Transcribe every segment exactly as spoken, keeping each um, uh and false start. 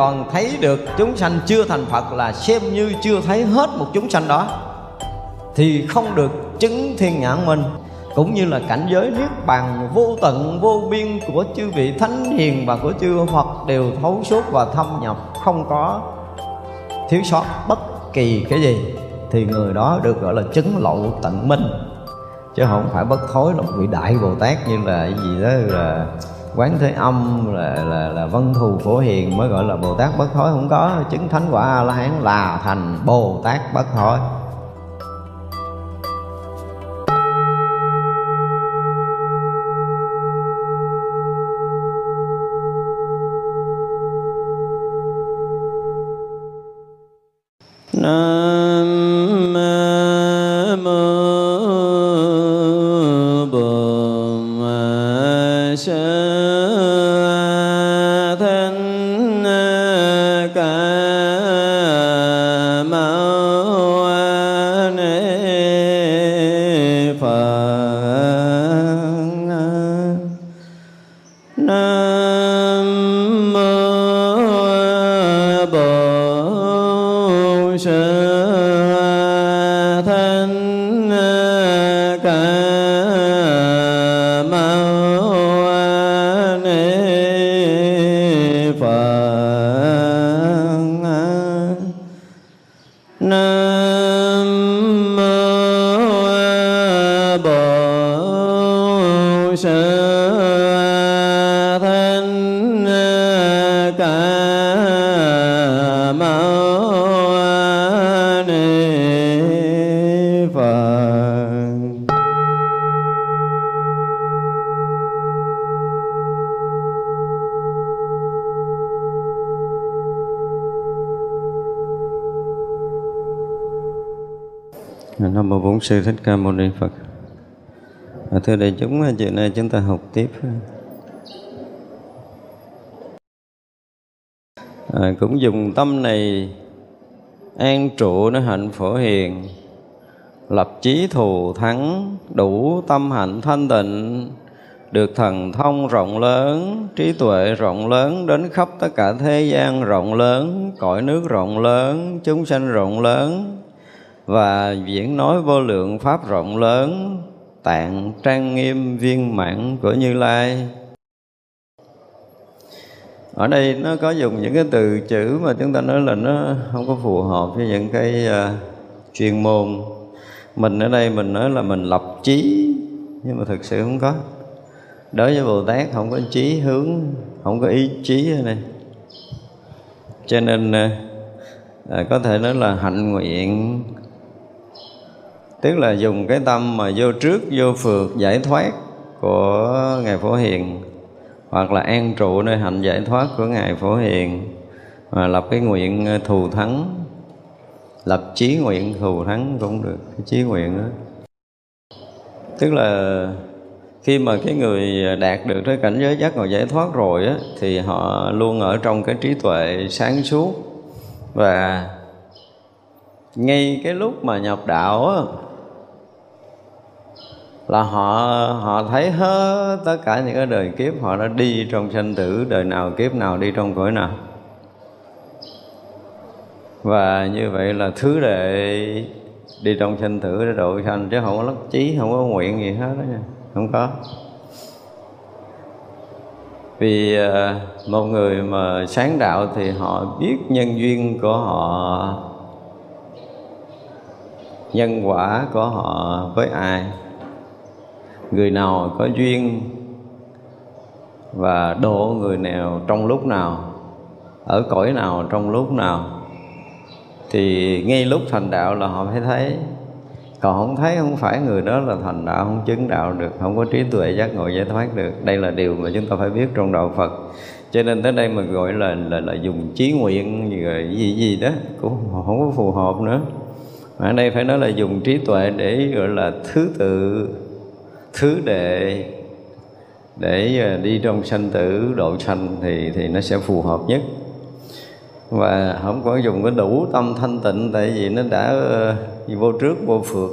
còn thấy được chúng sanh chưa thành Phật là xem như chưa thấy hết một chúng sanh đó, thì không được chứng thiên nhãn minh, cũng như là cảnh giới niết bàn vô tận vô biên của chư vị thánh hiền và của chư Phật đều thấu suốt và thâm nhập, không có thiếu sót bất kỳ cái gì, thì người đó được gọi là chứng lậu tận minh, chứ không phải bất thối là một vị đại Bồ Tát như là gì đó là Quán Thế Âm, là, là, là Văn Thù, Phổ Hiền mới gọi là Bồ Tát bất thối. Không có chứng thánh quả A La Hán là thành Bồ Tát bất thối. Nam mô Bổn Sư Thích Ca Mâu Ni Phật. Nam mô Bổn Sư Thích Ca Mâu Ni Phật. Thưa đại chúng, chiều nay chúng ta học tiếp à, cũng dùng tâm này an trụ nơi hạnh Phổ Hiền, lập chí thù thắng, đủ tâm hạnh thanh tịnh, được thần thông rộng lớn, trí tuệ rộng lớn, đến khắp tất cả thế gian rộng lớn, cõi nước rộng lớn, chúng sanh rộng lớn, và diễn nói vô lượng pháp rộng lớn, tạng trang nghiêm viên mãn của Như Lai. Ở đây nó có dùng những cái từ chữ mà chúng ta nói là nó không có phù hợp với những cái uh, chuyên môn. Mình ở đây mình nói là mình lập chí, nhưng mà thực sự không có. Đối với Bồ Tát không có chí hướng, không có ý chí này. Cho nên uh, uh, có thể nói là hạnh nguyện, tức là dùng cái tâm mà vô trước, vô phượt, giải thoát của Ngài Phổ Hiền, hoặc là an trụ nơi hạnh giải thoát của Ngài Phổ Hiền, mà lập cái nguyện thù thắng, lập chí nguyện thù thắng cũng được, cái chí nguyện đó. Tức là khi mà cái người đạt được tới cảnh giới giác ngộ giải thoát rồi á, thì họ luôn ở trong cái trí tuệ sáng suốt, và ngay cái lúc mà nhập đạo á, là họ họ thấy hết tất cả những cái đời kiếp họ đã đi trong sanh tử, đời nào kiếp nào đi trong cõi nào. Và như vậy là thứ đệ đi trong sanh tử để độ sanh, chứ không có lập chí, không có nguyện gì hết đó nha, không có. Vì một người mà sáng đạo thì họ biết nhân duyên của họ, nhân quả của họ với ai, người nào có duyên và độ người nào trong lúc nào, ở cõi nào trong lúc nào, thì ngay lúc thành đạo là họ phải thấy. Còn không thấy không phải người đó là thành đạo, không chứng đạo được, không có trí tuệ giác ngộ giải thoát được. Đây là điều mà chúng ta phải biết trong đạo Phật. Cho nên tới đây mình gọi là là, là dùng chí nguyện gì gì, gì đó cũng không có phù hợp nữa. Ở đây phải nói là dùng trí tuệ để gọi là thứ tự, thứ đệ để đi trong sanh tử độ sanh thì thì nó sẽ phù hợp nhất. Và không có dùng cái đủ tâm thanh tịnh, tại vì nó đã uh, vô trước vô phượt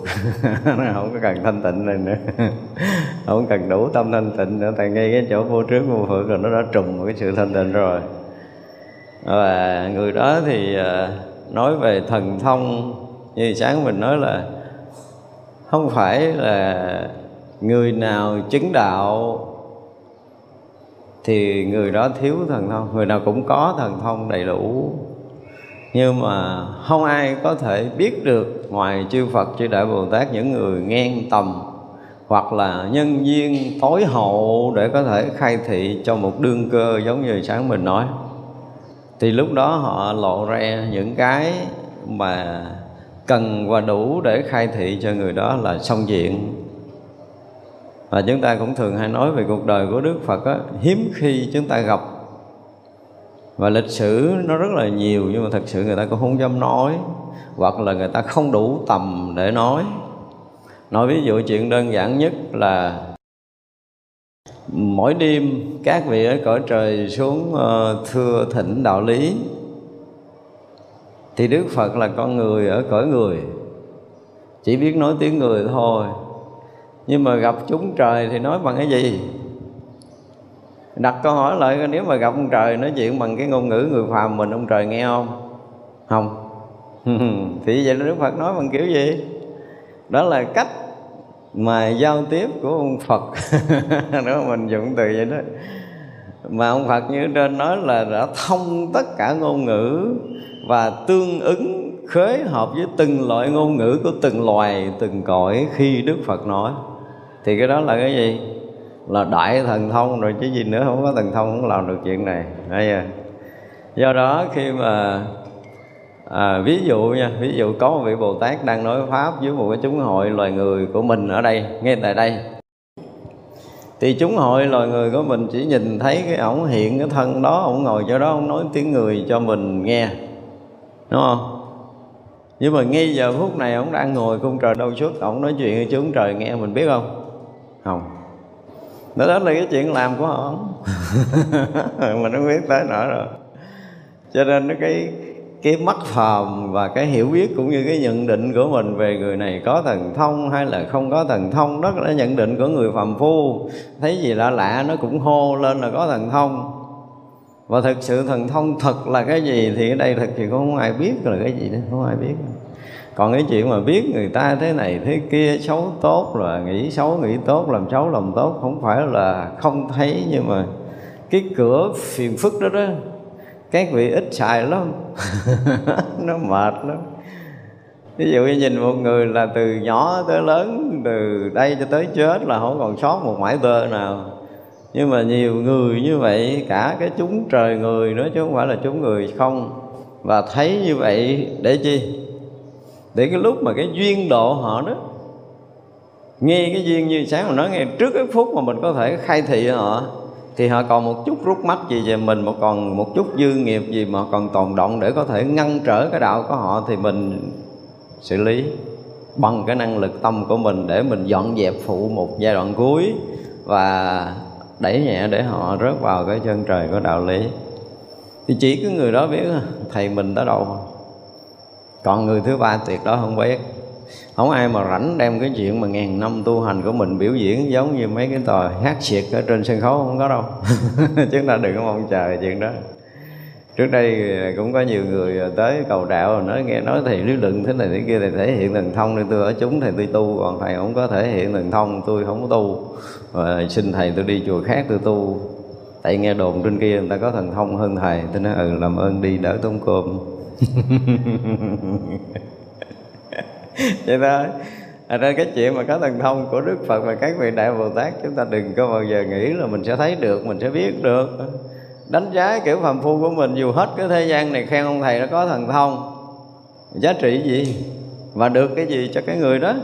nó không có cần thanh tịnh này nữa không cần đủ tâm thanh tịnh nữa, tại ngay cái chỗ vô trước vô phượt rồi nó đã trùng cái sự thanh tịnh rồi. Và người đó thì nói về thần thông, như sáng mình nói là không phải là người nào chứng đạo thì người đó thiếu thần thông, người nào cũng có thần thông đầy đủ, nhưng mà không ai có thể biết được ngoài chư Phật, chư Đại Bồ Tát, những người ngang tầm hoặc là nhân duyên tối hậu để có thể khai thị cho một đương cơ giống như sáng mình nói. Thì lúc đó họ lộ ra những cái mà cần và đủ để khai thị cho người đó là xong diện. Và chúng ta cũng thường hay nói về cuộc đời của Đức Phật á, hiếm khi chúng ta gặp, và lịch sử nó rất là nhiều, nhưng mà thật sự người ta cũng không dám nói, hoặc là người ta không đủ tầm để nói. Nói ví dụ chuyện đơn giản nhất là mỗi đêm các vị ở cõi trời xuống thưa thỉnh đạo lý. Thì Đức Phật là con người ở cõi người, chỉ biết nói tiếng người thôi, nhưng mà gặp chúng trời thì nói bằng cái gì? Đặt câu hỏi lại, nếu mà gặp ông trời nói chuyện bằng cái ngôn ngữ người phàm mình, ông trời nghe không? Không. Thì vậy là Đức Phật nói bằng kiểu gì? Đó là cách mà giao tiếp của ông Phật. Đó, mình dùng từ vậy đó. Mà ông Phật như trên nói là đã thông tất cả ngôn ngữ và tương ứng khế hợp với từng loại ngôn ngữ của từng loài, từng cõi khi Đức Phật nói. Thì cái đó là cái gì? Là đại thần thông rồi chứ gì nữa, không có thần thông không làm được chuyện này. Đấy. Do đó khi mà à, ví dụ nha, ví dụ có một vị Bồ Tát đang nói Pháp với một cái chúng hội loài người của mình ở đây, ngay tại đây, thì chúng hội loài người của mình chỉ nhìn thấy cái ổng hiện cái thân đó, ổng ngồi chỗ đó, ổng nói tiếng người cho mình nghe, đúng không? Nhưng mà ngay giờ phút này ổng đang ngồi cung trời đâu suốt, ổng nói chuyện cho chúng trời nghe, mình biết không? Không. Đó, đó là cái chuyện làm của ổng. Mình không biết tới nữa rồi. Cho nên cái cái mắt phàm và cái hiểu biết cũng như cái nhận định của mình về người này có thần thông hay là không có thần thông, đó là nhận định của người phàm phu. Thấy gì lạ lạ nó cũng hô lên là có thần thông. Và thực sự thần thông thật là cái gì thì ở đây thật sự không ai biết là cái gì nữa, không ai biết. Còn cái chuyện mà biết người ta thế này thế kia, xấu tốt rồi nghĩ xấu nghĩ tốt, làm xấu làm tốt, không phải là không thấy, nhưng mà cái cửa phiền phức đó đó các vị ít xài lắm. Nó mệt lắm. Ví dụ như nhìn một người là từ nhỏ tới lớn, từ đây cho tới chết là không còn sót một mãi tơ nào. Nhưng mà nhiều người như vậy, cả cái chúng trời người nữa chứ không phải là chúng người không. Và thấy như vậy để chi? Để cái lúc mà cái duyên độ họ đó, nghe cái duyên như sáng mà nói, nghe trước cái phút mà mình có thể khai thị họ, thì họ còn một chút rút mắt gì về mình, mà còn một chút dư nghiệp gì mà còn tồn động để có thể ngăn trở cái đạo của họ, thì mình xử lý bằng cái năng lực tâm của mình để mình dọn dẹp phụ một giai đoạn cuối và đẩy nhẹ để họ rớt vào cái chân trời của đạo lý. Thì chỉ cái người đó biết thầy mình tới đâu, còn người thứ ba tuyệt đối không biết. Không ai mà rảnh đem cái chuyện mà ngàn năm tu hành của mình biểu diễn giống như mấy cái tòa hát xiệt ở trên sân khấu, không có đâu. Chúng ta đừng có mong chờ chuyện đó. Trước đây cũng có nhiều người tới cầu đạo nói nghe nói thầy lý luận thế này thế kia, thầy thể hiện thần thông nên tôi ở chúng thầy tôi tu, còn thầy không có thể hiện thần thông tôi không có tu, và xin thầy tôi đi chùa khác tôi tu, tại nghe đồn trên kia người ta có thần thông hơn thầy. Tôi nói ừ làm ơn đi đỡ tốn cơm. Vậy thôi. À, ra cái chuyện mà có thần thông của Đức Phật và các vị Đại Bồ Tát, chúng ta đừng có bao giờ nghĩ là mình sẽ thấy được, mình sẽ biết được. Đánh giá kiểu phàm phu của mình, dù hết cái thế gian này khen ông thầy nó có thần thông, giá trị gì và được cái gì cho cái người đó?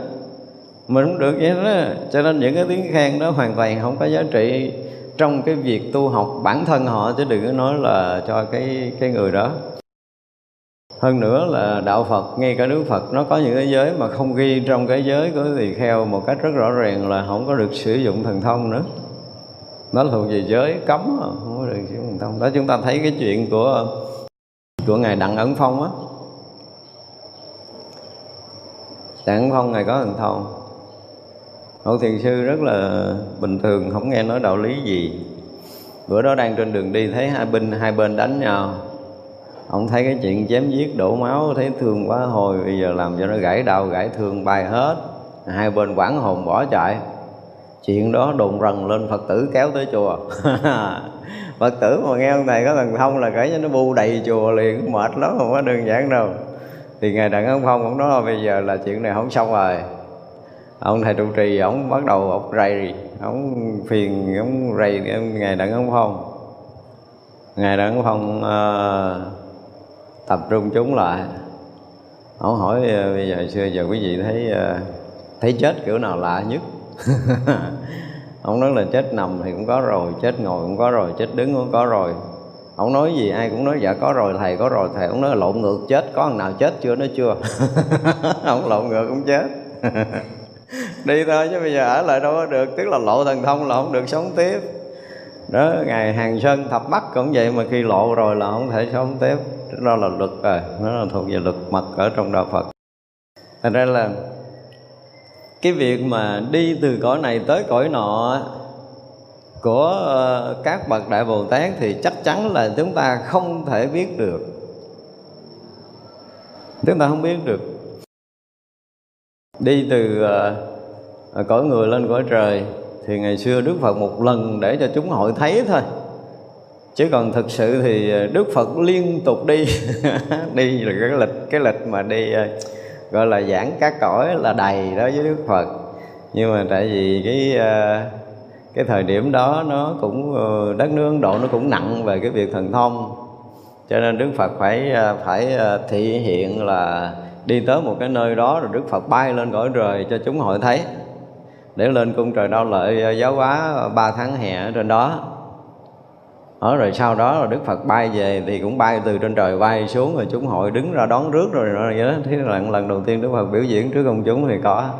Mình không được vậy đó. Cho nên những cái tiếng khen đó hoàn toàn không có giá trị trong cái việc tu học bản thân họ, chứ đừng có nói là cho cái, cái người đó. Hơn nữa là đạo Phật, ngay cả Đức Phật nó có những cái giới mà không ghi trong cái giới của tỳ kheo một cách rất rõ ràng là không có được sử dụng thần thông nữa. Nó thuộc về giới cấm, không có được sử dụng thần thông. Đó chúng ta thấy cái chuyện của của Ngài Đặng Ẩn Phong á. Đặng Ẩn Phong Ngài có thần thông. Ngộ Thiền Sư rất là bình thường, không nghe nói đạo lý gì. Bữa đó đang trên đường đi thấy hai bên hai bên đánh nhau. Ông thấy cái chuyện chém giết đổ máu thấy thương quá, hồi bây giờ làm cho nó gãy đau gãy thương bay hết, hai bên quản hồn bỏ chạy. Chuyện đó đồn rần lên, Phật tử kéo tới chùa. Phật tử mà nghe ông thầy có thần thông là kể cho nó bu đầy chùa liền, mệt lắm, không có đơn giản đâu. Thì ngài Đặng Ẩn Phong cũng nói bây giờ là chuyện này không xong rồi. Ông thầy trụ trì, ông bắt đầu ông rầy, ông phiền, ông rầy ngài Đặng Ẩn Phong. Ngài Đặng Ẩn Phong uh, tập trung chúng lại. Ông hỏi uh, bây giờ xưa giờ quý vị thấy uh, thấy chết kiểu nào lạ nhất? Ông nói là chết nằm thì cũng có rồi, chết ngồi cũng có rồi, chết đứng cũng có rồi. Ông nói gì ai cũng nói dạ có rồi thầy, có rồi thầy. Ông nói là lộn ngược chết, có thằng nào chết chưa? Nó chưa. Ông lộn ngược cũng chết. Đi thôi chứ bây giờ ở lại đâu có được, tức là lộ thần thông là không được sống tiếp. Đó, ngài Hàng Sơn Thập Bắc cũng vậy, mà khi lộ rồi là không thể sống tiếp. Đó là luật rồi, nó là thuộc về luật mật ở trong đạo Phật. Thành ra là cái việc mà đi từ cõi này tới cõi nọ của các bậc Đại Bồ Tát thì chắc chắn là chúng ta không thể biết được. Chúng ta không biết được. Đi từ uh, cõi người lên cõi trời thì ngày xưa Đức Phật một lần để cho chúng hội thấy thôi. Chứ còn thực sự thì Đức Phật liên tục đi. Đi là cái lịch, cái lịch mà đi uh, gọi là giảng các cõi là đầy đối với Đức Phật. Nhưng mà tại vì cái uh, cái thời điểm đó nó cũng uh, đất nước Ấn Độ nó cũng nặng về cái việc thần thông, cho nên Đức Phật phải uh, phải uh, thị hiện là đi tới một cái nơi đó rồi Đức Phật bay lên cõi trời cho chúng hội thấy, để lên cung trời Đao Lợi giáo hóa ba tháng hè ở trên đó. Ở rồi sau đó là Đức Phật bay về thì cũng bay từ trên trời bay xuống, rồi chúng hội đứng ra đón rước rồi rồi vậy đó. Thế là lần đầu tiên Đức Phật biểu diễn trước công chúng thì có.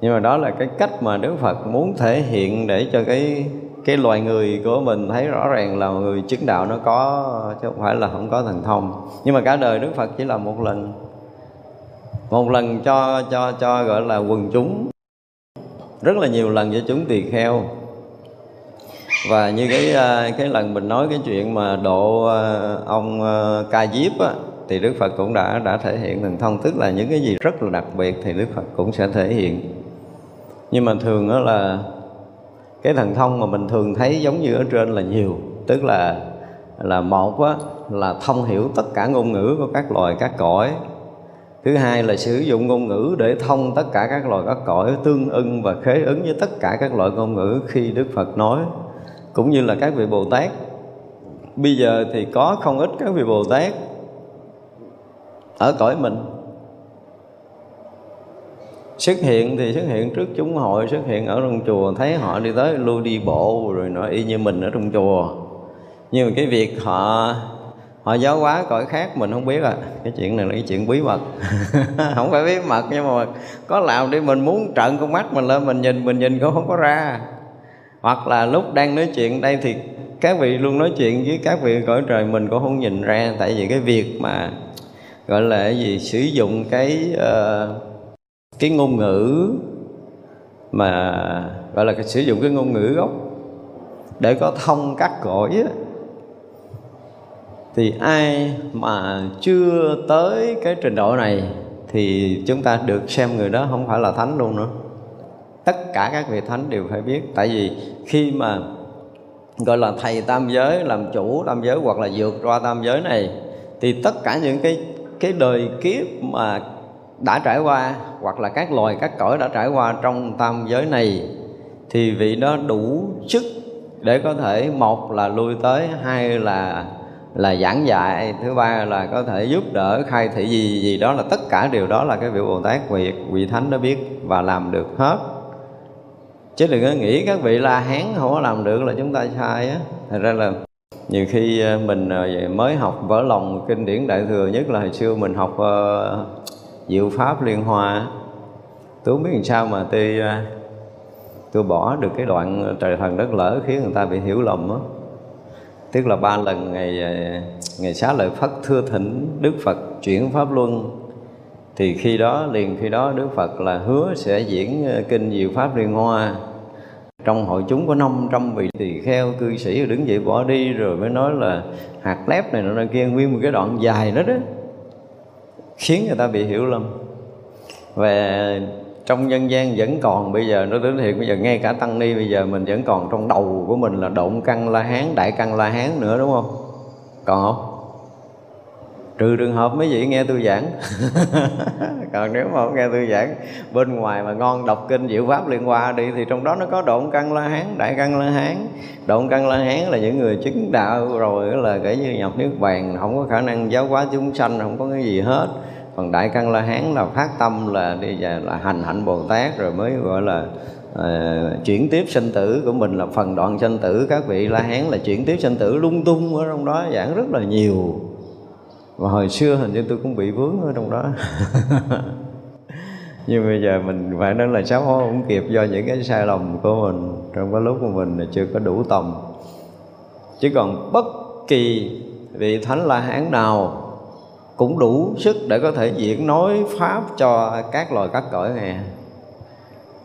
Nhưng mà đó là cái cách mà Đức Phật muốn thể hiện để cho cái cái loài người của mình thấy rõ ràng là người chứng đạo nó có, chứ không phải là không có thần thông. Nhưng mà cả đời Đức Phật chỉ là một lần, một lần cho cho cho gọi là quần chúng, rất là nhiều lần cho chúng tỳ kheo. Và như cái cái lần mình nói cái chuyện mà độ ông Ca Diếp á, thì Đức Phật cũng đã đã thể hiện thần thông, tức là những cái gì rất là đặc biệt thì Đức Phật cũng sẽ thể hiện. Nhưng mà thường đó là cái thần thông mà mình thường thấy giống như ở trên là nhiều, tức là là một á, là thông hiểu tất cả ngôn ngữ của các loài các cõi. Thứ hai là sử dụng ngôn ngữ để thông tất cả các loài các cõi, tương ưng và khế ứng với tất cả các loại ngôn ngữ khi Đức Phật nói, cũng như là các vị Bồ Tát. Bây giờ thì có không ít các vị Bồ Tát ở cõi mình xuất hiện thì xuất hiện trước chúng hội, xuất hiện ở trong chùa, thấy họ đi tới lưu đi bộ rồi nó y như mình ở trong chùa. Nhưng mà cái việc họ họ giáo hóa cõi khác mình không biết à. Cái chuyện này là cái chuyện bí mật. Không phải bí mật, nhưng mà có làm đi mình muốn trợn con mắt mình lên mình nhìn, mình nhìn cũng không có ra. Hoặc là lúc đang nói chuyện đây thì các vị luôn nói chuyện với các vị cõi trời mình cũng không nhìn ra. Tại vì cái việc mà gọi là cái gì sử dụng cái uh, cái ngôn ngữ mà gọi là cái, sử dụng cái ngôn ngữ gốc để có thông các cõi á, thì ai mà chưa tới cái trình độ này thì chúng ta được xem người đó không phải là thánh luôn nữa. Tất cả các vị thánh đều phải biết. Tại vì khi mà gọi là thầy tam giới, làm chủ tam giới hoặc là vượt qua tam giới này, thì tất cả những cái cái đời kiếp mà đã trải qua hoặc là các loài các cõi đã trải qua trong tam giới này, thì vị đó đủ sức để có thể một là lui tới, hai là là giảng dạy, thứ ba là có thể giúp đỡ khai thị gì gì đó. Là tất cả điều đó là cái vị Bồ Tát, vị vị thánh đã biết và làm được hết. Chứ đừng có nghĩ các vị La Hán không có làm được là chúng ta sai á. Thật ra là nhiều khi mình mới học vỡ lòng kinh điển Đại Thừa, nhất là hồi xưa mình học Diệu Pháp Liên Hoa, tôi không biết làm sao mà tôi, tôi bỏ được cái đoạn trời thần đất lở khiến người ta bị hiểu lầm đó. Tức là ba lần ngày, ngày Xá Lợi Phất thưa thỉnh Đức Phật chuyển Pháp Luân, thì khi đó liền khi đó Đức Phật là hứa sẽ diễn kinh Diệu Pháp Liên Hoa. trong hội chúng có năm trăm vị tỳ kheo cư sĩ đứng dậy bỏ đi, rồi mới nói là hạt lép này nó kia, nguyên một cái đoạn dài đó đó, khiến người ta bị hiểu lầm. Và trong dân gian vẫn còn, bây giờ nó đến hiện bây giờ ngay cả tăng ni bây giờ mình vẫn còn trong đầu của mình là Động Căn La Hán, Đại Căn La Hán nữa, đúng không? Còn không? Trừ trường hợp mấy vị nghe tôi giảng. Còn nếu mà không nghe tôi giảng, bên ngoài mà ngon đọc kinh diệu pháp liên hoa đi, thì trong đó nó có Động Căn La Hán, Đại Căn La Hán. Động Căn La Hán là những người chứng đạo rồi, là kể như nhập niết bàn, không có khả năng giáo hóa chúng sanh, không có cái gì hết. Còn Đại Căn La Hán là phát tâm là đi về là hành hạnh Bồ Tát, rồi mới gọi là uh, chuyển tiếp sinh tử của mình, là phần đoạn sinh tử. Các vị La Hán là chuyển tiếp sinh tử lung tung ở trong đó, giảng rất là nhiều. Và hồi xưa hình như tôi cũng bị vướng ở trong đó. Nhưng bây giờ mình phải nói là sám hối không kịp, do những cái sai lầm của mình trong cái lúc của mình là chưa có đủ tầm. Chứ còn bất kỳ vị Thánh La Hán nào cũng đủ sức để có thể diễn nói pháp cho các loài các cõi nghe,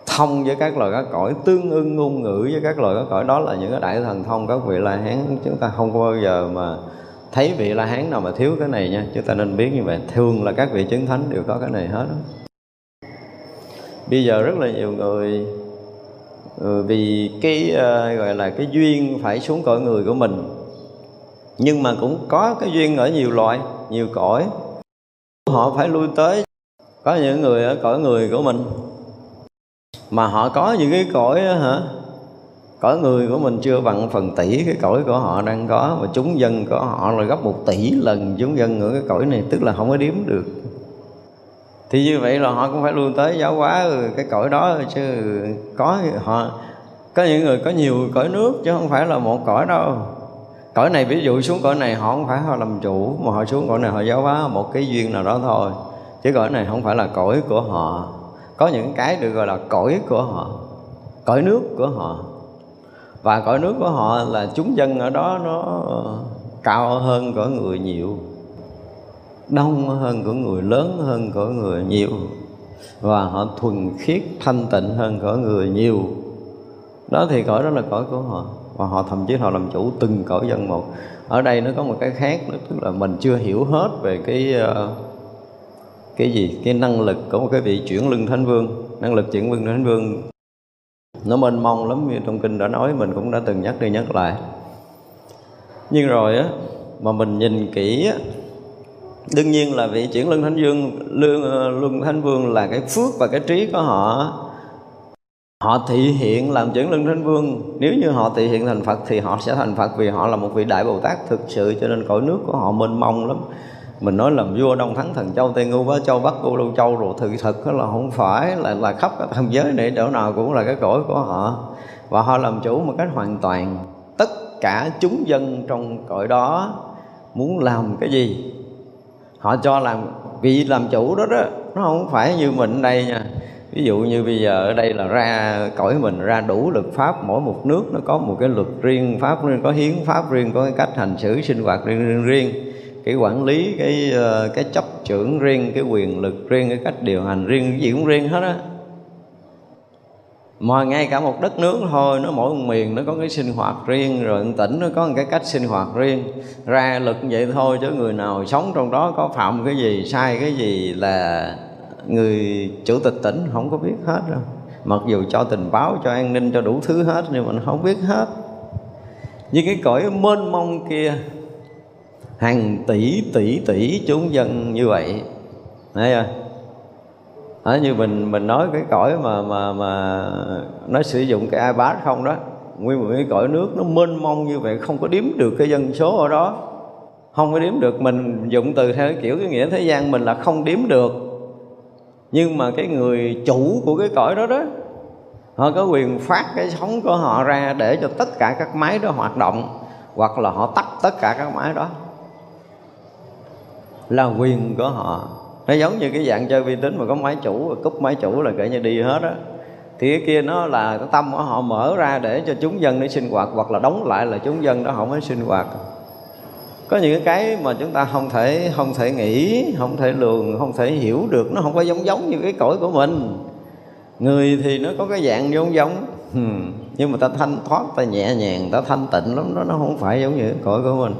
thông với các loài các cõi, tương ưng ngôn ngữ với các loài các cõi. Đó là những cái đại thần thông các vị La Hán. Chúng ta không bao giờ mà thấy vị La Hán nào mà thiếu cái này nha. Chúng ta nên biết như vậy. Thường là các vị chứng thánh đều có cái này hết đó. Bây giờ rất là nhiều người vì cái gọi là cái duyên phải xuống cõi người của mình, nhưng mà cũng có cái duyên ở nhiều loại, nhiều cõi, họ phải lui tới. Có những người ở cõi người của mình mà họ có những cái cõi đó, hả? Cõi người của mình chưa bằng phần tỷ cái cõi của họ đang có, mà chúng dân của họ là gấp một tỷ lần chúng dân ở cái cõi này, tức là không có đếm được. Thì như vậy là họ cũng phải lui tới giáo hóa cái cõi đó, chứ có họ có những người có nhiều cõi nước chứ không phải là một cõi đâu. Cõi này ví dụ xuống cõi này họ không phải họ làm chủ, mà họ xuống cõi này họ giáo hóa một cái duyên nào đó thôi, chứ cõi này không phải là cõi của họ. Có những cái được gọi là cõi của họ, cõi nước của họ. Và cõi nước của họ là chúng dân ở đó nó cao hơn cõi người nhiều, đông hơn cõi người, lớn hơn cõi người nhiều, và họ thuần khiết thanh tịnh hơn cõi người nhiều. Đó thì cõi đó là cõi của họ, và họ thậm chí họ làm chủ từng cõi dân một. Ở đây nó có một cái khác nữa, tức là mình chưa hiểu hết về cái cái gì, cái năng lực của một cái vị chuyển luân thánh vương. Năng lực chuyển luân thánh vương nó mênh mông lắm, như trong kinh đã nói, mình cũng đã từng nhắc đi nhắc lại. Nhưng rồi á, mà mình nhìn kỹ á, đương nhiên là vị chuyển luân thánh vương, luân thánh vương là cái phước và cái trí của họ. Họ thị hiện làm chuyển luân thánh vương, nếu như họ thị hiện thành Phật thì họ sẽ thành Phật, vì họ là một vị đại Bồ Tát thực sự, cho nên cõi nước của họ mênh mông lắm. Mình nói làm vua Đông Thắng Thần Châu, Tây Ngưu Bá Châu, Bắc U Lâu Châu rồi, thực thật đó là không phải là, là khắp các tam giới này, chỗ nào cũng là cái cõi của họ, và họ làm chủ một cách hoàn toàn. Tất cả chúng dân trong cõi đó muốn làm cái gì họ cho làm. Vì làm chủ đó đó, nó không phải như mình ở đây nha. Ví dụ như bây giờ ở đây là ra cõi mình ra đủ luật pháp, mỗi một nước nó có một cái luật riêng, pháp riêng, có hiến pháp riêng, có cái cách hành xử sinh hoạt riêng riêng riêng, cái quản lý, cái cái chấp trưởng riêng, cái quyền lực riêng, cái cách điều hành riêng, cái gì cũng riêng hết á. Mà ngay cả một đất nước thôi, nó mỗi một miền nó có cái sinh hoạt riêng, rồi một tỉnh nó có một cái cách sinh hoạt riêng. Ra luật vậy thôi, chứ người nào sống trong đó có phạm cái gì, sai cái gì là người chủ tịch tỉnh không có biết hết đâu. Mặc dù cho tình báo, cho an ninh, cho đủ thứ hết, nhưng mình không biết hết. Nhưng cái cõi mênh mông kia, hàng tỷ tỷ tỷ chúng dân như vậy, thấy chưa? À, như mình mình nói cái cõi mà mà mà nó sử dụng cái iPad không đó, nguyên một cái cõi nước nó mênh mông như vậy, không có đếm được cái dân số ở đó, không có đếm được. Mình dụng từ theo cái kiểu cái nghĩa thế gian mình là không đếm được, nhưng mà cái người chủ của cái cõi đó đó, họ có quyền phát cái sóng của họ ra để cho tất cả các máy đó hoạt động, hoặc là họ tắt tất cả các máy đó, là quyền của họ. Nó giống như cái dạng chơi vi tính mà có máy chủ, cúp máy chủ là kể như đi hết á. Thì cái kia nó là cái tâm của họ mở ra để cho chúng dân để sinh hoạt, hoặc là đóng lại là chúng dân đó không có sinh hoạt. Có những cái mà chúng ta không thể không thể nghĩ, không thể lường, không thể hiểu được. Nó không có giống giống như cái cõi của mình. Người thì nó có cái dạng giống giống. nhưng mà ta thanh thoát, ta nhẹ nhàng, ta thanh tịnh lắm đó, nó không phải giống như cái cõi của mình.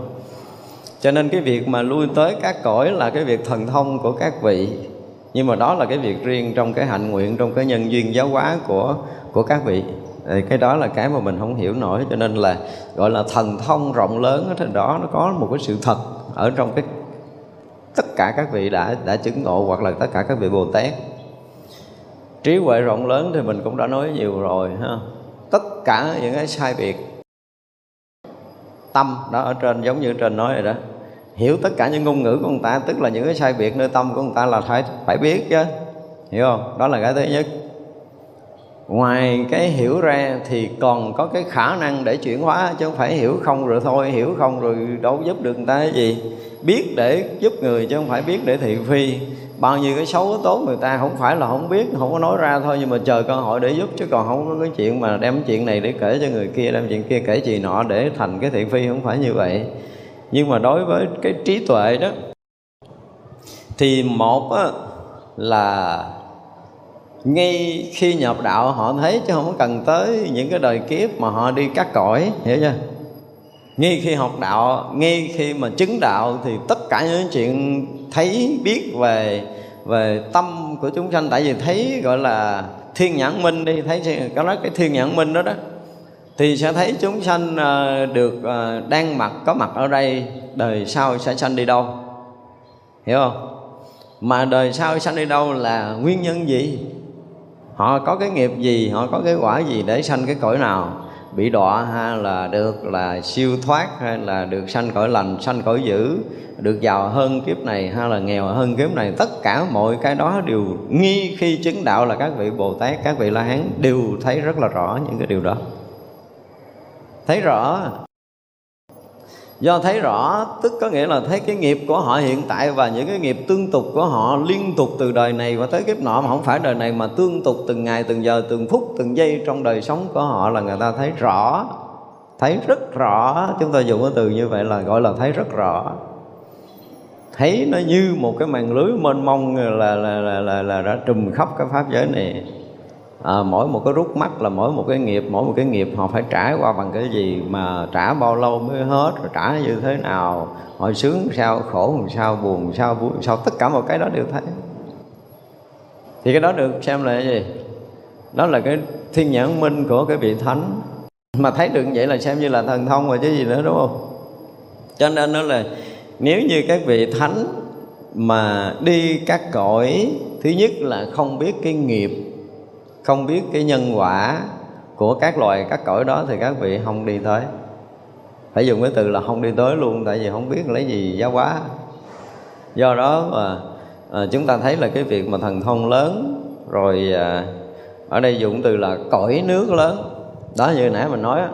Cho nên cái việc mà lui tới các cõi là cái việc thần thông của các vị, nhưng mà đó là cái việc riêng trong cái hạnh nguyện, trong cái nhân duyên giáo hóa của của các vị. Cái đó là cái mà mình không hiểu nổi, cho nên là gọi là thần thông rộng lớn ở trên đó. Nó có một cái sự thật ở trong cái tất cả các vị đã đã chứng ngộ, hoặc là tất cả các vị Bồ Tát. Trí huệ rộng lớn thì mình cũng đã nói nhiều rồi ha. Tất cả những cái sai biệt tâm đó ở trên, giống như trên nói rồi đó, hiểu tất cả những ngôn ngữ của người ta, tức là những cái sai biệt nơi tâm của người ta là phải phải biết chứ, hiểu không? Đó là cái thứ nhất. Ngoài cái hiểu ra thì còn có cái khả năng để chuyển hóa, chứ không phải hiểu không rồi thôi, hiểu không rồi đâu giúp được người ta cái gì. Biết để giúp người chứ không phải biết để thị phi. Bao nhiêu cái xấu cái tốt người ta không phải là không biết, không có nói ra thôi, nhưng mà chờ cơ hội để giúp, chứ còn không có cái chuyện mà đem chuyện này để kể cho người kia, đem chuyện kia kể chuyện nọ để thành cái thị phi, không phải như vậy. Nhưng mà đối với cái trí tuệ đó thì một á, là ngay khi nhập đạo họ thấy, chứ không cần tới những cái đời kiếp mà họ đi các cõi, hiểu chưa? Ngay khi học đạo, ngay khi mà chứng đạo thì tất cả những chuyện thấy biết về về tâm của chúng sanh, tại vì thấy gọi là thiên nhãn minh đi, thấy cái nói cái thiên nhãn minh đó đó, thì sẽ thấy chúng sanh được đang mặt, có mặt ở đây, đời sau sẽ sanh đi đâu, hiểu không? Mà đời sau sanh đi đâu là nguyên nhân gì? Họ có cái nghiệp gì, họ có cái quả gì để sanh cái cõi nào? Bị đọa hay là được là siêu thoát, hay là được sanh cõi lành, sanh cõi dữ, được giàu hơn kiếp này hay là nghèo hơn kiếp này. Tất cả mọi cái đó đều nghi khi chứng đạo là các vị Bồ Tát, các vị La Hán đều thấy rất là rõ những cái điều đó. Thấy rõ. Do thấy rõ tức có nghĩa là thấy cái nghiệp của họ hiện tại và những cái nghiệp tương tục của họ liên tục từ đời này và tới kiếp nọ, mà không phải đời này mà tương tục từng ngày, từng giờ, từng phút, từng giây trong đời sống của họ, là người ta thấy rõ, thấy rất rõ. Chúng ta dùng cái từ như vậy là gọi là thấy rất rõ. Thấy nó như một cái màn lưới mênh mông là, là, là, là, là đã trùm khắp cái pháp giới này. À, mỗi một cái rút mắt là mỗi một cái nghiệp, mỗi một cái nghiệp họ phải trải qua bằng cái gì, mà trả bao lâu mới hết, rồi trả như thế nào, họ sướng sao, khổ sao, buồn sao, vui sao, tất cả mọi cái đó đều thấy. Thì cái đó được xem là cái gì? Đó là cái thiên nhãn minh của cái vị thánh. Mà thấy được vậy là xem như là thần thông rồi chứ gì nữa, đúng không? Cho nên đó là nếu như các vị thánh mà đi các cõi, thứ nhất là không biết cái nghiệp, không biết cái nhân quả của các loài các cõi đó thì các vị không đi tới. Phải dùng cái từ là không đi tới luôn, tại vì không biết lấy gì giáo hóa. Do đó mà à, chúng ta thấy là cái việc mà thần thông lớn. Rồi à, ở đây dùng từ là cõi nước lớn. Đó như nãy mình nói á,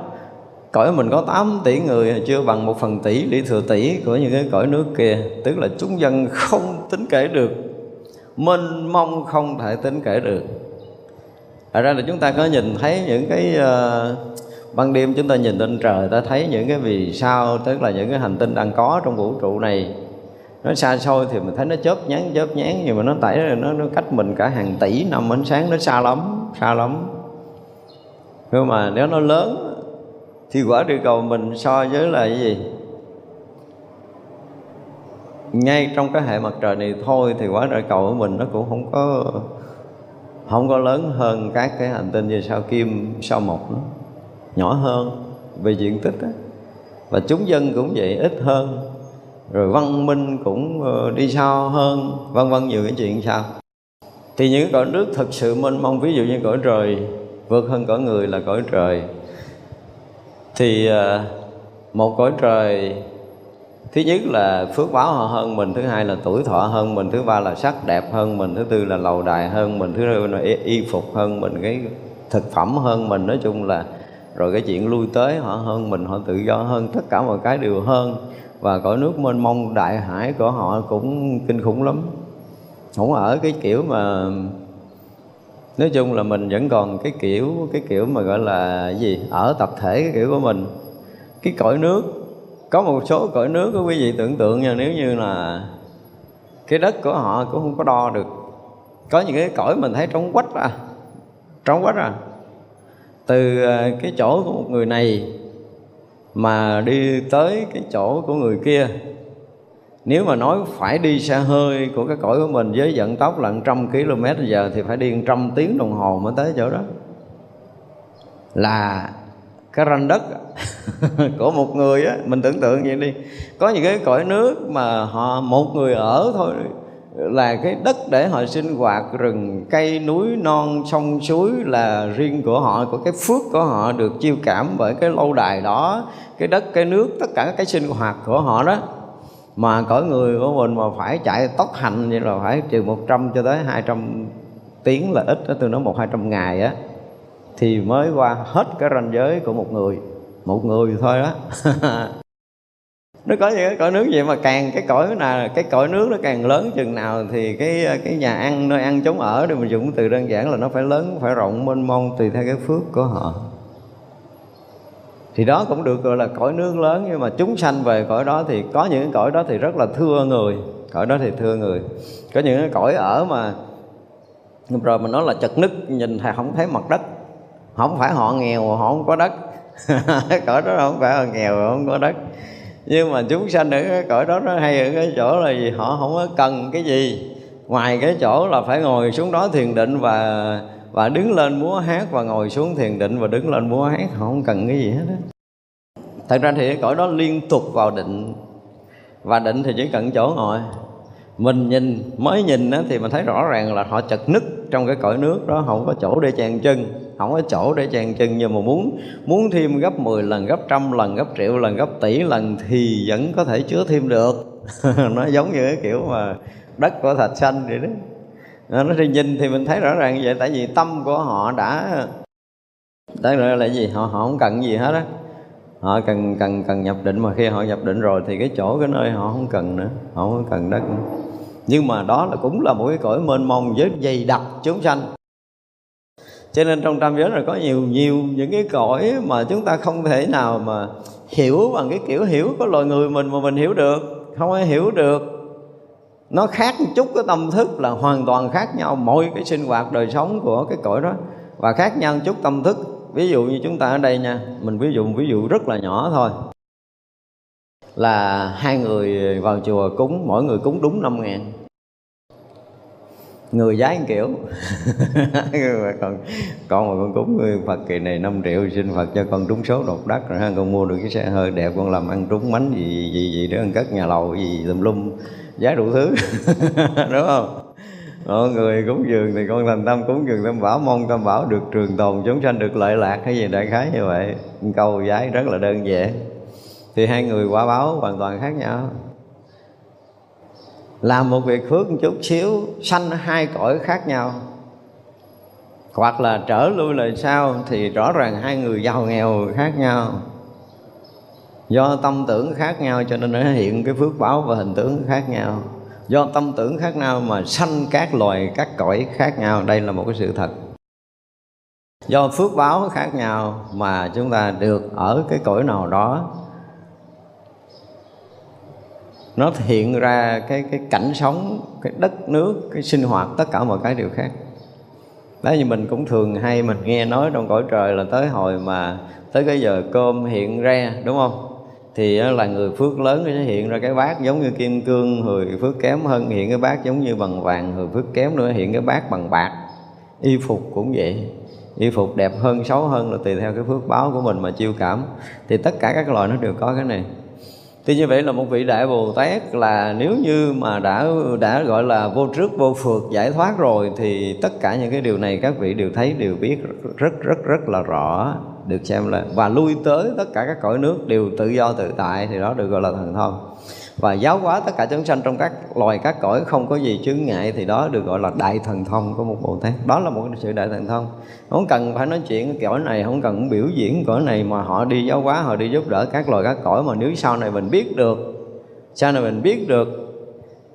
cõi mình có tám tỷ người, chưa bằng một phần tỷ, đi thừa tỷ của những cái cõi nước kia. Tức là chúng dân không tính kể được, mênh mông không thể tính kể được. Thật ra là chúng ta có nhìn thấy những cái uh, ban đêm chúng ta nhìn lên trời, ta thấy những cái vì sao, tức là những cái hành tinh đang có trong vũ trụ này. Nó xa xôi thì mình thấy nó chớp nhán chớp nhán, nhưng mà nó tẩy nó, nó cách mình cả hàng tỷ năm ánh sáng, nó xa lắm, xa lắm. Nhưng mà nếu nó lớn thì quả địa cầu mình so với là cái gì? Ngay trong cái hệ mặt trời này thôi thì quả địa cầu của mình nó cũng không có không có lớn hơn các cái hành tinh như sao Kim, sao Mộc nữa. Nhỏ hơn về diện tích đó. Và chúng dân cũng vậy, ít hơn. Rồi văn minh cũng đi sau hơn, vân vân, nhiều cái chuyện sao. Thì những cõi nước thực sự mênh mông, ví dụ như cõi trời vượt hơn cõi người là cõi trời. Thì một cõi trời, thứ nhất là phước báo họ hơn mình, thứ hai là tuổi thọ hơn mình, thứ ba là sắc đẹp hơn mình, thứ tư là lầu đài hơn mình, thứ tư là y phục hơn mình, cái thực phẩm hơn mình, nói chung là rồi cái chuyện lui tới họ hơn mình, họ tự do hơn, tất cả mọi cái đều hơn. Và cõi nước mênh mông đại hải của họ cũng kinh khủng lắm. Không ở cái kiểu mà nói chung là mình vẫn còn cái kiểu cái kiểu mà gọi là gì, ở tập thể cái kiểu của mình. Cái cõi nước, có một số cõi nước của quý vị tưởng tượng nha, nếu như là cái đất của họ cũng không có đo được. Có những cái cõi mình thấy trống quách à, trống quách à. Từ cái chỗ của một người này mà đi tới cái chỗ của người kia, nếu mà nói phải đi xa hơi của cái cõi của mình với vận tốc là một trăm ki lô mét trên giờ thì phải đi một trăm tiếng đồng hồ mới tới chỗ đó. Là cái ranh đất của một người á, mình tưởng tượng vậy đi. Có những cái cõi nước mà họ một người ở thôi là cái đất để họ sinh hoạt, rừng cây núi non sông suối là riêng của họ, của cái phước của họ được chiêu cảm bởi cái lâu đài đó, cái đất cái nước, tất cả cái sinh hoạt của họ đó. Mà cõi người của mình mà phải chạy tốc hành vậy là phải trừ một trăm cho tới hai trăm tiếng là ít đó, tôi nói một hai trăm ngày á thì mới qua hết cái ranh giới của một người, một người thôi đó. Nó có những cái cõi nước vậy mà càng cái cõi nào, cái cõi nước nó càng lớn chừng nào thì cái cái nhà ăn, nơi ăn chống ở, để mình dùng từ đơn giản là nó phải lớn, phải rộng, mênh mông tùy theo cái phước của họ. Thì đó cũng được gọi là cõi nước lớn, nhưng mà chúng sanh về cõi đó thì có những cái cõi đó thì rất là thưa người, cõi đó thì thưa người. Có những cái cõi ở mà rồi mình nói là chật nứt, nhìn thì không thấy mặt đất. Không phải họ nghèo, họ không có đất. Cõi đó không phải họ nghèo, họ không có đất. Nhưng mà chúng sanh ở cái cõi đó nó hay ở cái chỗ là gì? Họ không có cần cái gì ngoài cái chỗ là phải ngồi xuống đó thiền định và và đứng lên múa hát, và ngồi xuống thiền định và đứng lên múa hát. Họ không cần cái gì hết á. Thật ra thì cái cõi đó liên tục vào định, và định thì chỉ cần chỗ ngồi. Mình nhìn, mới nhìn á, thì mình thấy rõ ràng là họ chật nứt trong cái cõi nước đó, không có chỗ để chàng chân, không có chỗ để chàng chân. Nhưng mà muốn muốn thêm gấp mười lần, gấp trăm lần, gấp triệu lần, gấp tỷ lần thì vẫn có thể chứa thêm được. Nó giống như cái kiểu mà đất của Thạch Sanh vậy đó. Nó thì nhìn thì mình thấy rõ ràng vậy, tại vì tâm của họ đã đã là gì? Họ họ không cần gì hết á. Họ cần cần cần nhập định, mà khi họ nhập định rồi thì cái chỗ cái nơi họ không cần nữa, họ không cần đất nữa. Nhưng mà đó là cũng là một cái cõi mênh mông với dày đặc chúng sanh. Cho nên trong tam giới là có nhiều nhiều những cái cõi mà chúng ta không thể nào mà hiểu bằng cái kiểu hiểu của loài người mình mà mình hiểu được, không ai hiểu được. Nó khác một chút, cái tâm thức là hoàn toàn khác nhau mọi cái sinh hoạt đời sống của cái cõi đó, và khác nhau một chút tâm thức. Ví dụ như chúng ta ở đây nha, mình ví dụ ví dụ rất là nhỏ thôi. Là hai người vào chùa cúng, mỗi người cúng đúng năm ngàn. Người giái kiểu còn, còn mà con cúng người Phật kỳ này năm triệu, xin Phật cho con trúng số đột đắc rồi ha, con mua được cái xe hơi đẹp, con làm ăn trúng mánh gì gì gì đó, ăn cất nhà lầu gì tùm lum, giá đủ thứ. Đúng không? Mọi người cúng dường thì con thành tâm cúng dường tam bảo, mong tam bảo được trường tồn, chúng sanh được lợi lạc hay gì đại khái như vậy. Câu giái rất là đơn giản. Thì hai người quả báo hoàn toàn khác nhau. Làm một việc phước một chút xíu sanh hai cõi khác nhau. Hoặc là trở lui lời sau thì rõ ràng hai người giàu nghèo khác nhau. Do tâm tưởng khác nhau cho nên nó hiện cái phước báo và hình tướng khác nhau. Do tâm tưởng khác nhau mà sanh các loài các cõi khác nhau. Đây là một cái sự thật. Do phước báo khác nhau mà chúng ta được ở cái cõi nào đó, nó hiện ra cái, cái cảnh sống, cái đất nước, cái sinh hoạt, tất cả mọi cái đều khác. Đó, như mình cũng thường hay mình nghe nói trong cõi trời là tới hồi mà tới cái giờ cơm hiện ra, đúng không? Thì là người phước lớn sẽ hiện ra cái bát giống như kim cương, người phước kém hơn hiện cái bát giống như bằng vàng, người phước kém nữa hiện cái bát bằng bạc. Y phục cũng vậy, y phục đẹp hơn, xấu hơn là tùy theo cái phước báo của mình mà chiêu cảm. Thì tất cả các loại nó đều có cái này. Thì như vậy là một vị Đại Bồ Tát là nếu như mà đã đã gọi là vô trước vô phượt giải thoát rồi thì tất cả những cái điều này các vị đều thấy, đều biết rất rất rất là rõ, được xem là và lui tới tất cả các cõi nước đều tự do tự tại, thì đó được gọi là thần thông. Và giáo hóa tất cả chúng sanh trong các loài các cõi không có gì chướng ngại, thì đó được gọi là đại thần thông của một Bồ Tát. Đó là một sự đại thần thông. Không cần phải nói chuyện cái cõi này, không cần biểu diễn cõi này, mà họ đi giáo hóa, họ đi giúp đỡ các loài các cõi. Mà nếu sau này mình biết được, sau này mình biết được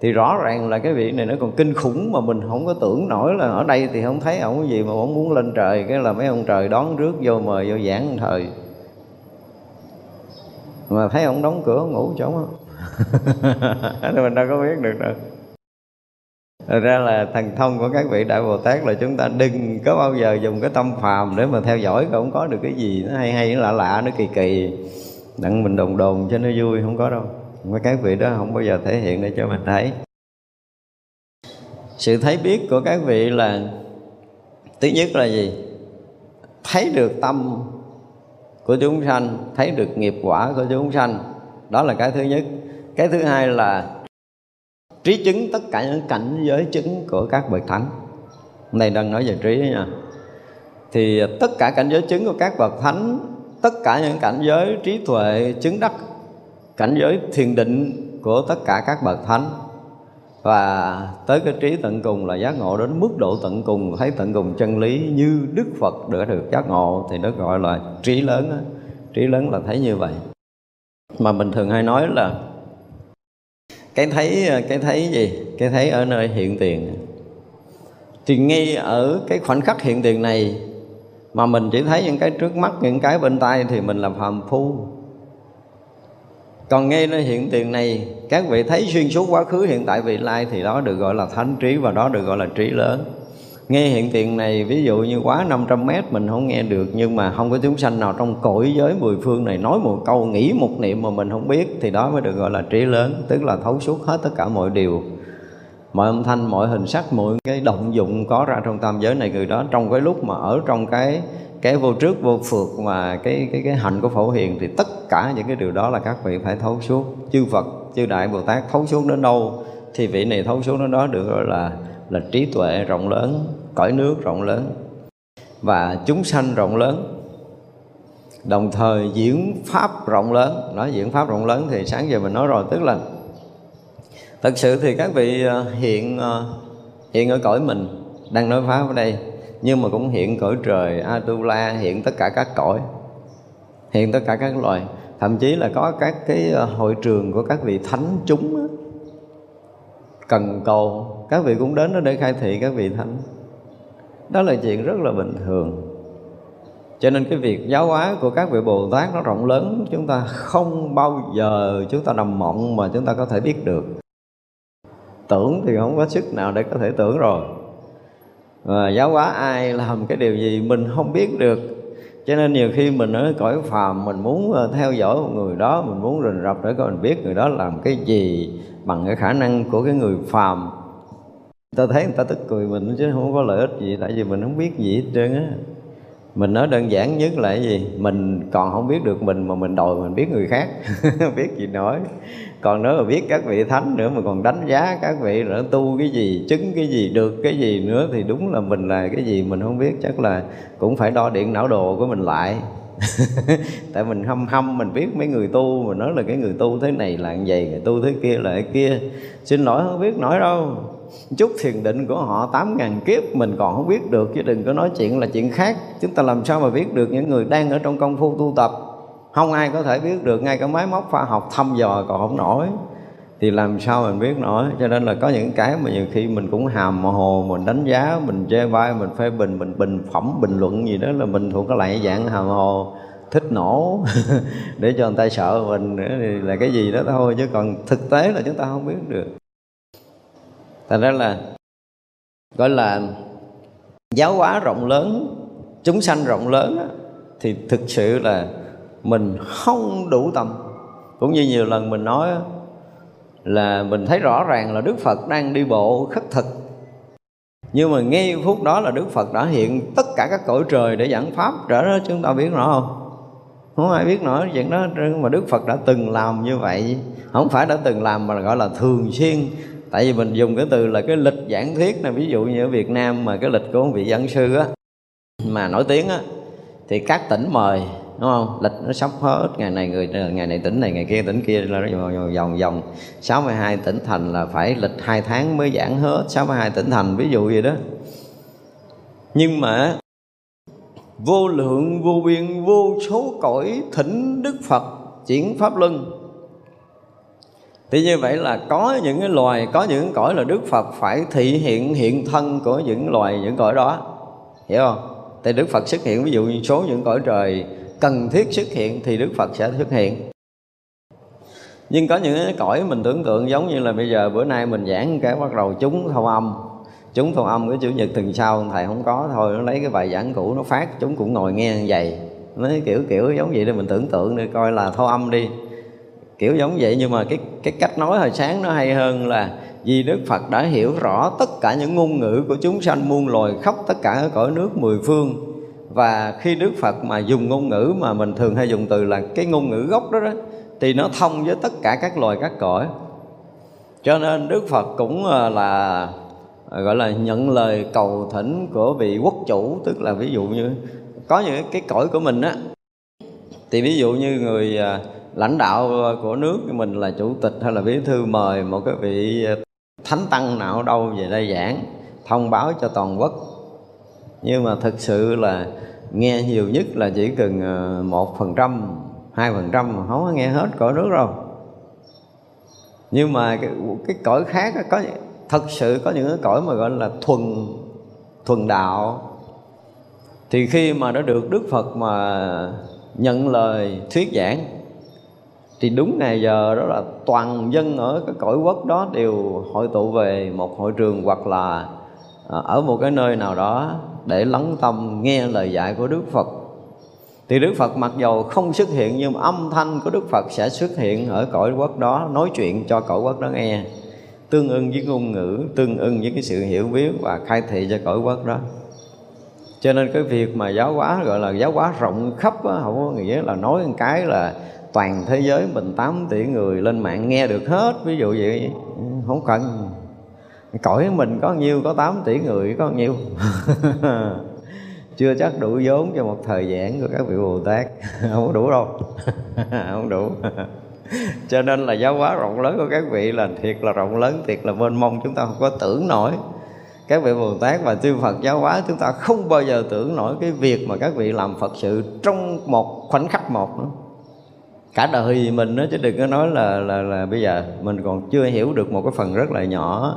thì rõ ràng là cái việc này nó còn kinh khủng mà mình không có tưởng nổi. Là ở đây thì không thấy ổng cái gì mà ổng muốn lên trời, cái là mấy ông trời đón rước vô mời vô giảng thời, mà thấy ổng đóng cửa ngủ chỗ đó. Mình đâu có biết được đâu. Thật ra là thần thông của các vị Đại Bồ Tát là chúng ta đừng có bao giờ dùng cái tâm phàm để mà theo dõi, không có được cái gì nó hay hay, nó lạ lạ, nó kỳ kỳ, đặng mình đồn đồn cho nó vui, không có đâu. Mà các vị đó không bao giờ thể hiện để cho mình thấy. Sự thấy biết của các vị là thứ nhất là gì? Thấy được tâm của chúng sanh, thấy được nghiệp quả của chúng sanh. Đó là cái thứ nhất. Cái thứ hai là trí chứng tất cả những cảnh giới chứng của các bậc thánh. Này đang nói về trí nha. Thì tất cả cảnh giới chứng của các bậc thánh, tất cả những cảnh giới trí tuệ chứng đắc, cảnh giới thiền định của tất cả các bậc thánh, và tới cái trí tận cùng là giác ngộ đến mức độ tận cùng, thấy tận cùng chân lý như Đức Phật đã được giác ngộ, thì nó gọi là trí lớn đó. Trí lớn là thấy như vậy. Mà mình thường hay nói là cái thấy, cái thấy gì? Cái thấy ở nơi hiện tiền. Thì ngay ở cái khoảnh khắc hiện tiền này mà mình chỉ thấy những cái trước mắt, những cái bên tai thì mình là phàm phu. Còn ngay nơi hiện tiền này, các vị thấy xuyên suốt quá khứ, hiện tại, vị lai, thì đó được gọi là thánh trí, và đó được gọi là trí lớn. Ngay hiện tiền này, ví dụ như quá năm trăm mét mình không nghe được, nhưng mà không có chúng sanh nào trong cõi giới mười phương này nói một câu, nghĩ một niệm mà mình không biết, thì đó mới được gọi là trí lớn. Tức là thấu suốt hết tất cả mọi điều, mọi âm thanh, mọi hình sắc, mọi cái động dụng có ra trong tam giới này, người đó trong cái lúc mà ở trong cái cái vô trước vô phược mà cái cái cái hạnh của Phổ Hiền, thì tất cả những cái điều đó là các vị phải thấu suốt. Chư Phật, chư Đại Bồ Tát thấu suốt đến đâu thì vị này thấu suốt đến đó, được gọi là là trí tuệ rộng lớn, cõi nước rộng lớn và chúng sanh rộng lớn. Đồng thời diễn pháp rộng lớn. Nói diễn pháp rộng lớn thì sáng giờ mình nói rồi, tức là thật sự thì các vị hiện hiện ở cõi mình đang nói pháp ở đây, nhưng mà cũng hiện cõi trời Atula, hiện tất cả các cõi, hiện tất cả các loài. Thậm chí là có các cái hội trường của các vị thánh chúng đó, cần cầu các vị cũng đến đó để khai thị các vị thánh. Đó là chuyện rất là bình thường. Cho nên cái việc giáo hóa của các vị Bồ Tát nó rộng lớn, chúng ta không bao giờ chúng ta nằm mộng mà chúng ta có thể biết được. Tưởng thì không có sức nào để có thể tưởng rồi. À, giáo hóa ai làm cái điều gì mình không biết được. Cho nên nhiều khi mình ở cõi phàm, mình muốn theo dõi một người đó, mình muốn rình rập để coi mình biết người đó làm cái gì bằng cái khả năng của cái người phàm. Ta thấy người ta tức cười mình chứ không có lợi ích gì, tại vì mình không biết gì hết trơn á. Mình nói đơn giản nhất là cái gì? Mình còn không biết được mình mà mình đòi mình biết người khác biết gì nổi. Còn nữa là biết các vị thánh nữa mà còn đánh giá các vị nữa tu cái gì, chứng cái gì, được cái gì nữa, thì đúng là mình là cái gì mình không biết, chắc là cũng phải đo điện não đồ của mình lại. Tại mình hâm hâm mình biết mấy người tu, mình nói là cái người tu thế này là như vậy, người tu thế kia là cái kia. Xin lỗi, không biết nổi đâu. Chút thiền định của họ tám ngàn kiếp mình còn không biết được, chứ đừng có nói chuyện là chuyện khác. Chúng ta làm sao mà biết được những người đang ở trong công phu tu tập? Không ai có thể biết được, ngay cả máy móc khoa học thăm dò còn không nổi, thì làm sao mình biết nổi. Cho nên là có những cái mà nhiều khi mình cũng hàm hồ, mình đánh giá, mình chê bai, mình phê bình, mình bình phẩm, bình luận gì đó là mình thuộc cái loại dạng hàm hồ, thích nổ để cho người ta sợ mình nữa, thì là cái gì đó thôi, chứ còn thực tế là chúng ta không biết được. Thành ra là gọi là giáo hóa rộng lớn, chúng sanh rộng lớn đó, thì thực sự là mình không đủ tầm. Cũng như nhiều lần mình nói là mình thấy rõ ràng là Đức Phật đang đi bộ khất thực, nhưng mà ngay phút đó là Đức Phật đã hiện tất cả các cõi trời để giảng pháp trở đó, chúng ta biết nổi không? Không ai biết nổi chuyện đó, mà Đức Phật đã từng làm như vậy. Không phải đã từng làm mà gọi là thường xuyên. Tại vì mình dùng cái từ là cái lịch giảng thuyết này, ví dụ như ở Việt Nam mà cái lịch của vị giảng sư á mà nổi tiếng á thì các tỉnh mời, đúng không? Lịch nó sắp hết, ngày này người ngày này tỉnh này, ngày kia tỉnh kia, là nó vòng vòng vòng sáu mươi hai tỉnh thành là phải lịch hai tháng mới giảng hết sáu mươi hai tỉnh thành, ví dụ vậy đó. Nhưng mà vô lượng vô biên vô số cõi thỉnh Đức Phật chuyển pháp luân. Thì như vậy là có những cái loài, có những cõi là Đức Phật phải thị hiện hiện thân của những loài, những cõi đó. Hiểu không? Thì Đức Phật xuất hiện, ví dụ như số những cõi trời cần thiết xuất hiện thì Đức Phật sẽ xuất hiện. Nhưng có những cái cõi mình tưởng tượng giống như là bây giờ bữa nay mình giảng cái bắt đầu chúng thâu âm. Chúng thâu âm cái chủ nhật tuần sau thầy không có thôi, nó lấy cái bài giảng cũ nó phát, chúng cũng ngồi nghe như vậy. Nói kiểu kiểu giống vậy để mình tưởng tượng để coi là thâu âm đi. Kiểu giống vậy nhưng mà cái cái cách nói hồi sáng nó hay hơn là vì Đức Phật đã hiểu rõ tất cả những ngôn ngữ của chúng sanh muôn loài khắp tất cả ở cõi nước mười phương. Và khi Đức Phật mà dùng ngôn ngữ mà mình thường hay dùng từ là cái ngôn ngữ gốc đó đó, thì nó thông với tất cả các loài các cõi. Cho nên Đức Phật cũng là gọi là nhận lời cầu thỉnh của vị quốc chủ. Tức là ví dụ như có những cái cõi của mình á, thì ví dụ như người lãnh đạo của nước mình là chủ tịch hay là bí thư mời một cái vị thánh tăng nào đâu về đây giảng, thông báo cho toàn quốc. Nhưng mà thực sự là nghe nhiều nhất là chỉ cần một phần trăm, hai phần trăm mà không có nghe hết cõi nước đâu. Nhưng mà cái, cái cõi khác có thật sự có những cái cõi mà gọi là thuần thuần đạo, thì khi mà đã được Đức Phật mà nhận lời thuyết giảng thì đúng ngày giờ đó là toàn dân ở cái cõi quốc đó đều hội tụ về một hội trường hoặc là ở một cái nơi nào đó để lắng tâm nghe lời dạy của Đức Phật. Thì Đức Phật mặc dầu không xuất hiện nhưng âm thanh của Đức Phật sẽ xuất hiện ở cõi quốc đó, nói chuyện cho cõi quốc đó nghe, tương ưng với ngôn ngữ, tương ưng với cái sự hiểu biết và khai thị cho cõi quốc đó. Cho nên cái việc mà giáo hóa gọi là giáo hóa rộng khắp đó, không có nghĩa là nói một cái là toàn thế giới mình tám tỷ người lên mạng nghe được hết. Ví dụ vậy không cần. Cõi mình có nhiêu, có tám tỷ người có nhiêu chưa chắc đủ vốn cho một thời gian của các vị Bồ Tát không đủ đâu không đủ Cho nên là giáo hóa rộng lớn của các vị là thiệt là rộng lớn, thiệt là mênh mông, chúng ta không có tưởng nổi. Các vị Bồ Tát và chư Phật giáo hóa chúng ta không bao giờ tưởng nổi cái việc mà các vị làm Phật sự trong một khoảnh khắc một nữa. Cả đời mình đó, chứ đừng có nói là, là, là bây giờ mình còn chưa hiểu được một cái phần rất là nhỏ.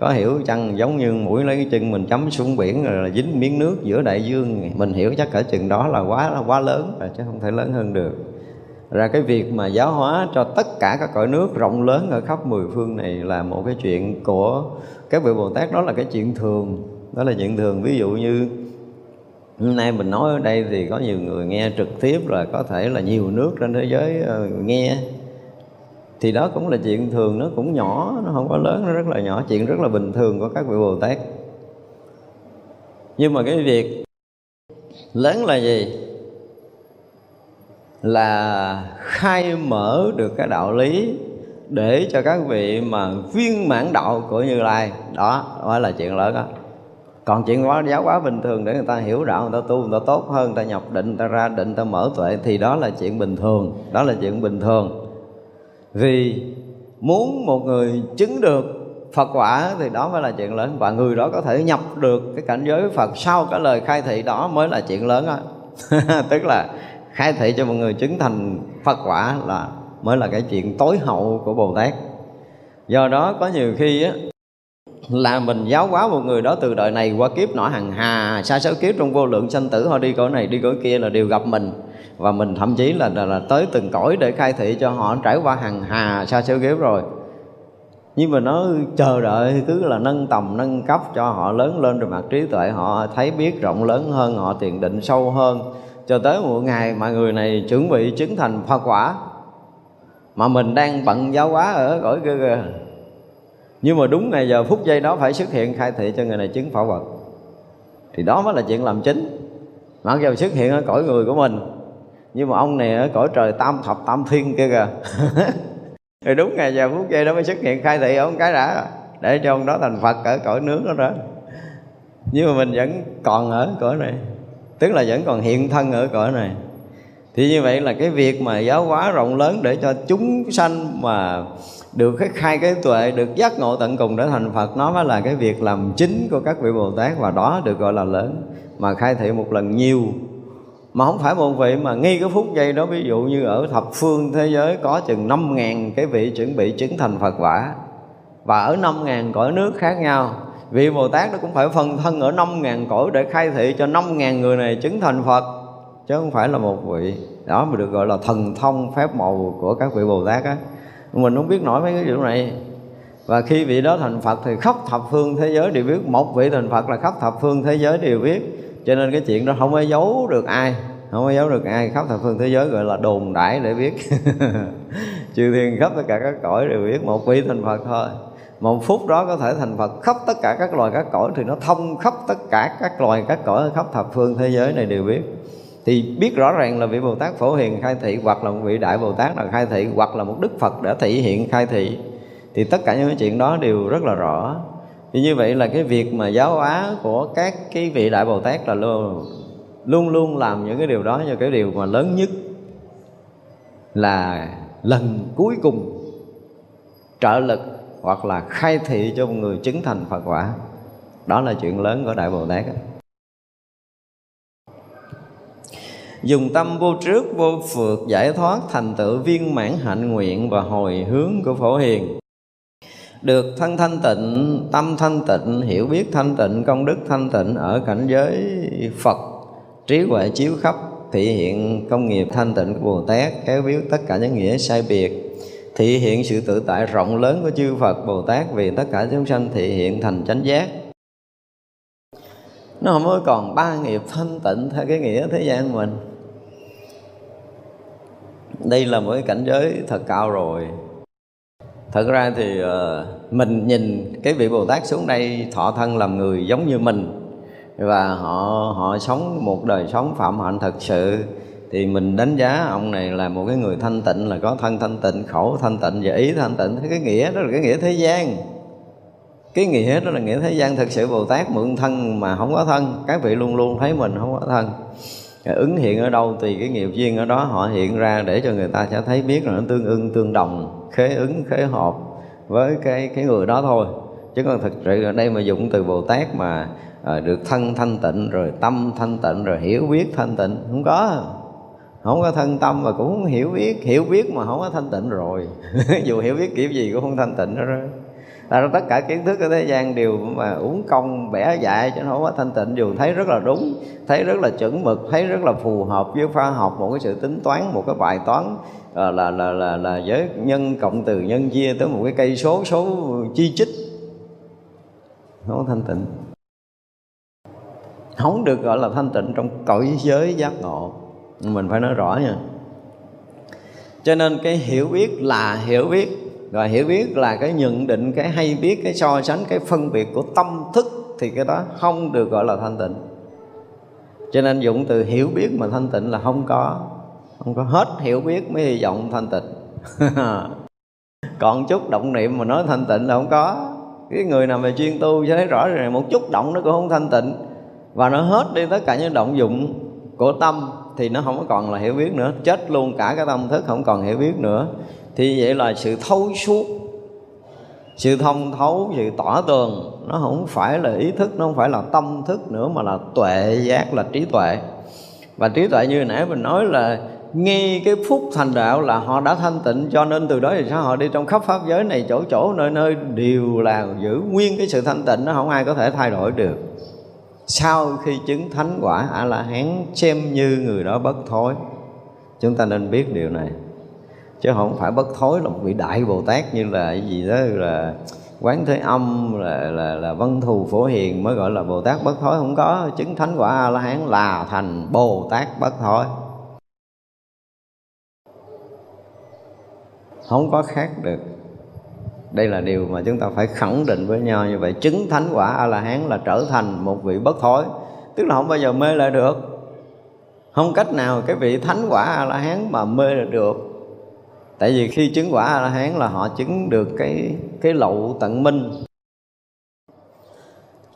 Có hiểu chăng giống như mũi lấy cái chân mình chấm xuống biển rồi là dính miếng nước giữa đại dương, mình hiểu chắc cả chừng đó là quá là quá lớn rồi chứ không thể lớn hơn được. Ra cái việc mà giáo hóa cho tất cả các cõi nước rộng lớn ở khắp mười phương này là một cái chuyện của các vị Bồ Tát, đó là cái chuyện thường, đó là chuyện thường. Ví dụ như hôm nay mình nói ở đây thì có nhiều người nghe trực tiếp rồi, có thể là nhiều nước trên thế giới nghe. Thì đó cũng là chuyện thường, nó cũng nhỏ, nó không có lớn, nó rất là nhỏ, chuyện rất là bình thường của các vị Bồ Tát. Nhưng mà cái việc lớn là gì? Là khai mở được cái đạo lý để cho các vị mà viên mãn đạo của Như Lai. Đó, đó là chuyện lớn đó. Còn chuyện quá giáo hóa bình thường để người ta hiểu đạo, người ta tu, người ta tốt hơn, người ta nhập định, người ta ra định, người ta mở tuệ, thì đó là chuyện bình thường, đó là chuyện bình thường. Vì muốn một người chứng được Phật quả thì đó mới là chuyện lớn. Và người đó có thể nhập được cái cảnh giới Phật sau cái lời khai thị đó mới là chuyện lớn đó. Tức là khai thị cho một người chứng thành Phật quả là mới là cái chuyện tối hậu của Bồ Tát. Do đó có nhiều khi á, là mình giáo hóa một người đó từ đời này qua kiếp nọ hằng hà sa số kiếp trong vô lượng sanh tử, họ đi cõi này đi cõi kia là đều gặp mình. Và mình thậm chí là, là, là tới từng cõi để khai thị cho họ, trải qua hằng hà sa số kiếp rồi. Nhưng mà nó chờ đợi cứ là nâng tầm nâng cấp cho họ lớn lên rồi mặt trí tuệ họ thấy biết rộng lớn hơn, họ thiền định sâu hơn, cho tới một ngày mà người này chuẩn bị chứng thành Phật quả mà mình đang bận giáo hóa ở cõi kia kìa. Nhưng mà đúng ngày giờ phút giây đó phải xuất hiện khai thị cho người này chứng Phật Phật, thì đó mới là chuyện làm chính. Mặc dù xuất hiện ở cõi người của mình, nhưng mà ông này ở cõi trời tam thập tam thiên kia kìa thì đúng ngày giờ phút giây đó mới xuất hiện khai thị ông cái đã, để cho ông đó thành Phật ở cõi nước đó đó. Nhưng mà mình vẫn còn ở cõi này, tức là vẫn còn hiện thân ở cõi này. Thì như vậy là cái việc mà giáo hóa rộng lớn để cho chúng sanh mà được cái khai cái tuệ, được giác ngộ tận cùng để thành Phật, nó mới là cái việc làm chính của các vị Bồ Tát. Và đó được gọi là lớn. Mà khai thị một lần nhiều, mà không phải một vị mà ngay cái phút giây đó. Ví dụ như ở thập phương thế giới có chừng năm ngàn cái vị chuẩn bị chứng thành Phật quả, và ở năm ngàn cõi nước khác nhau. Vị Bồ Tát nó cũng phải phân thân ở năm ngàn cõi để khai thị cho năm ngàn người này chứng thành Phật, chứ không phải là một vị. Đó mới được gọi là thần thông phép màu của các vị Bồ Tát á. Mình không biết nổi mấy cái điều này. Và khi vị đó thành Phật thì khắp thập phương thế giới đều biết. Một vị thành Phật là khắp thập phương thế giới đều biết. Cho nên cái chuyện đó không có giấu được ai, không có giấu được ai. Khắp thập phương thế giới gọi là đồn đại để biết. Chư thiên khắp tất cả các cõi đều biết. Một vị thành Phật thôi, một phút đó có thể thành Phật khắp tất cả các loài các cõi, thì nó thông khắp tất cả các loài các cõi khắp thập phương thế giới này đều biết. Thì biết rõ ràng là vị Bồ Tát Phổ Hiền khai thị, hoặc là một vị Đại Bồ Tát là khai thị, hoặc là một Đức Phật đã thị hiện khai thị. Thì tất cả những cái chuyện đó đều rất là rõ. Thì như vậy là cái việc mà giáo hóa của các cái vị Đại Bồ Tát là luôn, luôn luôn làm những cái điều đó. Như cái điều mà lớn nhất là lần cuối cùng trợ lực hoặc là khai thị cho một người chứng thành Phật quả. Đó là chuyện lớn của Đại Bồ Tát. Dùng tâm vô trước vô phượt giải thoát thành tựu viên mãn hạnh nguyện và hồi hướng của Phổ Hiền. Được thân thanh tịnh, tâm thanh tịnh, hiểu biết thanh tịnh, công đức thanh tịnh ở cảnh giới Phật. Trí huệ chiếu khắp, thị hiện công nghiệp thanh tịnh của Bồ Tát, kéo biết tất cả những nghĩa sai biệt. Thị hiện sự tự tại rộng lớn của chư Phật Bồ Tát vì tất cả chúng sanh, thị hiện thành chánh giác. Nó không có còn ba nghiệp thanh tịnh theo cái nghĩa thế gian mình. Đây là một cái cảnh giới thật cao rồi. Thật ra thì mình nhìn cái vị Bồ Tát xuống đây thọ thân làm người giống như mình, và họ họ sống một đời sống phạm hạnh thật sự, thì mình đánh giá ông này là một cái người thanh tịnh, là có thân thanh tịnh, khẩu thanh tịnh và ý thanh tịnh. Thế cái nghĩa đó là cái nghĩa thế gian. Cái nghĩa đó là nghĩa thế gian. Thực sự Bồ Tát mượn thân mà không có thân. Các vị luôn luôn thấy mình không có thân. Và ứng hiện ở đâu tùy cái nghiệp duyên ở đó họ hiện ra, để cho người ta sẽ thấy biết là nó tương ưng, tương đồng, khế ứng, khế hợp với cái, cái người đó thôi. Chứ còn thực sự ở đây mà dụng từ Bồ Tát mà à, được thân thanh tịnh, rồi tâm thanh tịnh, rồi hiểu biết thanh tịnh, không có. Không có thân tâm mà cũng không hiểu biết. Hiểu biết mà không có thanh tịnh rồi. Dù hiểu biết kiểu gì cũng không thanh tịnh nữa rồi. Tại tất cả kiến thức ở thế gian đều mà uống công bẻ dại, chứ không có thanh tịnh. Dù thấy rất là đúng, thấy rất là chuẩn mực, thấy rất là phù hợp với khoa học, một cái sự tính toán, một cái bài toán là là là là, là với nhân cộng từ nhân chia tới một cái cây số số chi chích, không có thanh tịnh, không được gọi là thanh tịnh trong cõi giới giác ngộ. Mình phải nói rõ nha. Cho nên cái hiểu biết là hiểu biết. Rồi hiểu biết là cái nhận định, cái hay biết, cái so sánh, cái phân biệt của tâm thức. Thì cái đó không được gọi là thanh tịnh. Cho nên dụng từ hiểu biết mà thanh tịnh là không có. Không có, hết hiểu biết mới hy vọng thanh tịnh. Còn chút động niệm mà nói thanh tịnh là không có. Cái người nào mà chuyên tu sẽ thấy rõ rồi, một chút động nó cũng không thanh tịnh. Và nó hết đi tất cả những động dụng của tâm, thì nó không còn là hiểu biết nữa. Chết luôn cả cái tâm thức, không còn hiểu biết nữa. Thì vậy là sự thấu suốt, sự thông thấu, sự tỏ tường, nó không phải là ý thức, nó không phải là tâm thức nữa, mà là tuệ giác, là trí tuệ. Và trí tuệ như nãy mình nói là ngay cái phút thành đạo là họ đã thanh tịnh. Cho nên từ đó thì sao họ đi trong khắp pháp giới này, chỗ chỗ nơi nơi đều là giữ nguyên cái sự thanh tịnh, nó không ai có thể thay đổi được. Sau khi chứng thánh quả A-la-hán xem như người đó bất thối. Chúng ta nên biết điều này. Chứ không phải bất thối là một vị Đại Bồ Tát như là cái gì đó là Quán Thế Âm, là, là, là Văn Thù, Phổ Hiền mới gọi là Bồ Tát bất thối. Không có, chứng thánh quả A-la-hán là thành Bồ Tát bất thối. Không có khác được. Đây là điều mà chúng ta phải khẳng định với nhau như vậy. Chứng thánh quả A-la-hán là trở thành một vị bất thối. Tức là không bao giờ mê lại được. Không cách nào cái vị thánh quả A-la-hán mà mê lại được. Tại vì khi chứng quả A-la-hán là họ chứng được cái, cái lậu tận minh.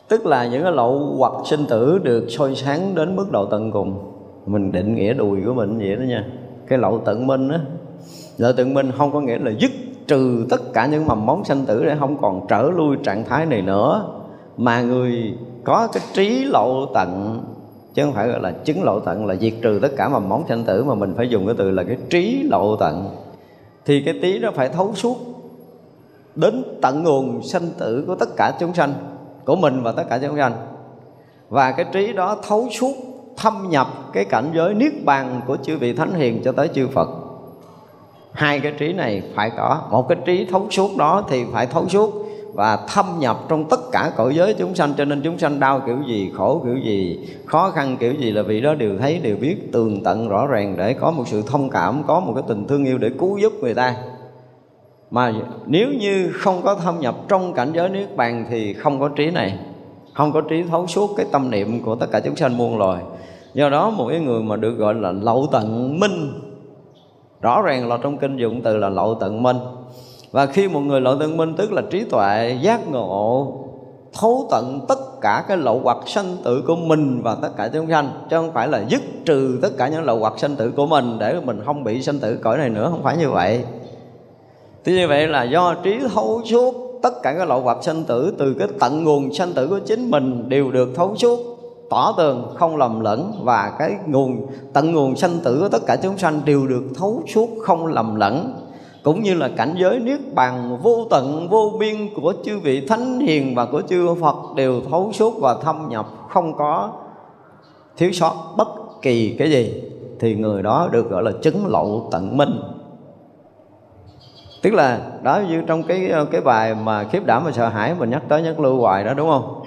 Tức là những cái lậu hoặc sinh tử được soi sáng đến mức độ tận cùng. Mình định nghĩa đùi của mình vậy đó nha. Cái lậu tận minh á. Lậu tận minh không có nghĩa là dứt trừ tất cả những mầm móng sanh tử để không còn trở lui trạng thái này nữa. Mà người có cái trí lậu tận, chứ không phải gọi là chứng lậu tận là diệt trừ tất cả mầm móng sanh tử, mà mình phải dùng cái từ là cái trí lậu tận. Thì cái trí nó phải thấu suốt đến tận nguồn sanh tử của tất cả chúng sanh, của mình và tất cả chúng sanh. Và cái trí đó thấu suốt thâm nhập cái cảnh giới niết bàn của chư vị thánh hiền cho tới chư Phật. Hai cái trí này phải có. Một cái trí thấu suốt đó thì phải thấu suốt và thâm nhập trong tất cả cõi giới chúng sanh. Cho nên chúng sanh đau kiểu gì, khổ kiểu gì, khó khăn kiểu gì là vì đó đều thấy, đều biết tường tận rõ ràng, để có một sự thông cảm, có một cái tình thương yêu để cứu giúp người ta. Mà nếu như không có thâm nhập trong cảnh giới Niết Bàn thì không có trí này, không có trí thấu suốt cái tâm niệm của tất cả chúng sanh muôn loài. Do đó một cái người mà được gọi là lậu tận minh, rõ ràng là trong kinh dụng từ là lậu tận minh. Và khi một người lậu tận minh tức là trí tuệ, giác ngộ, thấu tận tất cả cái lậu hoặc sanh tử của mình và tất cả chúng sanh, chứ không phải là dứt trừ tất cả những lậu hoặc sanh tử của mình để mình không bị sanh tử cõi này nữa, không phải như vậy. Thì như vậy là do trí thấu suốt tất cả các lậu hoặc sanh tử, từ cái tận nguồn sanh tử của chính mình đều được thấu suốt, tỏ tường, không lầm lẫn, và cái nguồn tận nguồn sanh tử của tất cả chúng sanh đều được thấu suốt, không lầm lẫn. Cũng như là cảnh giới Niết Bàn vô tận vô biên của chư vị Thánh Hiền và của chư Phật đều thấu suốt và thâm nhập, không có thiếu sót bất kỳ cái gì, thì người đó được gọi là chứng lậu tận minh. Tức là đó, như trong cái cái bài mà khiếp đảm và sợ hãi mình nhắc tới nhắc lưu hoài đó, đúng không?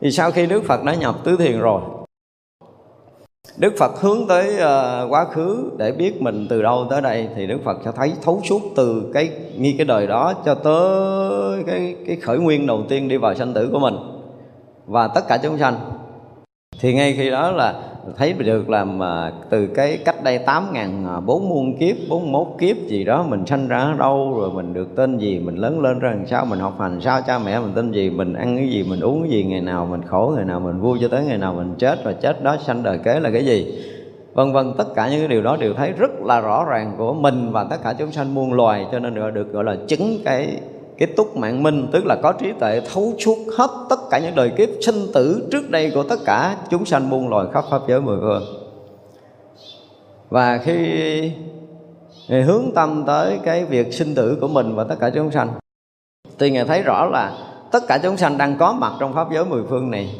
Thì sau khi Đức Phật đã nhập tứ thiền rồi, Đức Phật hướng tới uh, quá khứ để biết mình từ đâu tới đây, thì Đức Phật sẽ thấy thấu suốt từ cái nghi cái đời đó cho tới cái, cái khởi nguyên đầu tiên đi vào sanh tử của mình và tất cả chúng sanh. Thì ngay khi đó là thấy được làm từ cái cách đây tám ngàn bốn muôn kiếp, bốn mươi mốt kiếp gì đó, mình sanh ra ở đâu, rồi mình được tên gì, mình lớn lên ra làm sao, mình học hành sao, cha mẹ mình tên gì, mình ăn cái gì, mình uống cái gì, ngày nào mình khổ, ngày nào mình vui, cho tới ngày nào mình chết, và chết đó sanh đời kế là cái gì, vân vân. Tất cả những cái điều đó đều thấy rất là rõ ràng của mình và tất cả chúng sanh muôn loài, cho nên được gọi là chứng cái cái túc mạng minh, tức là có trí tuệ thấu suốt hết tất cả những đời kiếp sinh tử trước đây của tất cả chúng sanh muôn loài khắp pháp giới mười phương. Và khi Ngài hướng tâm tới cái việc sinh tử của mình và tất cả chúng sanh, thì Ngài thấy rõ là tất cả chúng sanh đang có mặt trong pháp giới mười phương này,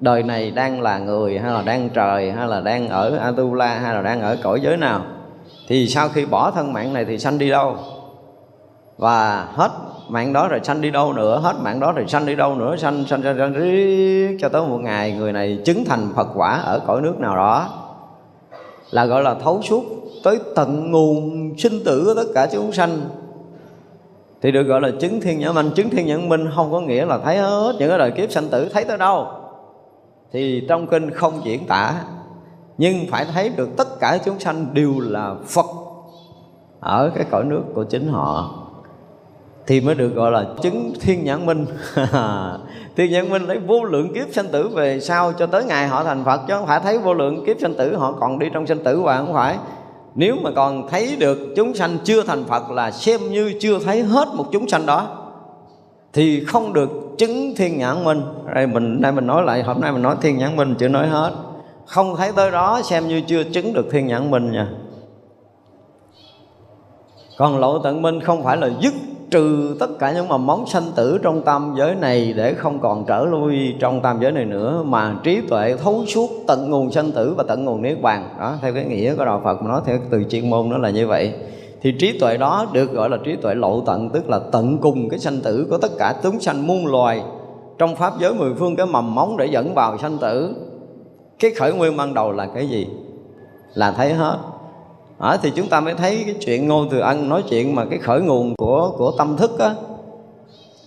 đời này đang là người hay là đang trời hay là đang ở Atula hay là đang ở cõi giới nào, thì sau khi bỏ thân mạng này thì sanh đi đâu, và hết mạng đó rồi sanh đi đâu nữa, hết mạng đó rồi sanh đi đâu nữa, sanh sanh sanh, sanh riết, cho tới một ngày người này chứng thành Phật quả ở cõi nước nào đó, là gọi là thấu suốt tới tận nguồn sinh tử của tất cả chúng sanh, thì được gọi là chứng thiên nhãn minh. Chứng thiên nhãn minh không có nghĩa là thấy hết những cái đời kiếp sanh tử, thấy tới đâu thì trong kinh không diễn tả, nhưng phải thấy được tất cả chúng sanh đều là Phật ở cái cõi nước của chính họ thì mới được gọi là chứng thiên nhãn minh. Thiên nhãn minh lấy vô lượng kiếp sanh tử về sau cho tới ngày họ thành Phật, chứ không phải thấy vô lượng kiếp sanh tử họ còn đi trong sanh tử. Và không phải, nếu mà còn thấy được chúng sanh chưa thành Phật là xem như chưa thấy hết một chúng sanh đó, thì không được chứng thiên nhãn minh. Đây mình đây mình nói lại, hôm nay mình nói thiên nhãn minh chưa nói hết, không thấy tới đó xem như chưa chứng được thiên nhãn minh nha. Còn lậu tận minh không phải là dứt trừ tất cả những mầm móng sanh tử trong tam giới này để không còn trở lui trong tam giới này nữa, mà trí tuệ thấu suốt tận nguồn sanh tử và tận nguồn Niết Bàn đó, theo cái nghĩa của đạo Phật mà nói theo từ chuyên môn nó là như vậy, thì trí tuệ đó được gọi là trí tuệ lậu tận, tức là tận cùng cái sanh tử của tất cả chúng sanh muôn loài trong pháp giới mười phương, cái mầm móng để dẫn vào sanh tử. Cái khởi nguyên ban đầu là cái gì? Là thấy hết. À, thì chúng ta mới thấy cái chuyện Ngô Thừa Ân nói chuyện mà cái khởi nguồn của của tâm thức á,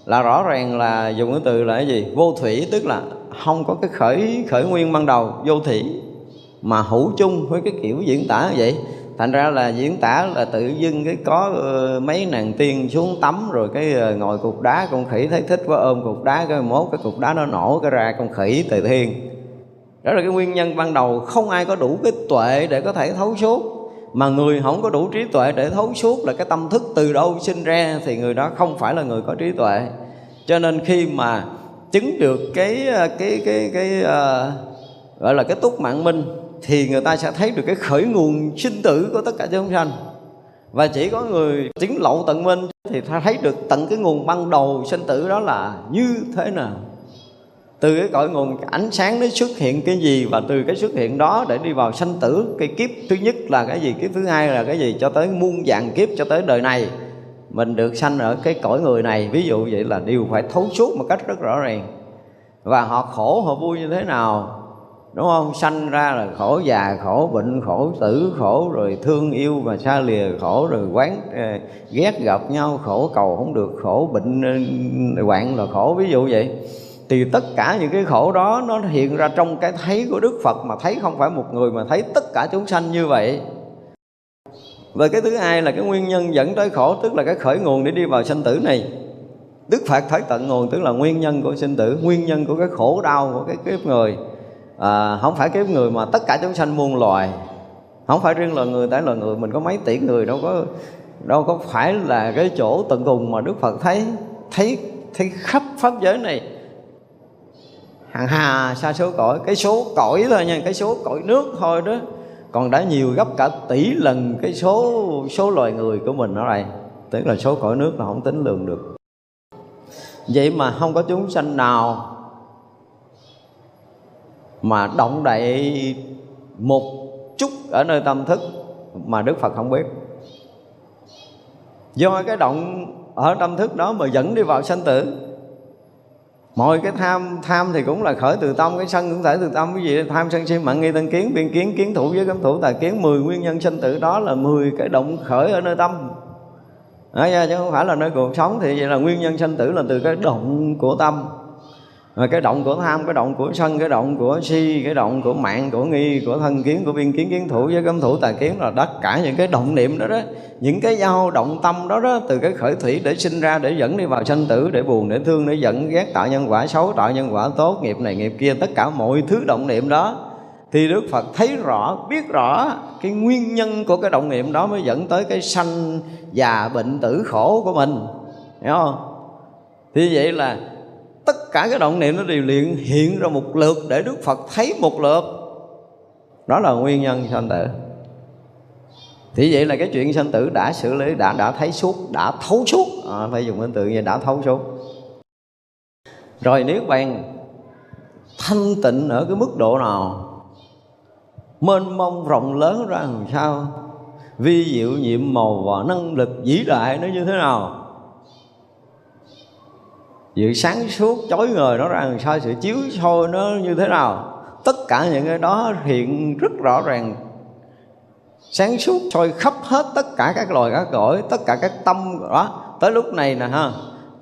là rõ ràng là dùng cái từ là cái gì? Vô thủy, tức là không có cái khởi khởi nguyên ban đầu, vô thủy mà hữu chung với cái kiểu diễn tả như vậy. Thành ra là diễn tả là tự dưng cái có uh, mấy nàng tiên xuống tắm rồi cái uh, ngồi cục đá con khỉ thấy thích quá ôm cục đá, cái mốt cái cục đá nó nổ cái ra con khỉ từ thiên. Đó là cái nguyên nhân ban đầu, không ai có đủ cái tuệ để có thể thấu suốt. Mà người không có đủ trí tuệ để thấu suốt là cái tâm thức từ đâu sinh ra, thì người đó không phải là người có trí tuệ. Cho nên khi mà chứng được cái cái cái cái uh, gọi là cái túc mạng minh, thì người ta sẽ thấy được cái khởi nguồn sinh tử của tất cả chúng sanh. Và chỉ có người chứng lậu tận minh thì ta thấy được tận cái nguồn ban đầu sinh tử đó là như thế nào, Từ cái cõi nguồn ánh sáng nó xuất hiện cái gì, và từ cái xuất hiện đó để đi vào sanh tử. Cái kiếp thứ nhất là cái gì, kiếp thứ hai là cái gì, cho tới muôn vạn kiếp, cho tới đời này mình được sanh ở cái cõi người này. Ví dụ vậy là đều phải thấu suốt một cách rất rõ ràng. Và họ khổ họ vui như thế nào, đúng không? Sanh ra là khổ già, khổ bệnh, khổ tử, khổ rồi thương yêu và xa lìa, khổ rồi quán ghét gặp nhau, khổ cầu không được, khổ bệnh hoạn là khổ, ví dụ vậy. Thì tất cả những cái khổ đó nó hiện ra trong cái thấy của Đức Phật, mà thấy không phải một người mà thấy tất cả chúng sanh như vậy. Và cái thứ hai là cái nguyên nhân dẫn tới khổ, tức là cái khởi nguồn để đi vào sanh tử này. Đức Phật thấy tận nguồn, tức là nguyên nhân của sinh tử, nguyên nhân của cái khổ đau của cái kiếp người. À, không phải kiếp người mà tất cả chúng sanh muôn loài, không phải riêng loài người, tại loài người mình có mấy tỷ người, đâu có đâu có phải là cái chỗ tận cùng mà Đức Phật thấy thấy thấy khắp pháp giới này, hàng hà sa số cõi, cái số cõi thôi nha, cái số cõi nước thôi đó, còn đã nhiều gấp cả tỷ lần cái số số loài người của mình ở đây, tức là số cõi nước là không tính lường được. Vậy mà không có chúng sanh nào mà động đậy một chút ở nơi tâm thức mà Đức Phật không biết. Do cái động ở tâm thức đó mà dẫn đi vào sanh tử. Mọi cái tham, tham thì cũng là khởi từ tâm, cái sân cũng khởi từ tâm. Cái gì tham sân si mạn nghi tân kiến, biên kiến, kiến thủ với cấm thủ, tà kiến. Mười nguyên nhân sanh tử đó là mười cái động khởi ở nơi tâm, à, chứ không phải là nơi cuộc sống. Thì vậy là nguyên nhân sanh tử là từ cái động của tâm. Rồi cái động của tham, cái động của sân, cái động của si, cái động của mạng, của nghi, của thân kiến, của biên kiến, kiến thủ với cấm thủ, tà kiến, là tất cả những cái động niệm đó đó, những cái dao động tâm đó đó, từ cái khởi thủy để sinh ra, để dẫn đi vào sanh tử, để buồn, để thương, để giận, ghét, tạo nhân quả xấu, tạo nhân quả tốt, nghiệp này nghiệp kia, tất cả mọi thứ động niệm đó. Thì Đức Phật thấy rõ, biết rõ cái nguyên nhân của cái động niệm đó mới dẫn tới cái sanh già bệnh tử khổ của mình, hiểu không? Thì vậy là tất cả cái động niệm nó đều liền hiện ra một lượt để Đức Phật thấy một lượt. Đó là nguyên nhân sanh tử. Thì vậy là cái chuyện sanh tử đã xử lý, đã đã thấy suốt, đã thấu suốt, à, phải dùng cái từ như đã thấu suốt. Rồi Niết Bàn thanh tịnh ở cái mức độ nào, mênh mông rộng lớn ra làm sao, vi diệu nhiệm màu và năng lực vĩ đại nó như thế nào, sự sáng suốt chói ngời nó ra làm sao, sự chiếu soi nó như thế nào. Tất cả những cái đó hiện rất rõ ràng, sáng suốt soi khắp hết tất cả các loài các cõi, tất cả các tâm đó. Tới lúc này nè ha,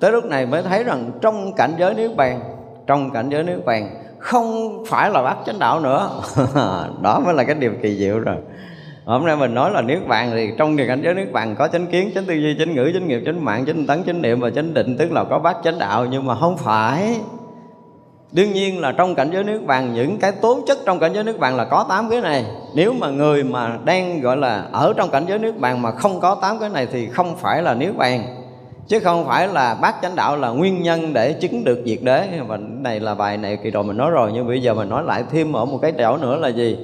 tới lúc này mới thấy rằng trong cảnh giới Niết Bàn, trong cảnh giới Niết Bàn không phải là bát chánh đạo nữa. Đó mới là cái điều kỳ diệu rồi. Hôm nay mình nói là Niết Bàn thì trong cái cảnh giới Niết Bàn có chánh kiến, chánh tư duy, chánh ngữ, chánh nghiệp, chánh mạng, chánh tấn, chánh niệm và chánh định, tức là có bát chánh đạo, nhưng mà không phải. Đương nhiên là trong cảnh giới Niết Bàn, những cái tố chất trong cảnh giới Niết Bàn là có tám cái này. Nếu mà người mà đang gọi là ở trong cảnh giới Niết Bàn mà không có tám cái này thì không phải là Niết Bàn, chứ không phải là bát chánh đạo là nguyên nhân để chứng được diệt đế. Và này là bài này kỳ rồi mình nói rồi, nhưng bây giờ mình nói lại thêm ở một cái chỗ nữa là gì?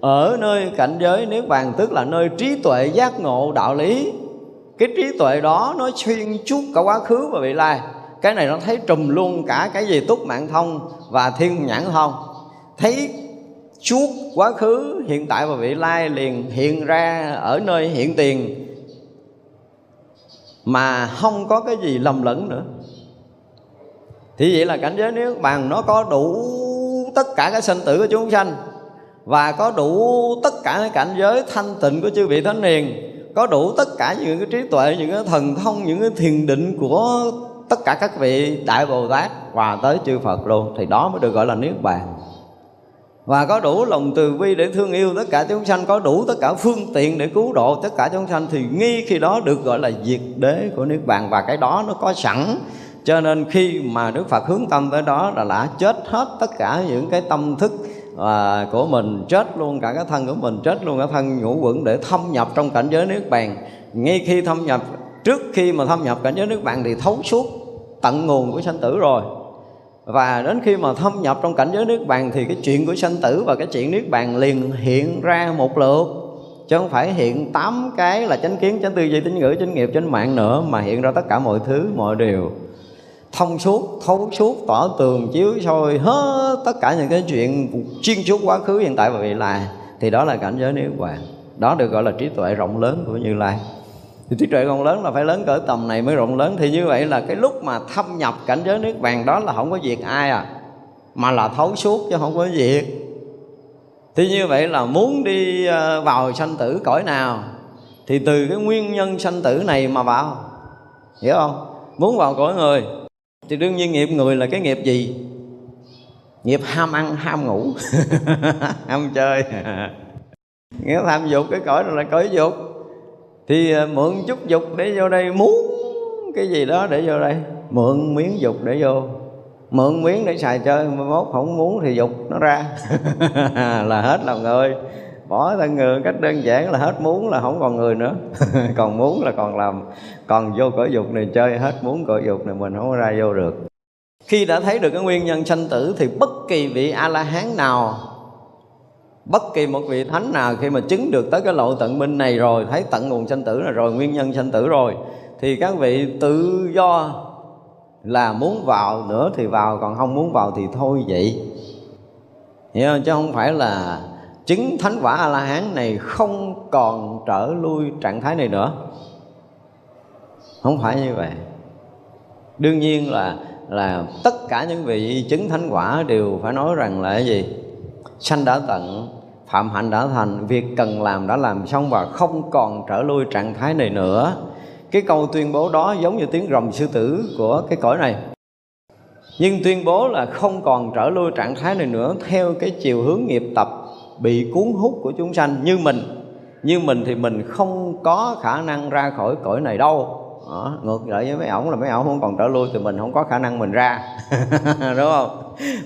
Ở nơi cảnh giới Niết Bàn, tức là nơi trí tuệ giác ngộ đạo lý. Cái trí tuệ đó nó xuyên suốt cả quá khứ và vị lai. Cái này nó thấy trùm luôn cả cái gì túc mạng thông và thiên nhãn thông, thấy suốt quá khứ, hiện tại và vị lai, liền hiện ra ở nơi hiện tiền mà không có cái gì lầm lẫn nữa. Thì vậy là cảnh giới Niết Bàn nó có đủ tất cả cái sanh tử của chúng sanh, và có đủ tất cả cái cảnh giới thanh tịnh của chư vị thánh hiền, có đủ tất cả những cái trí tuệ, những cái thần thông, những cái thiền định của tất cả các vị đại Bồ Tát và tới chư Phật luôn. Thì đó mới được gọi là Niết Bàn. Và có đủ lòng từ bi để thương yêu tất cả chúng sanh, có đủ tất cả phương tiện để cứu độ tất cả chúng sanh, thì ngay khi đó được gọi là diệt đế của Niết Bàn. Và cái đó nó có sẵn, cho nên khi mà Đức Phật hướng tâm tới đó là đã chết hết tất cả những cái tâm thức và của mình, chết luôn cả cái thân của mình, chết luôn cả thân ngũ quẩn, để thâm nhập trong cảnh giới Niết Bàn. Ngay khi thâm nhập, trước khi mà thâm nhập cảnh giới Niết Bàn thì thấu suốt tận nguồn của sanh tử rồi. Và đến khi mà thâm nhập trong cảnh giới Niết Bàn thì cái chuyện của sanh tử và cái chuyện Niết Bàn liền hiện ra một lượt, chứ không phải hiện tám cái là chánh kiến, chánh tư duy, chánh ngữ, chánh nghiệp, chánh mạng nữa, mà hiện ra tất cả mọi thứ, mọi điều. thông suốt, thấu suốt, tỏ tường, chiếu soi hết tất cả những cái chuyện chuyên suốt quá khứ, hiện tại và vị lai. Thì đó là cảnh giới niết bàn. Đó được gọi là trí tuệ rộng lớn của Như Lai. Thì trí tuệ rộng lớn là phải lớn cỡ tầm này mới rộng lớn. Thì như vậy là cái lúc mà thâm nhập cảnh giới niết bàn đó là không có việc ai à, mà là thấu suốt chứ không có việc. Thì như vậy là muốn đi vào sanh tử cõi nào thì từ cái nguyên nhân sanh tử này mà vào, hiểu không? Muốn vào cõi người thì đương nhiên nghiệp người là cái nghiệp gì? Nghiệp ham ăn, ham ngủ, ham chơi, nghĩa tham dục. Cái cõi này là cõi dục, thì mượn chút dục để vô đây, muốn cái gì đó để vô đây, mượn miếng dục để vô, mượn miếng để xài chơi, mai mốt không muốn thì dục nó ra là hết lòng người, bỏ thân người. Cách đơn giản là hết muốn là không còn người nữa còn muốn là còn làm, còn vô cõi dục này chơi, hết muốn cõi dục này mình không ra vô được. Khi đã thấy được cái nguyên nhân sanh tử thì bất kỳ vị A-la-hán nào, bất kỳ một vị thánh nào, khi mà chứng được tới cái lộ tận minh này rồi, thấy tận nguồn sanh tử rồi, rồi nguyên nhân sanh tử rồi, thì các vị tự do là muốn vào nữa thì vào, còn không muốn vào thì thôi vậy. Hiểu không? Chứ không phải là chứng thánh quả A-la-hán này không còn trở lui trạng thái này nữa, không phải như vậy. Đương nhiên là là tất cả những vị chứng thánh quả đều phải nói rằng là cái gì? Sanh đã tận, phạm hạnh đã thành, việc cần làm đã làm xong và không còn trở lui trạng thái này nữa. Cái câu tuyên bố đó giống như tiếng rồng sư tử của cái cõi này, nhưng tuyên bố là không còn trở lui trạng thái này nữa theo cái chiều hướng nghiệp tập bị cuốn hút của chúng sanh. Như mình, như mình thì mình không có khả năng ra khỏi cõi này đâu. Đó, ngược lại với mấy ổng là mấy ổng không còn trở lui thì mình không có khả năng mình ra đúng không?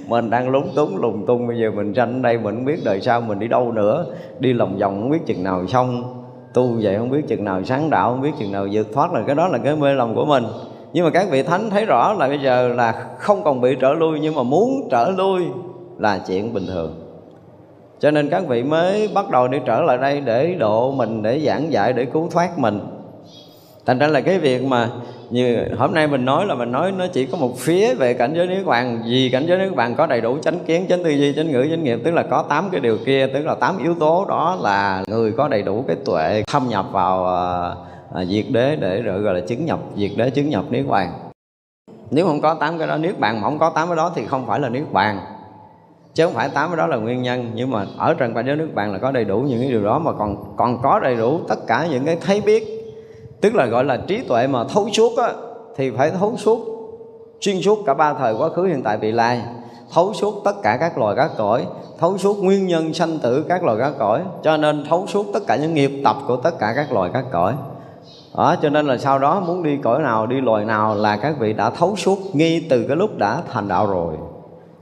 Mình đang lúng túng lùng tung, bây giờ mình sanh đây mình không biết đời sau mình đi đâu nữa, đi lòng vòng không biết chừng nào xong, tu vậy không biết chừng nào sáng đạo, không biết chừng nào vượt thoát, là cái đó là cái mê lòng của mình. Nhưng mà các vị thánh thấy rõ là bây giờ là không còn bị trở lui, nhưng mà muốn trở lui là chuyện bình thường. Cho nên các vị mới bắt đầu đi trở lại đây để độ mình, để giảng dạy, để cứu thoát mình. Thành ra là cái việc mà như hôm nay mình nói là mình nói nó chỉ có một phía về cảnh giới niết bàn. Vì cảnh giới niết bàn có đầy đủ chánh kiến, chánh tư duy, chánh ngữ, chánh nghiệp, tức là có tám cái điều kia, tức là tám yếu tố đó là người có đầy đủ cái tuệ thâm nhập vào à, diệt đế để rồi gọi là chứng nhập diệt đế, chứng nhập niết bàn. Nếu không có tám cái đó niết bàn, mà không có tám cái đó thì không phải là niết bàn, chứ không phải tám cái đó là nguyên nhân. Nhưng mà ở trần cảnh giới niết bàn là có đầy đủ những cái điều đó, mà còn còn có đầy đủ tất cả những cái thấy biết. Tức là gọi là trí tuệ mà thấu suốt á, thì phải thấu suốt, xuyên suốt cả ba thời quá khứ, hiện tại, vị lai. Thấu suốt tất cả các loài các cõi, thấu suốt nguyên nhân sanh tử các loài các cõi. Cho nên thấu suốt tất cả những nghiệp tập của tất cả các loài các cõi. Đó, cho nên là sau đó muốn đi cõi nào, đi loài nào là các vị đã thấu suốt ngay từ cái lúc đã thành đạo rồi.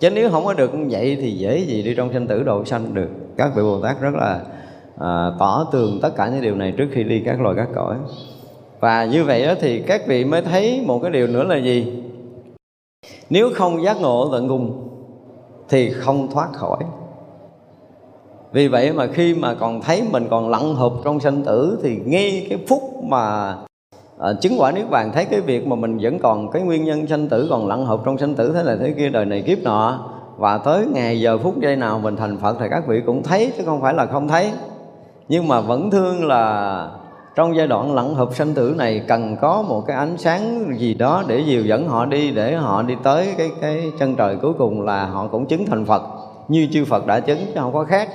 Chứ nếu không có được vậy thì dễ gì đi trong sanh tử độ sanh được. Các vị Bồ Tát rất là à, tỏ tường tất cả những điều này trước khi đi các loài các cõi. Và như vậy thì các vị mới thấy một cái điều nữa là gì? Nếu không giác ngộ tận cùng thì không thoát khỏi. Vì vậy mà khi mà còn thấy mình còn lặn hụp trong sanh tử thì ngay cái phút mà à, chứng quả niết bàn, thấy cái việc mà mình vẫn còn cái nguyên nhân sanh tử, còn lặn hụp trong sanh tử, thế là thế kia, đời này kiếp nọ, và tới ngày giờ phút giây nào mình thành Phật thì các vị cũng thấy, chứ không phải là không thấy. Nhưng mà vẫn thương là trong giai đoạn lặn hụp sanh tử này cần có một cái ánh sáng gì đó để dìu dẫn họ đi, để họ đi tới cái cái chân trời cuối cùng là họ cũng chứng thành Phật như chư Phật đã chứng, chứ không có khác.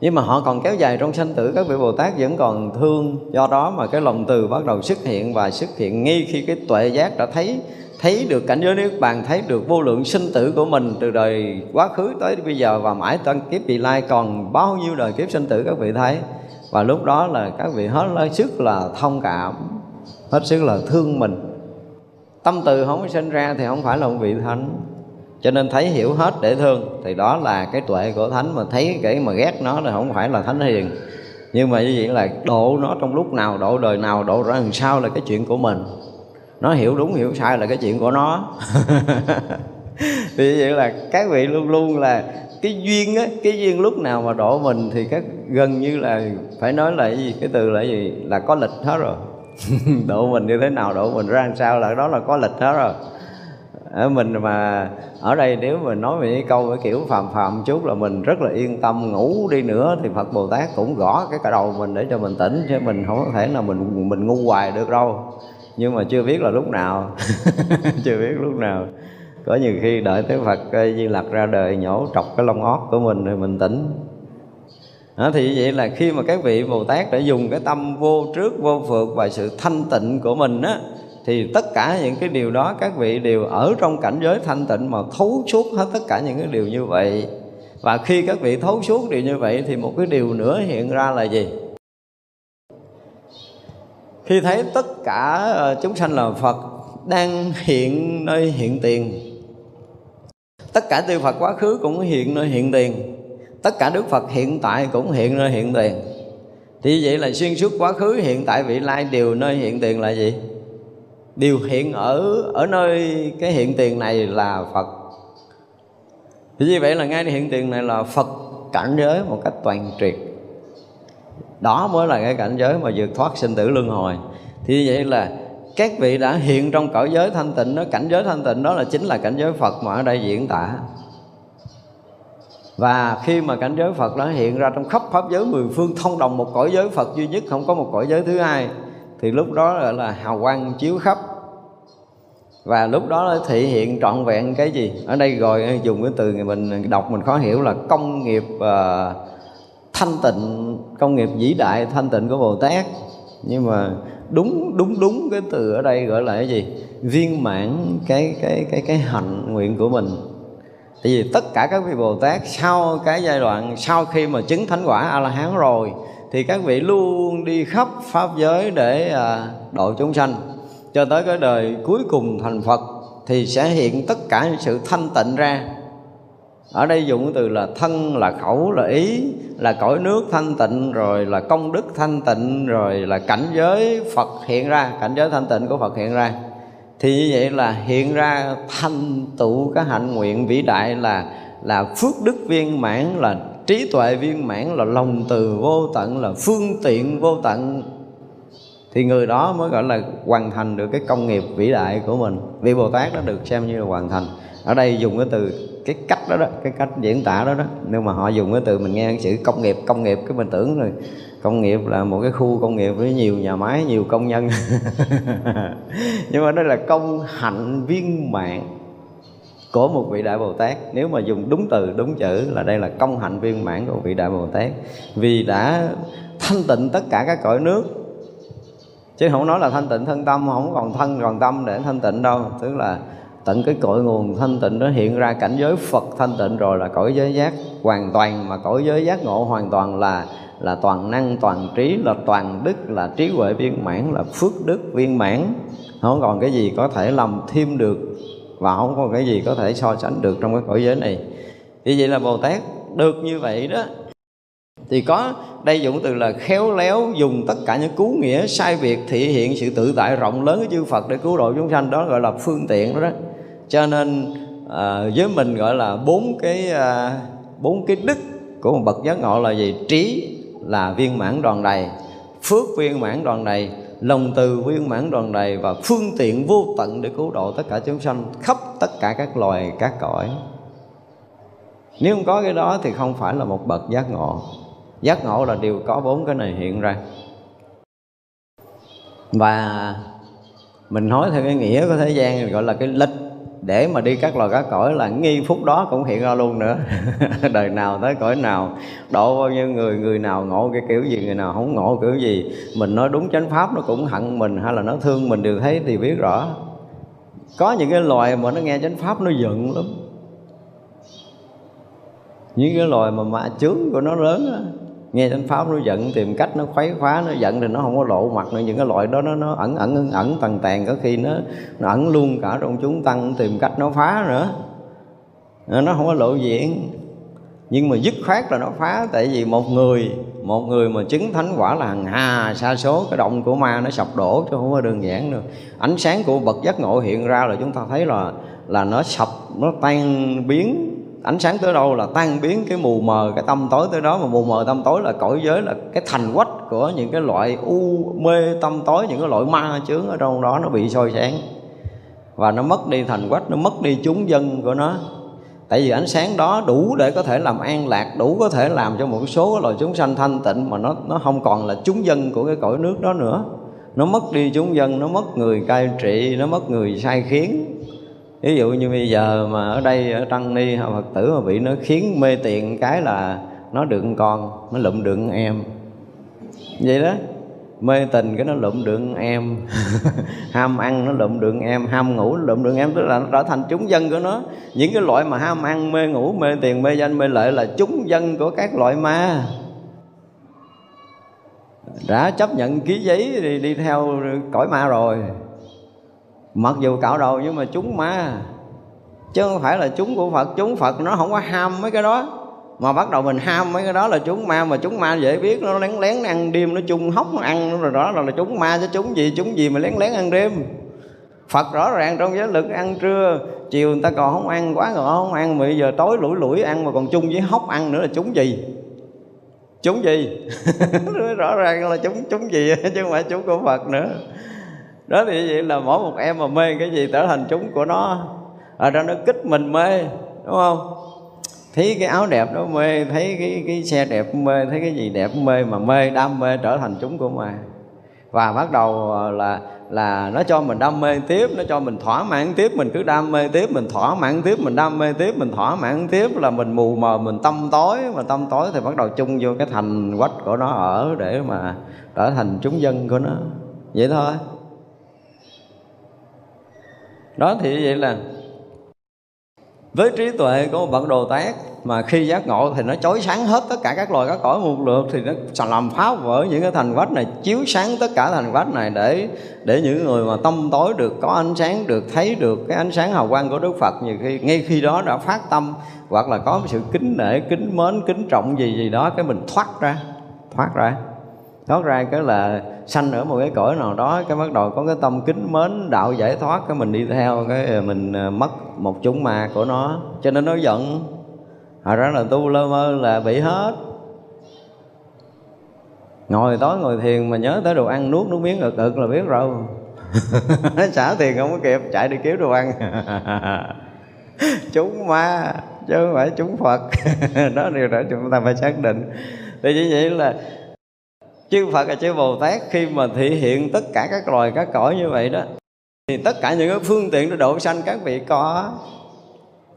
Nhưng mà họ còn kéo dài trong sanh tử, các vị Bồ Tát vẫn còn thương. Do đó mà cái lòng từ bắt đầu xuất hiện, và xuất hiện ngay khi cái tuệ giác đã thấy thấy được cảnh giới niết bàn, thấy được vô lượng sinh tử của mình từ đời quá khứ tới bây giờ và mãi tận kiếp vị lai, còn bao nhiêu đời kiếp sinh tử các vị thấy. Và lúc đó là các vị hết sức là thông cảm, hết sức là thương mình. Tâm từ không có sinh ra thì không phải là một vị thánh. Cho nên thấy hiểu hết để thương, thì đó là cái tuệ của thánh. Mà thấy cái mà ghét nó là không phải là thánh hiền. Nhưng mà như vậy là độ nó trong lúc nào, độ đời nào, độ ra làm sao là cái chuyện của mình. Nó hiểu đúng hiểu sai là cái chuyện của nó Thì vậy là các vị luôn luôn là cái duyên á, cái duyên lúc nào mà độ mình thì các gần như là phải nói là cái gì, cái từ là gì, là có lịch hết rồi. Độ mình như thế nào, độ mình ra làm sao là đó là có lịch hết rồi. Ở mình mà ở đây nếu mình nói về cái câu cái kiểu phàm phàm chút là mình rất là yên tâm, ngủ đi nữa thì Phật Bồ Tát cũng gõ cái cả đầu mình để cho mình tỉnh, chứ mình không có thể là mình mình ngu hoài được đâu. Nhưng mà chưa biết là lúc nào. Chưa biết lúc nào. Có nhiều khi đợi tới Phật Di Lạc ra đời nhổ trọc cái lông ót của mình thì mình tỉnh. À, thì vậy là khi mà các vị Bồ Tát đã dùng cái tâm vô trước vô phượt và sự thanh tịnh của mình á, thì tất cả những cái điều đó các vị đều ở trong cảnh giới thanh tịnh mà thấu suốt hết tất cả những cái điều như vậy. Và khi các vị thấu suốt điều như vậy thì một cái điều nữa hiện ra là gì? Khi thấy tất cả chúng sanh là Phật đang hiện nơi hiện tiền, tất cả chư Phật quá khứ cũng hiện nơi hiện tiền, tất cả Đức Phật hiện tại cũng hiện nơi hiện tiền. Thì vậy là xuyên suốt quá khứ, hiện tại, vị lai đều nơi hiện tiền là gì? Điều hiện ở ở nơi cái hiện tiền này là Phật. Thì như vậy là ngay hiện tiền này là Phật cảnh giới một cách toàn triệt. Đó mới là cái cảnh giới mà vượt thoát sinh tử luân hồi. Thì vậy là các vị đã hiện trong cõi giới thanh tịnh đó, cảnh giới thanh tịnh đó là chính là cảnh giới Phật mà ở đây diễn tả. Và khi mà cảnh giới Phật đã hiện ra trong khắp pháp giới mười phương thông đồng một cõi giới Phật duy nhất, không có một cõi giới thứ hai, thì lúc đó là, là hào quang chiếu khắp. Và lúc đó là thể hiện trọn vẹn cái gì? Ở đây rồi dùng cái từ mình đọc mình khó hiểu là công nghiệp uh, thanh tịnh, công nghiệp vĩ đại thanh tịnh của Bồ Tát. Nhưng mà đúng đúng đúng cái từ ở đây gọi là cái gì? Viên mãn cái cái cái cái hạnh nguyện của mình. Tại vì tất cả các vị Bồ Tát sau cái giai đoạn sau khi mà chứng thánh quả A-la-hán rồi thì các vị luôn đi khắp pháp giới để độ chúng sanh, cho tới cái đời cuối cùng thành Phật thì sẽ hiện tất cả những sự thanh tịnh ra. Ở đây dùng cái từ là thân, là khẩu, là ý, là cõi nước thanh tịnh, rồi là công đức thanh tịnh, rồi là cảnh giới Phật hiện ra, cảnh giới thanh tịnh của Phật hiện ra. Thì như vậy là hiện ra thành tựu cái hạnh nguyện vĩ đại là là phước đức viên mãn, là trí tuệ viên mãn, là lòng từ vô tận, là phương tiện vô tận. Thì người đó mới gọi là hoàn thành được cái công nghiệp vĩ đại của mình. Vị Bồ Tát đó được xem như là hoàn thành. Ở đây dùng cái từ cái cách đó đó, cái cách diễn tả đó đó. Nhưng mà họ dùng cái từ mình nghe chữ công nghiệp, công nghiệp cái mình tưởng rồi công nghiệp là một cái khu công nghiệp với nhiều nhà máy, nhiều công nhân. Nhưng mà đây là công hạnh viên mãn của một vị đại Bồ Tát. Nếu mà dùng đúng từ, đúng chữ là đây là công hạnh viên mãn của vị đại Bồ Tát, vì đã thanh tịnh tất cả các cõi nước. Chứ không nói là thanh tịnh thân tâm, không còn thân còn tâm để thanh tịnh đâu. Tức là tận cái cội nguồn thanh tịnh đó hiện ra cảnh giới Phật thanh tịnh rồi là cõi giới giác hoàn toàn. Mà cõi giới giác ngộ hoàn toàn là là toàn năng, toàn trí, là toàn đức, là trí huệ viên mãn, là phước đức viên mãn. Không còn cái gì có thể làm thêm được và không còn cái gì có thể so sánh được trong cái cõi giới này. Vì vậy là Bồ Tát được như vậy đó. Thì có đây dụng từ là khéo léo dùng tất cả những cứu nghĩa sai biệt thể hiện sự tự tại rộng lớn của chư Phật để cứu độ chúng sanh, đó gọi là phương tiện đó, đó. Cho nên à, với mình gọi là bốn cái à, bốn cái đức của một bậc giác ngộ là gì? Trí là viên mãn đoàn đầy, phước viên mãn đoàn đầy, lòng từ viên mãn đoàn đầy và phương tiện vô tận để cứu độ tất cả chúng sanh khắp tất cả các loài các cõi. Nếu không có cái đó thì không phải là một bậc giác ngộ. Giác ngộ là điều có bốn cái này hiện ra. Và mình nói theo cái nghĩa của thế gian gọi là cái lịch để mà đi các loài cá cõi là nghi phúc đó cũng hiện ra luôn nữa. Đời nào tới cõi nào, độ bao nhiêu người, người nào ngộ cái kiểu gì, người nào không ngộ kiểu gì. Mình nói đúng chánh pháp nó cũng hận mình hay là nó thương mình đều thấy thì biết rõ. Có những cái loài mà nó nghe chánh pháp nó giận lắm. Những cái loài mà ma chướng của nó lớn á, nghe chánh pháp nó giận, tìm cách nó khuấy khóa, nó giận thì nó không có lộ mặt nữa. Những cái loại đó nó, nó ẩn ẩn ẩn ẩn tàng tàng, có khi nó, nó ẩn luôn cả trong chúng tăng, tìm cách nó phá nữa, nó không có lộ diện. Nhưng mà dứt khoát là nó phá. Tại vì một người một người mà chứng thánh quả là hàng hà sa số, cái động của ma nó sập đổ chứ không có đơn giản nữa. Ánh sáng của bậc giác ngộ hiện ra là chúng ta thấy là là nó sập, nó tan biến. Ánh sáng tới đâu là tan biến cái mù mờ, cái tâm tối tới đó. Mà mù mờ tâm tối là cõi giới, là cái thành quách của những cái loại u mê tâm tối, những cái loại ma chướng ở trong đó nó bị soi sáng, và nó mất đi thành quách, nó mất đi chúng dân của nó. Tại vì ánh sáng đó đủ để có thể làm an lạc, đủ có thể làm cho một số loài chúng sanh thanh tịnh, mà nó nó không còn là chúng dân của cái cõi nước đó nữa. Nó mất đi chúng dân, nó mất người cai trị, nó mất người sai khiến. Ví dụ như bây giờ mà ở đây ở Trăng Ni Phật tử mà bị nó khiến mê tiện cái là nó đựng con, nó lụm đựng em. Vậy đó, mê tình cái nó lụm đựng em. Ham ăn nó lụm đựng em, ham ngủ nó lụm đựng em. Tức là nó trở thành chúng dân của nó. Những cái loại mà ham ăn, mê ngủ, mê tiền, mê danh, mê lợi là chúng dân của các loại ma. Đã chấp nhận ký giấy thì đi theo cõi ma rồi, mặc dù cạo đầu nhưng mà chúng ma, chứ không phải là chúng của Phật. Chúng Phật nó không có ham mấy cái đó, mà bắt đầu mình ham mấy cái đó là chúng ma. Mà chúng ma dễ biết, nó lén lén ăn đêm, nó chung hóc nó ăn, rồi đó là chúng ma. Chứ chúng gì, chúng gì mà lén lén ăn đêm. Phật rõ ràng trong giới lực ăn trưa, chiều người ta còn không ăn, quá ngọ không ăn, mà bây giờ tối lủi lủi ăn mà còn chung với hóc ăn nữa là chúng gì? Chúng gì? Rõ ràng là chúng chúng gì chứ không phải chúng của Phật nữa. Đó thì vậy là mỗi một em mà mê cái gì trở thành chúng của nó, ở đó nó kích mình mê, đúng không? Thấy cái áo đẹp nó mê, thấy cái, cái xe đẹp mê, thấy cái gì đẹp mê, mà mê đam mê trở thành chúng của mà. Và bắt đầu là là nó cho mình đam mê tiếp, nó cho mình thỏa mãn tiếp, mình cứ đam mê tiếp, mình thỏa mãn tiếp, mình đam mê tiếp, mình thỏa mãn tiếp, là mình mù mờ, mình tâm tối. Mà tâm tối thì bắt đầu chung vô cái thành quách của nó ở để mà trở thành chúng dân của nó. Vậy thôi. Đó thì vậy là với trí tuệ của một bậc Bồ Tát mà khi giác ngộ thì nó chói sáng hết tất cả các loài các cõi một lượt, thì nó làm phá vỡ những cái thành quách này, chiếu sáng tất cả thành quách này để để những người mà tâm tối được có ánh sáng, được thấy được cái ánh sáng hào quang của Đức Phật. Nhiều khi ngay khi đó đã phát tâm, hoặc là có một sự kính nể, kính mến, kính trọng gì gì đó, cái mình thoát ra, thoát ra. Thoát ra cái là sanh ở một cái cõi nào đó, cái bắt đầu có cái tâm kính mến đạo giải thoát, cái mình đi theo, cái mình mất một chúng ma của nó, cho nên nó giận. Hồi đó là tu lơ mơ là bị hết. Ngồi tối ngồi thiền mà nhớ tới đồ ăn, nuốt nước miếng ực ực là biết rồi. Nó xả tiền không có kịp, chạy đi kiếm đồ ăn. Chúng ma chứ không phải chúng Phật. Đó là điều đó chúng ta phải xác định. Thì như vậy là chư Phật và chư Bồ Tát khi mà thị hiện tất cả các loài các cõi như vậy đó, thì tất cả những cái phương tiện để độ sanh các vị có.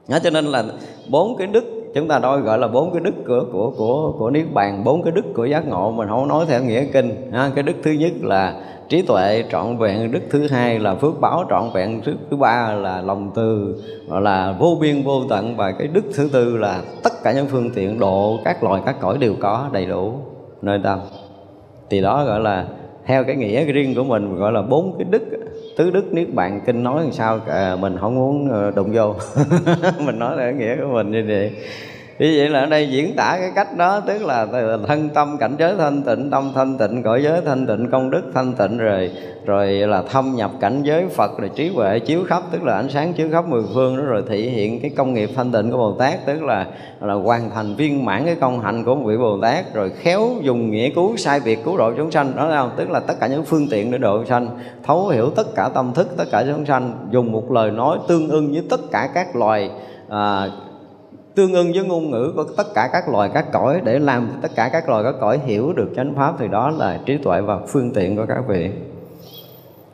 Đó, cho nên là bốn cái đức chúng ta đôi gọi là bốn cái đức của của của của niết bàn, bốn cái đức của giác ngộ. Mình không nói theo nghĩa kinh. Ha, cái đức thứ nhất là trí tuệ trọn vẹn, đức thứ hai là phước báo trọn vẹn, đức thứ ba là lòng từ gọi là vô biên vô tận, và cái đức thứ tư là tất cả những phương tiện độ các loài các cõi đều có đầy đủ nơi tâm. Thì đó gọi là theo cái nghĩa riêng của mình, gọi là bốn cái đức. Tứ đức niết bàn kinh nói làm sao à, mình không muốn đụng vô. Mình nói là cái nghĩa của mình như vậy. Vì vậy là ở đây diễn tả cái cách đó, tức là thân tâm cảnh giới thanh tịnh, tâm thanh tịnh, cõi giới thanh tịnh, công đức thanh tịnh, rồi rồi là thâm nhập cảnh giới Phật, rồi trí huệ chiếu khắp, tức là ánh sáng chiếu khắp mười phương đó, rồi thể hiện cái công nghiệp thanh tịnh của Bồ Tát, tức là là hoàn thành viên mãn cái công hạnh của một vị Bồ Tát, rồi khéo dùng nghĩa cứu sai việc cứu độ chúng sanh đó, không? Tức là tất cả những phương tiện để độ sanh, thấu hiểu tất cả tâm thức tất cả chúng sanh, dùng một lời nói tương ưng với tất cả các loài, à, tương ưng với ngôn ngữ của tất cả các loài các cõi, để làm tất cả các loài các cõi hiểu được chánh pháp. Thì đó là trí tuệ và phương tiện của các vị,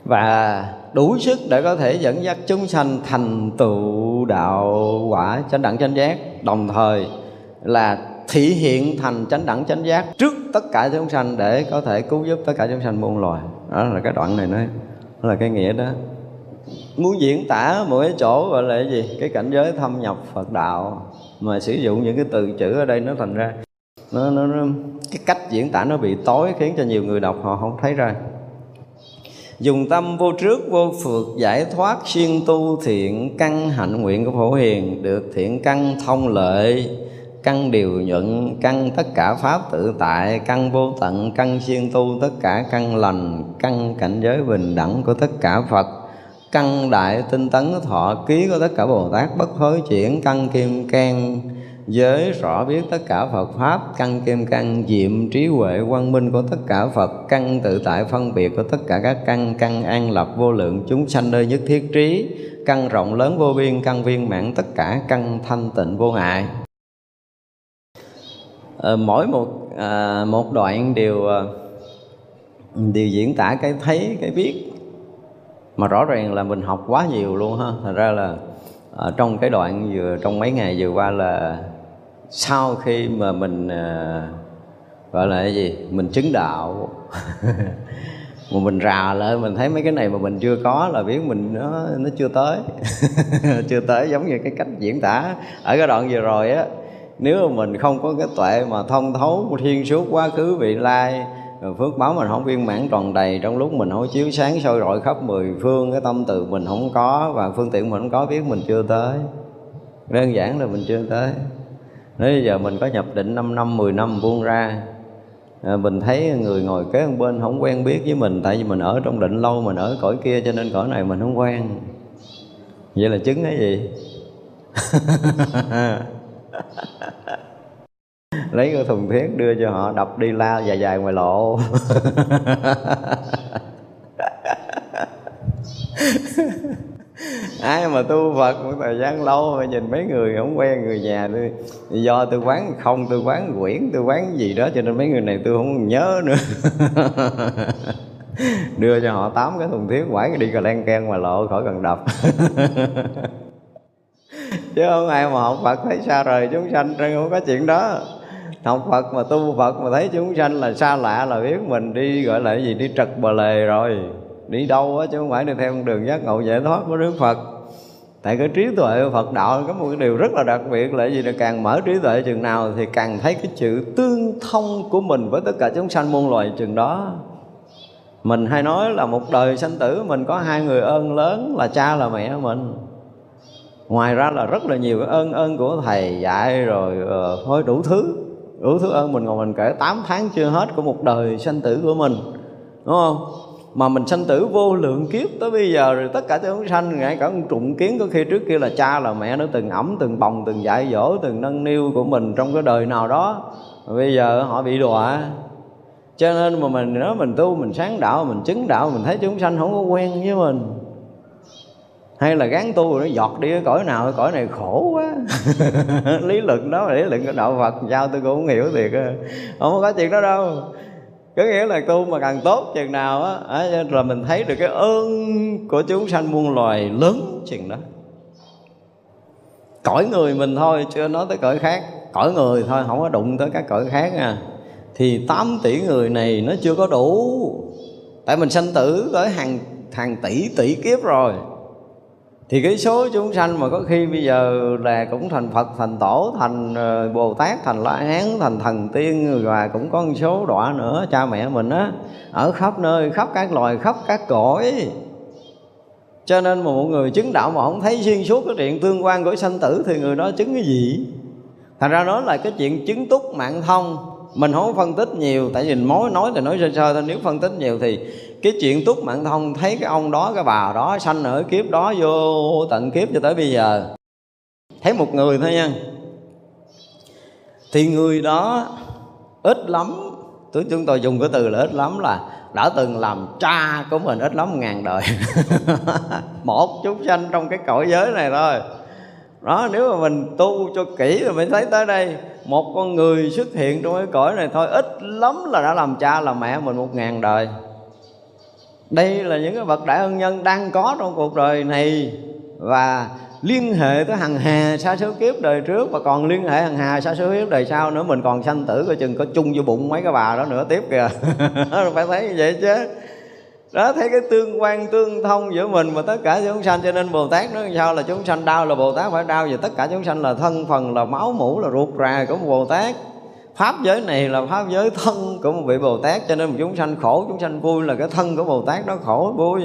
và đủ sức để có thể dẫn dắt chúng sanh thành tựu đạo quả chánh đẳng chánh giác, đồng thời là thể hiện thành chánh đẳng chánh giác trước tất cả chúng sanh để có thể cứu giúp tất cả chúng sanh muôn loài. Đó là cái đoạn này, nó là cái nghĩa đó. Muốn diễn tả một cái chỗ gọi là cái gì, cái cảnh giới thâm nhập Phật đạo, mà sử dụng những cái từ chữ ở đây nó thành ra nó, nó, nó cái cách diễn tả nó bị tối, khiến cho nhiều người đọc họ không thấy ra. Dùng tâm vô trước vô phượt giải thoát, xuyên tu thiện căn hạnh nguyện của Phổ Hiền, được thiện căn thông lệ, căn điều nhuận, căn tất cả pháp tự tại, căn vô tận, căn xuyên tu tất cả căn lành, căn cảnh giới bình đẳng của tất cả Phật, căn đại tinh tấn thọ ký của tất cả Bồ Tát bất hối chuyển, căn kim cang giới rõ biết tất cả Phật Pháp, căn kim căn diệm trí huệ quang minh của tất cả Phật, căn tự tại phân biệt của tất cả các căn, căn an lập vô lượng chúng sanh nơi nhất thiết trí, căn rộng lớn vô biên, căn viên mãn tất cả, căn thanh tịnh vô ngại. À, mỗi một, à, một đoạn đều, đều diễn tả cái thấy, cái biết. Mà rõ ràng là mình học quá nhiều luôn ha. Thật ra là ở trong cái đoạn vừa trong mấy ngày vừa qua là sau khi mà mình à, gọi là cái gì mình chứng đạo mà mình rà lại mình thấy mấy cái này mà mình chưa có là biết mình nó nó chưa tới chưa tới giống như cái cách diễn tả ở cái đoạn vừa rồi á. Nếu mà mình không có cái tuệ mà thông thấu thiên suốt quá khứ vị lai, phước báo mình không viên mãn tròn đầy, trong lúc mình không chiếu sáng sôi rọi khắp mười phương, cái tâm từ mình không có và phương tiện mình không có, biết mình chưa tới. Đơn giản là mình chưa tới. Nếu giờ mình có nhập định năm năm, mười năm buông ra, mình thấy người ngồi kế bên không quen biết với mình, tại vì mình ở trong định lâu, mình ở cõi kia cho nên cõi này mình không quen. Vậy là chứng cái gì? Lấy cái thùng thiết đưa cho họ đập đi la dài dài ngoài lộ. Ai mà tu Phật một thời gian lâu mà nhìn mấy người không quen, người nhà tôi, do tôi quán không, tôi quán quyển, tôi quán gì đó cho nên mấy người này tôi không nhớ nữa. Đưa cho họ tám cái thùng thiết quải đi cà len ken ngoài lộ khỏi cần đập. Chứ không ai mà học Phật thấy xa rời chúng sanh, không có chuyện đó. Học Phật mà tu Phật mà thấy chúng sanh là xa lạ là biết mình đi gọi là cái gì, đi trật bờ lề rồi. Đi đâu á chứ không phải đi theo con đường giác ngộ giải thoát của Đức Phật. Tại cái trí tuệ của Phật đạo có một cái điều rất là đặc biệt là gì, là càng mở trí tuệ chừng nào thì càng thấy cái sự tương thông của mình với tất cả chúng sanh muôn loài chừng đó. Mình hay nói là một đời sanh tử mình có hai người ơn lớn là cha là mẹ mình. Ngoài ra là rất là nhiều cái ơn ơn của thầy dạy rồi uh, thôi đủ thứ. Đủ thứ ơn mình còn mình kể tám tháng chưa hết của một đời sanh tử của mình. Đúng không? Mà mình sanh tử vô lượng kiếp tới bây giờ rồi, tất cả chúng sanh ngay cả con trụng kiến có khi trước kia là cha là mẹ nó từng ẵm, từng bồng, từng dạy dỗ, từng nâng niu của mình trong cái đời nào đó. Và bây giờ họ bị đọa. Cho nên mà mình nói mình tu, mình sáng đạo, mình chứng đạo, mình thấy chúng sanh không có quen với mình. Hay là gán tu nó giọt đi cái cõi nào, cái cõi này khổ quá. Lý luận đó là lý luận của đạo Phật, sao tôi cũng không hiểu thiệt. Không có chuyện đó đâu. Có nghĩa là tu mà càng tốt chừng nào á, là mình thấy được cái ơn của chúng sanh muôn loài lớn chừng đó. Cõi người mình thôi, chưa nói tới cõi khác. Cõi người thôi, không có đụng tới các cõi khác à. Thì tám tỷ người này nó chưa có đủ. Tại mình sanh tử tới hàng, hàng tỷ tỷ kiếp rồi. Thì cái số chúng sanh mà có khi bây giờ là cũng thành Phật, thành Tổ, thành Bồ Tát, thành La Hán, thành thần tiên, và cũng có một số đọa nữa, cha mẹ mình á, ở khắp nơi, khắp các loài, khắp các cõi. Cho nên mà một người chứng đạo mà không thấy xuyên suốt cái chuyện tương quan của sanh tử thì người đó chứng cái gì? Thành ra nói là cái chuyện chứng túc mạng thông, mình không phân tích nhiều, tại vì mối nói thì nói sơ sơ thôi, nếu phân tích nhiều thì cái chuyện túc mạng thông thấy cái ông đó, cái bà đó sanh ở kiếp đó vô tận kiếp cho tới bây giờ. Thấy một người thôi nha. Thì người đó ít lắm, chúng tôi dùng cái từ là ít lắm là đã từng làm cha của mình ít lắm ngàn đời. Một chúng sanh trong cái cõi giới này thôi. Đó, nếu mà mình tu cho kỹ rồi mình thấy tới đây, một con người xuất hiện trong cái cõi này thôi, ít lắm là đã làm cha làm mẹ mình một ngàn đời. Đây là những cái bậc đại ân nhân đang có trong cuộc đời này và liên hệ tới hằng hà sa số kiếp đời trước, và còn liên hệ hằng hà sa số kiếp đời sau nữa. Mình còn sanh tử coi chừng có chung vô bụng mấy cái bà đó nữa tiếp kìa. Phải thấy như vậy chứ. Đó, thấy cái tương quan tương thông giữa mình và tất cả chúng sanh. Cho nên Bồ Tát nói sao là chúng sanh đau là Bồ Tát phải đau, vì tất cả chúng sanh là thân phần, là máu mủ, là ruột rà của một Bồ Tát. Pháp giới này là pháp giới thân của một vị Bồ Tát. Cho nên một chúng sanh khổ, chúng sanh vui là cái thân của Bồ Tát đó khổ vui.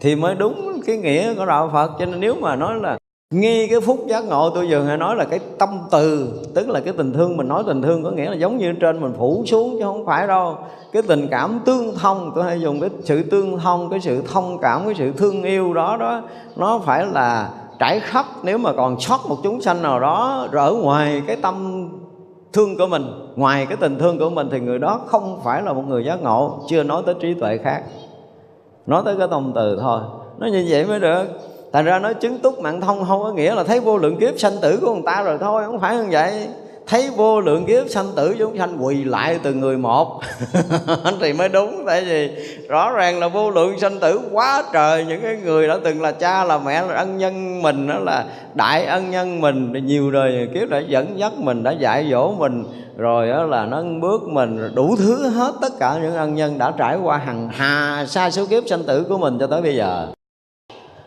Thì mới đúng cái nghĩa của đạo Phật. Cho nên nếu mà nói là nghi cái phút giác ngộ, tôi dường hay nói là cái tâm từ, tức là cái tình thương. Mình nói tình thương có nghĩa là giống như trên mình phủ xuống chứ không phải đâu. Cái tình cảm tương thông, tôi hay dùng cái sự tương thông, cái sự thông cảm, cái sự thương yêu đó đó, nó phải là trải khắp, nếu mà còn sót một chúng sanh nào đó ở ngoài cái tâm thương của mình, ngoài cái tình thương của mình, thì người đó không phải là một người giác ngộ, chưa nói tới trí tuệ khác, nói tới cái tâm từ thôi. Nó như vậy mới được. Thành ra nó chứng túc mạng thông không có nghĩa là thấy vô lượng kiếp sanh tử của người ta rồi thôi, không phải như vậy. Thấy vô lượng kiếp sanh tử chúng sanh quỳ lại từ người một thì mới đúng. Tại vì rõ ràng là vô lượng sanh tử quá trời, những cái người đã từng là cha là mẹ, là ân nhân mình, đó là đại ân nhân mình, nhiều đời kiếp đã dẫn dắt mình, đã dạy dỗ mình, rồi đó là nâng bước mình, đủ thứ hết. Tất cả những ân nhân đã trải qua hằng hà sa số kiếp sanh tử của mình cho tới bây giờ,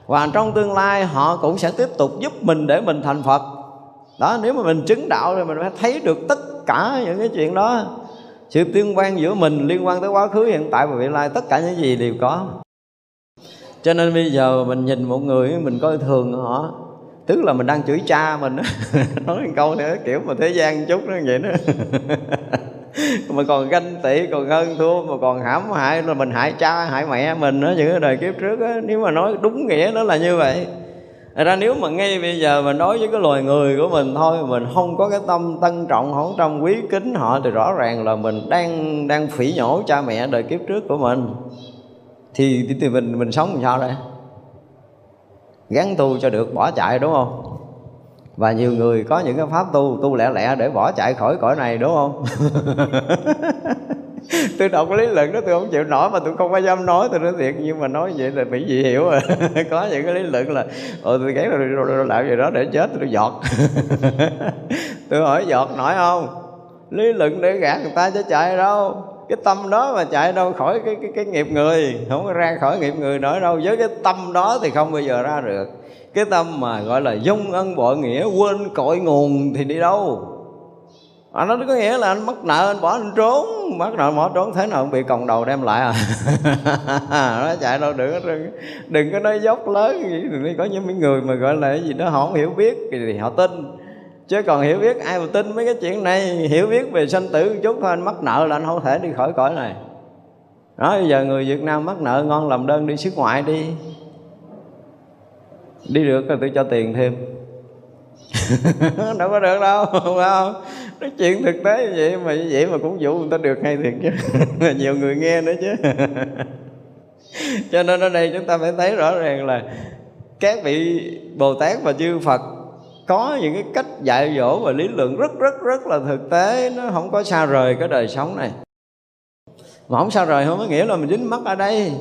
và trong tương lai họ cũng sẽ tiếp tục giúp mình để mình thành Phật. Đó, nếu mà mình chứng đạo thì mình phải thấy được tất cả những cái chuyện đó. Sự liên quan giữa mình, liên quan tới quá khứ, hiện tại và vị lai, tất cả những gì đều có. Cho nên bây giờ mình nhìn một người, mình coi thường họ, tức là mình đang chửi cha mình. Nói một câu nữa, kiểu mà thế gian chút nó vậy đó. Mà còn ganh tị, còn hơn thua, mà còn hãm hại, là mình hại cha, hại mẹ mình đó, những cái đời kiếp trước đó. Nếu mà nói đúng nghĩa nó là như vậy. Thật ra nếu mà ngay bây giờ mình đối với cái loài người của mình thôi, mình không có cái tâm tân trọng, không trong quý kính họ, thì rõ ràng là mình đang đang phỉ nhổ cha mẹ đời kiếp trước của mình. Thì, thì, thì mình mình sống làm sao đây? Gắn tu cho được, bỏ chạy đúng không? Và nhiều người có những cái pháp tu, tu lẹ lẹ để bỏ chạy khỏi cõi này đúng không? Tôi đọc lý luận đó tôi không chịu nổi, mà tôi không có dám nói, tôi nói thiệt. Nhưng mà nói vậy là bị dị hiểu rồi. Có những cái lý luận là ồ tôi ghét rồi làm gì đó để chết, tôi giọt. Tôi hỏi giọt nổi không? Lý luận để gạt người ta chứ chạy đâu. Cái tâm đó mà chạy đâu khỏi cái, cái, cái nghiệp người, không có ra khỏi nghiệp người nổi đâu. Với cái tâm đó thì không bao giờ ra được. Cái tâm mà gọi là dung ân bội nghĩa, quên cội nguồn thì đi đâu? À, nó có nghĩa là anh mắc nợ, anh bỏ, anh trốn. Mắc nợ, bỏ trốn, thế nào cũng bị còng đầu đem lại à. Nó chạy đâu được, đừng, đừng có nói dốc lớn. Có những người mà gọi là cái gì đó họ không hiểu biết thì họ tin. Chứ còn hiểu biết ai mà tin mấy cái chuyện này. Hiểu biết về sanh tử một chút thôi, anh mắc nợ là anh không thể đi khỏi cõi này. Nói bây giờ người Việt Nam mắc nợ ngon làm đơn đi xuất ngoại đi. Đi được rồi tôi cho tiền thêm. Đâu có được đâu, không không? Nói chuyện thực tế như vậy mà như vậy mà cũng dụ người ta được hay thiệt chứ. Nhiều người nghe nữa chứ. Cho nên ở đây chúng ta phải thấy rõ ràng là các vị Bồ Tát và chư Phật có những cái cách dạy dỗ và lý luận rất rất rất là thực tế, nó không có xa rời cái đời sống này. Mà không xa rời không có nghĩa là mình dính mắc ở đây.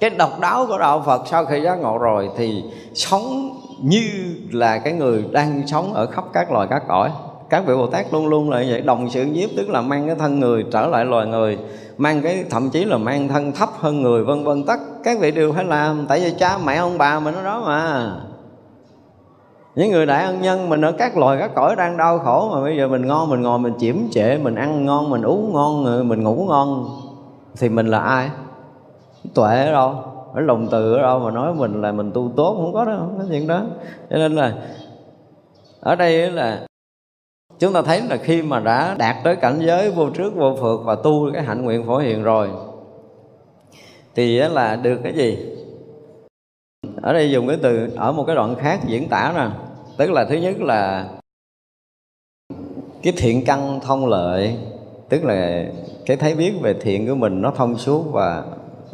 Cái độc đáo của đạo Phật sau khi giác ngộ rồi thì sống như là cái người đang sống ở khắp các loài các cõi. Các vị Bồ Tát luôn luôn là như vậy, đồng sự nhiếp, tức là mang cái thân người trở lại loài người, mang cái thậm chí là mang thân thấp hơn người vân vân, tất các vị đều phải làm. Tại vì cha mẹ ông bà mình ở đó mà, những người đại ân nhân mình ở các loài các cõi đang đau khổ, mà bây giờ mình ngon, mình ngồi, mình chiếm trệ, mình ăn ngon, mình uống ngon, mình ngủ ngon, thì mình là ai? Tuệ ở đâu, ở lòng từ ở đâu mà nói mình là mình tu tốt? Không có đó, không có chuyện đó. Cho nên là ở đây là chúng ta thấy là khi mà đã đạt tới cảnh giới vô trước vô phượt và tu cái hạnh nguyện Phổ Hiền rồi thì là được cái gì? Ở đây dùng cái từ ở một cái đoạn khác diễn tả nè, tức là thứ nhất là cái thiện căn thông lợi, tức là cái thấy biết về thiện của mình nó thông suốt và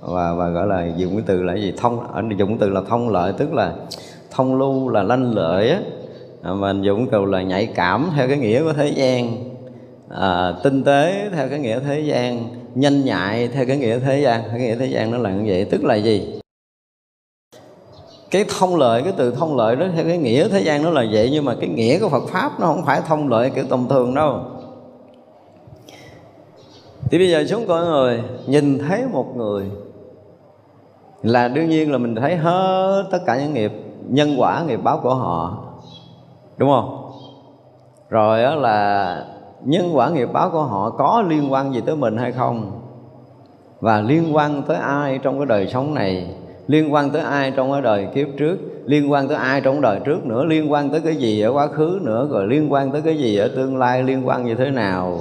và và gọi là dùng cái từ là gì? Thông, ở dùng cái từ là thông lợi, tức là thông lưu, là lanh lợi á. Mình dùng từ là nhạy cảm theo cái nghĩa của thế gian, à, tinh tế theo cái nghĩa thế gian, nhanh nhạy theo cái nghĩa thế gian. Cái nghĩa thế gian nó là như vậy, tức là gì? Cái thông lợi, cái từ thông lợi đó theo cái nghĩa thế gian nó là vậy, nhưng mà cái nghĩa của Phật Pháp nó không phải thông lợi kiểu tầm thường đâu. Thì bây giờ xuống coi người, nhìn thấy một người là đương nhiên là mình thấy hết tất cả những nghiệp, nhân quả, nghiệp báo của họ, đúng không? Rồi đó là nhân quả nghiệp báo của họ có liên quan gì tới mình hay không? Và liên quan tới ai trong cái đời sống này? Liên quan tới ai trong cái đời kiếp trước? Liên quan tới ai trong đời trước nữa? Liên quan tới cái gì ở quá khứ nữa? Rồi liên quan tới cái gì ở tương lai? Liên quan như thế nào?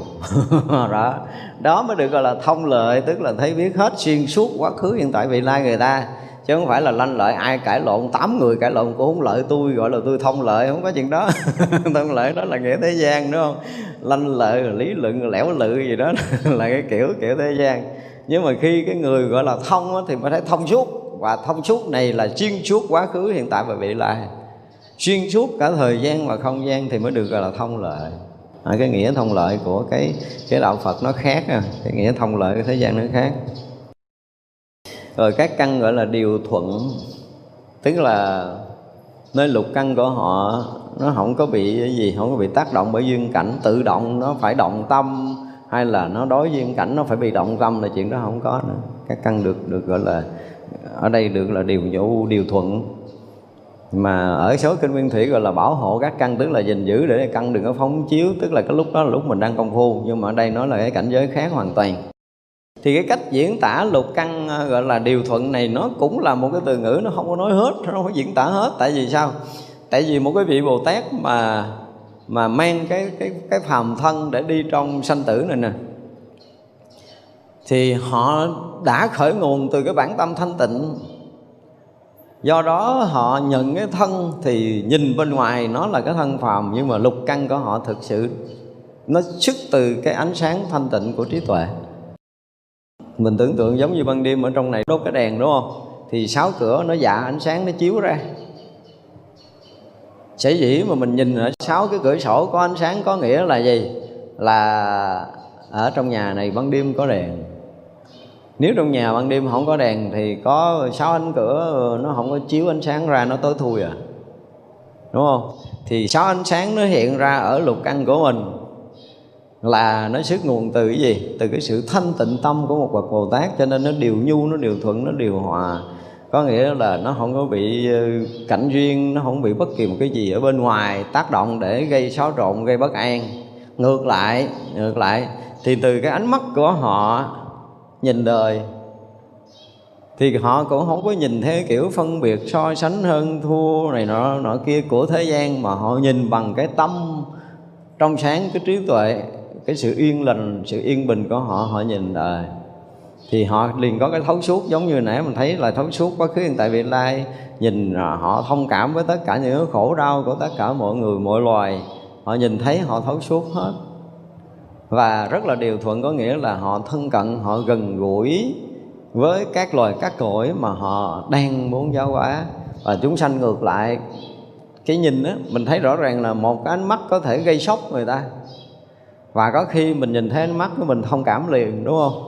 Đó. Đó mới được gọi là thông lợi, tức là thấy biết hết xuyên suốt quá khứ hiện tại vị lai người ta. chứ không phải là lanh lợi. Ai cãi lộn, tám người cãi lộn cũng không lợi tôi, gọi là tôi thông lợi, không có chuyện đó. Thông lợi đó là nghĩa thế gian, đúng không? Lanh lợi, lý luận, lẻo lự gì đó là cái kiểu kiểu thế gian. Nhưng mà khi cái người gọi là thông thì mới thấy thông suốt, và thông suốt này là xuyên suốt quá khứ, hiện tại và vị lai, xuyên suốt cả thời gian và không gian thì mới được gọi là thông lợi. À, cái nghĩa thông lợi của cái cái đạo Phật nó khác à. Cái nghĩa thông lợi của thế gian nó khác. Rồi các căn gọi là điều thuận, tức là nơi lục căn của họ nó không có bị gì, không có bị tác động bởi duyên cảnh. Tự động nó phải động tâm, hay là nó đối duyên cảnh nó phải bị động tâm, là chuyện đó không có nữa. Các căn được được gọi là ở đây được là điều vụ, điều thuận. Mà ở số kinh Nguyên Thủy gọi là bảo hộ các căn, tức là gìn giữ để căn đừng có phóng chiếu, tức là cái lúc đó là lúc mình đang công phu. Nhưng mà ở đây nó là cái cảnh giới khác hoàn toàn. Thì cái cách diễn tả lục căn gọi là điều thuận này nó cũng là một cái từ ngữ, nó không có nói hết, nó không có diễn tả hết. Tại vì sao? Tại vì một cái vị Bồ Tát mà mà mang cái cái cái phàm thân để đi trong sanh tử này nè, thì họ đã khởi nguồn từ cái bản tâm thanh tịnh. Do đó họ nhận cái thân thì nhìn bên ngoài nó là cái thân phàm, nhưng mà lục căn của họ thực sự nó xuất từ cái ánh sáng thanh tịnh của trí tuệ. Mình tưởng tượng giống như ban đêm ở trong này đốt cái đèn, đúng không? Thì sáu cửa nó dạ ánh sáng nó chiếu ra. Sở dĩ mà mình nhìn ở sáu cái cửa sổ có ánh sáng có nghĩa là gì? Là ở trong nhà này ban đêm có đèn. Nếu trong nhà ban đêm không có đèn thì có sáu ánh cửa nó không có chiếu ánh sáng ra, nó tối thui à, đúng không? Thì sáu ánh sáng nó hiện ra ở lục căn của mình là nó xuất nguồn từ cái gì? Từ cái sự thanh tịnh tâm của một bậc Bồ Tát, cho nên nó điều nhu, nó điều thuận, nó điều hòa. Có nghĩa là nó không có bị cảnh duyên, nó không bị bất kỳ một cái gì ở bên ngoài tác động để gây xáo trộn, gây bất an. Ngược lại, ngược lại thì từ cái ánh mắt của họ nhìn đời thì họ cũng không có nhìn theo kiểu phân biệt so sánh hơn thua này nọ nọ kia của thế gian, mà họ nhìn bằng cái tâm trong sáng, cái trí tuệ, cái sự yên lành, sự yên bình của họ, họ nhìn đời. Thì họ liền có cái thấu suốt, giống như nãy mình thấy là thấu suốt quá khứ hiện tại vị lai. Nhìn họ thông cảm với tất cả những khổ đau của tất cả mọi người, mọi loài. Họ nhìn thấy họ thấu suốt hết. Và rất là điều thuận có nghĩa là họ thân cận, họ gần gũi với các loài các cõi mà họ đang muốn giáo hóa. Và chúng sanh ngược lại, cái nhìn á, mình thấy rõ ràng là một cái ánh mắt có thể gây sốc người ta. Và có khi mình nhìn thấy ánh mắt của mình thông cảm liền, đúng không?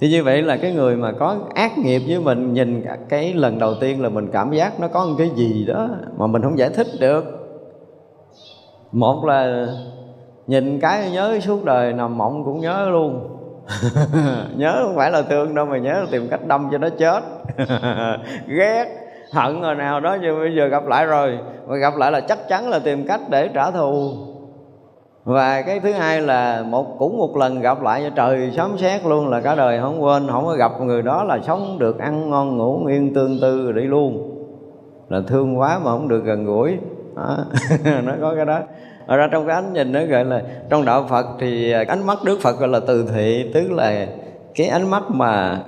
Thì như vậy là cái người mà có ác nghiệp với mình, nhìn cái lần đầu tiên là mình cảm giác nó có một cái gì đó mà mình không giải thích được. Một là nhìn cái nhớ suốt đời, nằm mộng cũng nhớ luôn. Nhớ không phải là thương đâu, mà nhớ tìm cách đâm cho nó chết. Ghét, hận rồi nào đó, nhưng bây giờ gặp lại rồi, mà gặp lại là chắc chắn là tìm cách để trả thù. Và cái thứ hai là một cũng một lần gặp lại cho trời sớm xét luôn, là cả đời không quên. Không có gặp người đó là sống được ăn ngon ngủ yên tương tư rồi đi luôn. Là thương quá mà không được gần gũi đó. Nó có cái đó. Ở ra trong cái ánh nhìn nó gọi là, trong đạo Phật thì ánh mắt Đức Phật gọi là từ thị, tức là cái ánh mắt mà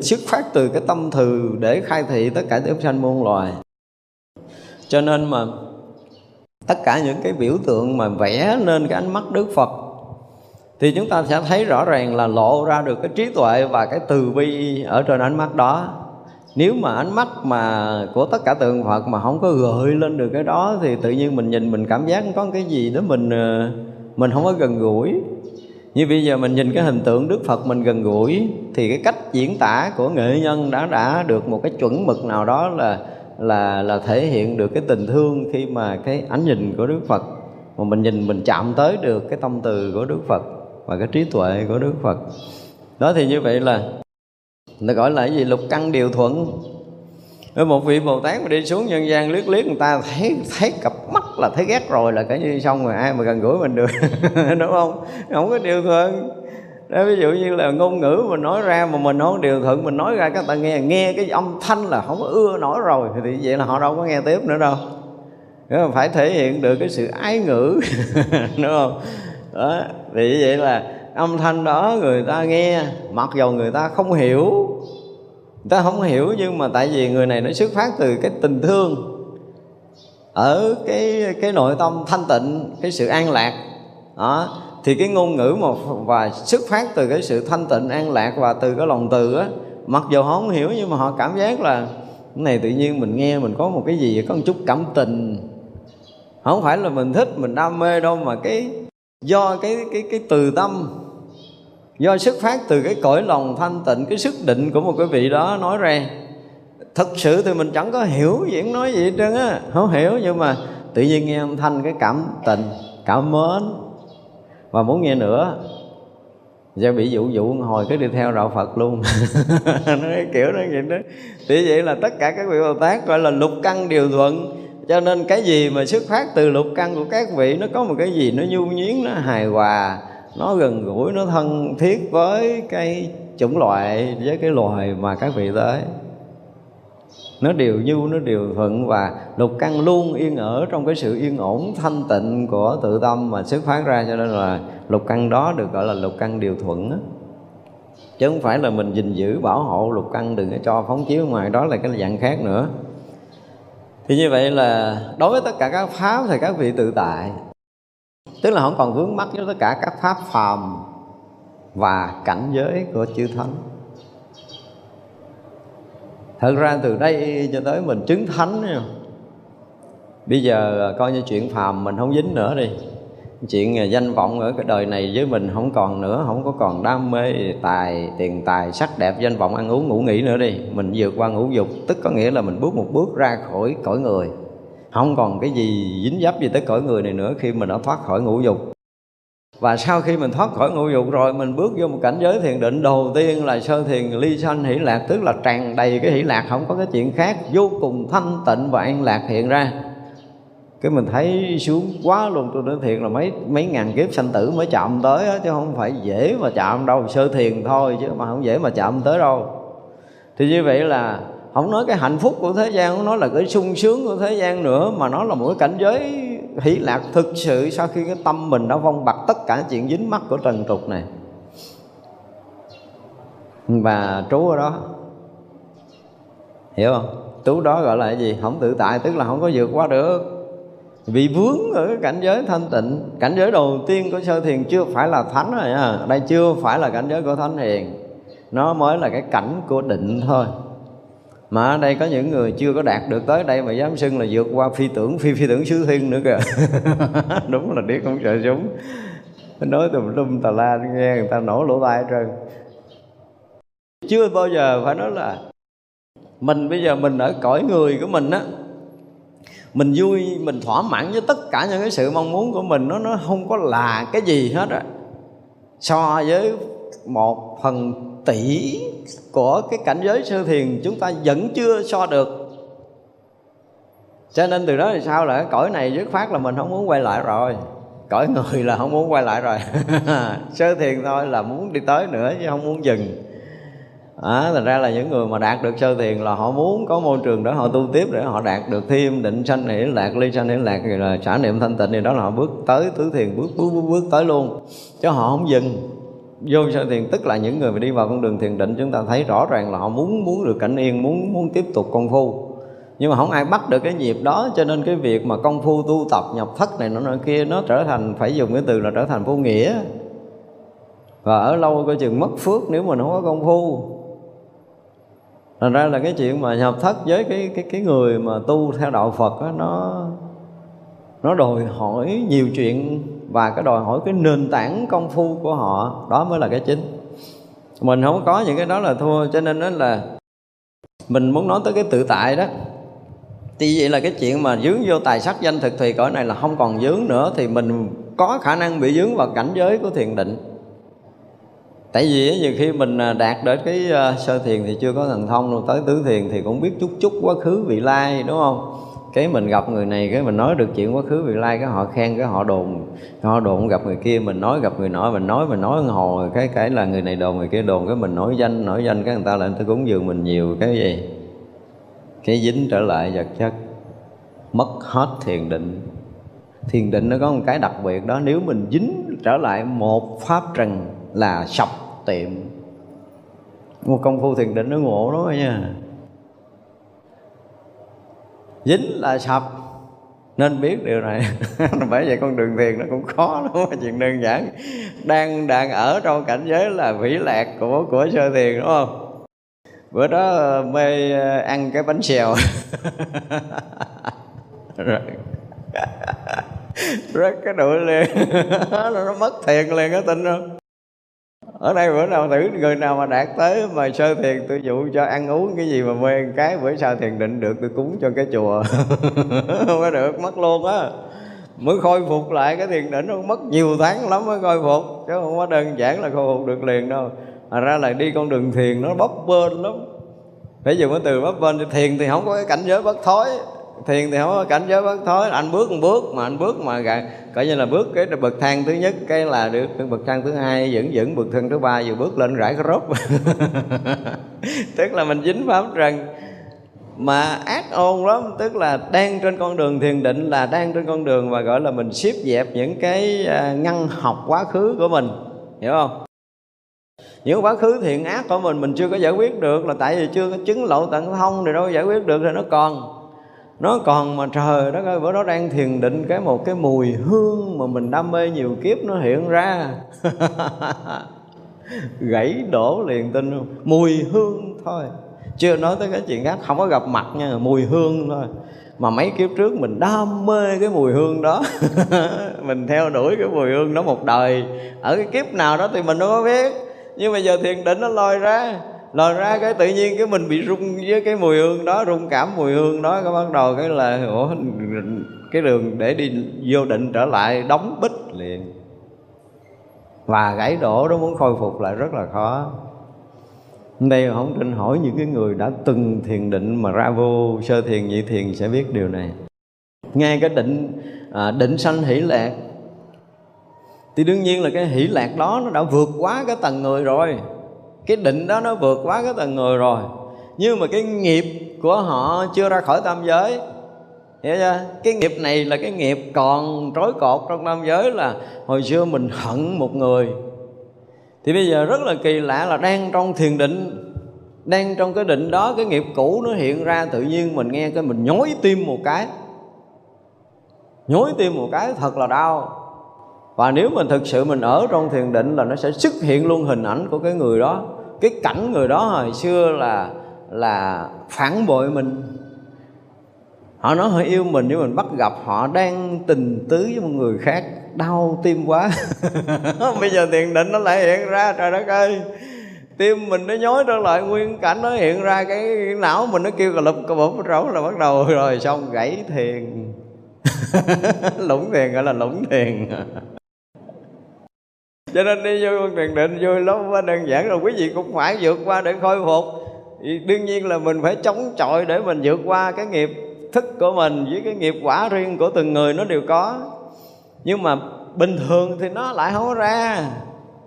xuất phát từ cái tâm từ để khai thị tất cả chúng sanh muôn loài. Cho nên mà tất cả những cái biểu tượng mà vẽ nên cái ánh mắt Đức Phật thì chúng ta sẽ thấy rõ ràng là lộ ra được cái trí tuệ và cái từ bi ở trên ánh mắt đó. Nếu mà ánh mắt mà của tất cả tượng Phật mà không có gợi lên được cái đó thì tự nhiên mình nhìn mình cảm giác có cái gì đó mình mình không có gần gũi. Như bây giờ mình nhìn cái hình tượng Đức Phật mình gần gũi, thì cái cách diễn tả của nghệ nhân đã đã được một cái chuẩn mực nào đó là là là thể hiện được cái tình thương khi mà cái ánh nhìn của Đức Phật mà mình nhìn mình chạm tới được cái tâm từ của Đức Phật và cái trí tuệ của Đức Phật. Đó thì như vậy là nó gọi là cái gì? Lục căn điều thuận. Một vị Bồ Tát mà đi xuống nhân gian liếc liếc người ta thấy thấy cặp mắt là thấy ghét rồi, là cái như xong rồi, ai mà gần gũi mình được. Đúng không? Không có điều thuận. Đó, ví dụ như là ngôn ngữ mình nói ra mà mình không điều thuận, mình nói ra các bạn nghe nghe cái âm thanh là không có ưa nổi rồi, thì vậy là họ đâu có nghe tiếp nữa đâu. Đó, phải thể hiện được cái sự ái ngữ. Đúng không? Đó, vì vậy là âm thanh đó người ta nghe, mặc dù người ta không hiểu, Ta không hiểu, nhưng mà tại vì người này nó xuất phát từ cái tình thương ở cái cái nội tâm thanh tịnh, cái sự an lạc đó. Thì cái ngôn ngữ mà và xuất phát từ cái sự thanh tịnh an lạc và từ cái lòng từ á, mặc dù họ không hiểu nhưng mà họ cảm giác là cái này tự nhiên mình nghe mình có một cái gì, có một chút cảm tình. Không phải là mình thích, mình đam mê đâu, mà cái do cái cái cái từ tâm, do xuất phát từ cái cõi lòng thanh tịnh, cái sức định của một cái vị đó nói ra. Thật sự thì mình chẳng có hiểu gì, nói gì hết trơn á, không hiểu, nhưng mà tự nhiên nghe âm thanh cái cảm tình, cảm mến và muốn nghe nữa. Do bị dụ dụ hồi cứ đi theo đạo Phật luôn. Nó kiểu đó vậy đó. Thì vậy là tất cả các vị Bồ Tát gọi là lục căn điều thuận. Cho nên cái gì mà xuất phát từ lục căn của các vị, nó có một cái gì nó nhu nhuyến, nó hài hòa, nó gần gũi, nó thân thiết với cái chủng loại, với cái loài mà các vị tới. Nó đều nhu, nó đều thuận, và lục căn luôn yên ở trong cái sự yên ổn thanh tịnh của tự tâm mà xuất phát ra. Cho nên là lục căn đó được gọi là lục căn điều thuận đó. Chứ không phải là mình gìn giữ bảo hộ lục căn đừng cho phóng chiếu ngoài, đó là cái dạng khác nữa. Thì như vậy là đối với tất cả các pháp thì các vị tự tại, tức là không còn vướng mắc với tất cả các pháp phàm và cảnh giới của chư thánh. Thật ra từ đây cho tới mình chứng thánh, bây giờ coi như chuyện phàm mình không dính nữa đi, chuyện danh vọng ở cái đời này với mình không còn nữa, không có còn đam mê tài, tiền tài, sắc đẹp, danh vọng, ăn uống, ngủ nghỉ nữa đi. Mình vượt qua ngũ dục, tức có nghĩa là mình bước một bước ra khỏi cõi người, không còn cái gì dính dấp gì tới cõi người này nữa khi mình đã thoát khỏi ngũ dục. Và sau khi mình thoát khỏi ngũ dục rồi, mình bước vô một cảnh giới thiền định đầu tiên là sơ thiền ly sanh hỷ lạc, tức là tràn đầy cái hỷ lạc, không có cái chuyện khác, vô cùng thanh tịnh và an lạc hiện ra. Cái mình thấy xuống quá luôn. Tôi nói thiệt là mấy mấy ngàn kiếp sanh tử mới chạm tới đó, chứ không phải dễ mà chạm đâu. Sơ thiền thôi chứ mà không dễ mà chạm tới đâu. Thì như vậy là không nói cái hạnh phúc của thế gian, không nói là cái sung sướng của thế gian nữa, mà nó là một cái cảnh giới hỷ lạc thực sự sau khi cái tâm mình đã vong bạc tất cả chuyện dính mắc của trần tục này và trú ở đó. Hiểu không? Trú đó gọi là cái gì? Không tự tại, tức là không có vượt qua được. Vì vướng ở cái cảnh giới thanh tịnh, cảnh giới đầu tiên của sơ thiền chưa phải là thánh rồi nha. Đây chưa phải là cảnh giới của thánh hiền, nó mới là cái cảnh của định thôi. Mà ở đây có những người chưa có đạt được tới đây mà dám xưng là vượt qua phi tưởng, phi phi tưởng xứ thiên nữa kìa. Đúng là đĩa không sợ súng. Nói tùm lum tà la, nghe người ta nổ lỗ tai hết trơn. Chưa bao giờ phải nói là mình bây giờ mình ở cõi người của mình á, mình vui, mình thỏa mãn với tất cả những cái sự mong muốn của mình, nó nó không có là cái gì hết á. So với một phần tỷ của cái cảnh giới sơ thiền chúng ta vẫn chưa so được. Cho nên từ đó thì sao là cái cõi này dứt khoát là mình không muốn quay lại rồi. Cõi người là không muốn quay lại rồi. Sơ thiền thôi là muốn đi tới nữa chứ không muốn dừng. À, thành ra là những người mà đạt được sơ thiền là họ muốn có môi trường đó họ tu tiếp để họ đạt được thêm định sanh hỷ lạc, ly sanh hỷ lạc, rồi là xả niệm thanh tịnh, thì đó là họ bước tới tứ thiền, bước bước bước bước tới luôn chứ họ không dừng vô sơ thiền. Tức là những người mà đi vào con đường thiền định chúng ta thấy rõ ràng là họ muốn muốn được cảnh yên, muốn muốn tiếp tục công phu, nhưng mà không ai bắt được cái nhịp đó. Cho nên cái việc mà công phu tu tập nhập thất này nó nó kia nó trở thành, phải dùng cái từ là trở thành vô nghĩa, và ở lâu coi chừng mất phước nếu mình không có công phu. Thành ra là cái chuyện mà nhập thất với cái cái cái người mà tu theo đạo Phật đó, nó nó đòi hỏi nhiều chuyện, và cái đòi hỏi cái nền tảng công phu của họ, đó mới là cái chính. Mình không có những cái đó là thua. Cho nên đó là mình muốn nói tới cái tự tại đó. Thì vậy là cái chuyện mà dướng vô tài sắc danh thực thì cõi này là không còn dướng nữa, thì mình có khả năng bị dướng vào cảnh giới của thiền định. Tại vì nhiều khi mình đạt đến cái sơ thiền thì chưa có thần thông đâu, tới tứ thiền thì cũng biết chút chút quá khứ vị lai, đúng không? Cái mình gặp người này, cái mình nói được chuyện quá khứ vị lai, cái họ khen, cái họ đồn, họ đồn gặp người kia, mình nói gặp người nọ, mình nói mình nói hồi cái cái là người này đồn người kia đồn, cái mình nổi danh nổi danh cái người ta lại người ta cúng dường mình nhiều, cái gì cái dính trở lại vật chất, mất hết thiền định. Thiền định nó có một cái đặc biệt đó, nếu mình dính trở lại một pháp trần là sập tiệm. một công phu thiền định nó ngộ lắm nha. Dính là sập, nên biết điều này. Bởi vậy con đường thiền nó cũng khó lắm, chuyện đơn giản. Đang đang ở trong cảnh giới là vĩ lạc của của sơ thiền, đúng không? Bữa đó mê ăn cái bánh xèo. Rồi rất cái đuổi liền. Nó mất thiền liền, có tin không? Ở đây bữa nào thử người nào mà đạt tới mà sơ thiền, tôi dụ cho ăn uống cái gì mà mê cái, bữa sau thiền định được tôi cúng cho cái chùa. Không có được, mất luôn á. Mới khôi phục lại cái thiền định nó mất nhiều tháng lắm mới khôi phục, chứ không có đơn giản là khôi phục được liền đâu. Mà ra là đi con đường thiền nó bấp bênh lắm. Phải dùng cái từ bấp bênh. Thiền thì không có cái cảnh giới bất thối, thiền thì không có cảnh giới bất thối. Anh bước một bước mà anh bước mà gà, coi như là bước cái bậc thang thứ nhất, cái là được bậc thang thứ hai vững vững, bậc thang thứ ba vừa bước lên rải cái rốt. Tức là mình dính pháp trần mà ác ôn lắm. Tức là đang trên con đường thiền định, là đang trên con đường mà gọi là mình xếp dẹp những cái ngăn học quá khứ của mình, hiểu không? Những quá khứ thiện ác của mình mình chưa có giải quyết được là tại vì chưa có chứng lộ tận thông, thì đâu giải quyết được, thì nó còn. Nó còn mà trời đất ơi, bữa đó đang thiền định cái một cái mùi hương mà mình đam mê nhiều kiếp nó hiện ra. Gãy đổ liền, tin không? Mùi hương thôi, chưa nói tới cái chuyện khác, không có gặp mặt nha, mùi hương thôi. Mà mấy kiếp trước mình đam mê cái mùi hương đó. Mình theo đuổi cái mùi hương đó một đời. Ở cái kiếp nào đó thì mình đâu có biết, nhưng mà giờ thiền định nó lôi ra, lôi ra cái tự nhiên cái mình bị rung với cái mùi hương đó, rung cảm mùi hương đó, cái bắt đầu cái là ủa, cái đường để đi vô định trở lại đóng bít liền. Và gãy đổ đó muốn khôi phục lại rất là khó. Đây không định hỏi những cái người đã từng thiền định mà ra vô sơ thiền nhị thiền sẽ biết điều này. Ngay cái định à, định sanh hỷ lạc thì đương nhiên là cái hỷ lạc đó nó đã vượt quá cái tầng người rồi. Cái định đó nó vượt quá cái tầng người rồi. Nhưng mà cái nghiệp của họ chưa ra khỏi tam giới, hiểu chưa? Cái nghiệp này là cái nghiệp còn trói cột trong tam giới, là hồi xưa mình hận một người. Thì bây giờ rất là kỳ lạ là đang trong thiền định, đang trong cái định đó, cái nghiệp cũ nó hiện ra, tự nhiên mình nghe cái mình nhói tim một cái. Nhói tim một cái thật là đau. Và nếu mình thực sự mình ở trong thiền định là nó sẽ xuất hiện luôn hình ảnh của cái người đó. Cái cảnh người đó hồi xưa là là phản bội mình. Họ nói hơi yêu mình, nhưng mình bắt gặp họ đang tình tứ với một người khác, đau tim quá. Bây giờ thiền định nó lại hiện ra, trời đất ơi. Tim mình nó nhói trở lại, nguyên cảnh nó hiện ra, cái não mình nó kêu cà lụp cà bụp rỗng là bắt đầu rồi xong gãy thiền. Lũng thiền gọi là lũng thiền. Cho nên đi vô con thiền định vui lắm, đơn giản rồi quý vị cũng phải vượt qua để khôi phục. Thì đương nhiên là mình phải chống chọi để mình vượt qua cái nghiệp thức của mình với cái nghiệp quả riêng của từng người, nó đều có. Nhưng mà bình thường thì nó lại không có ra.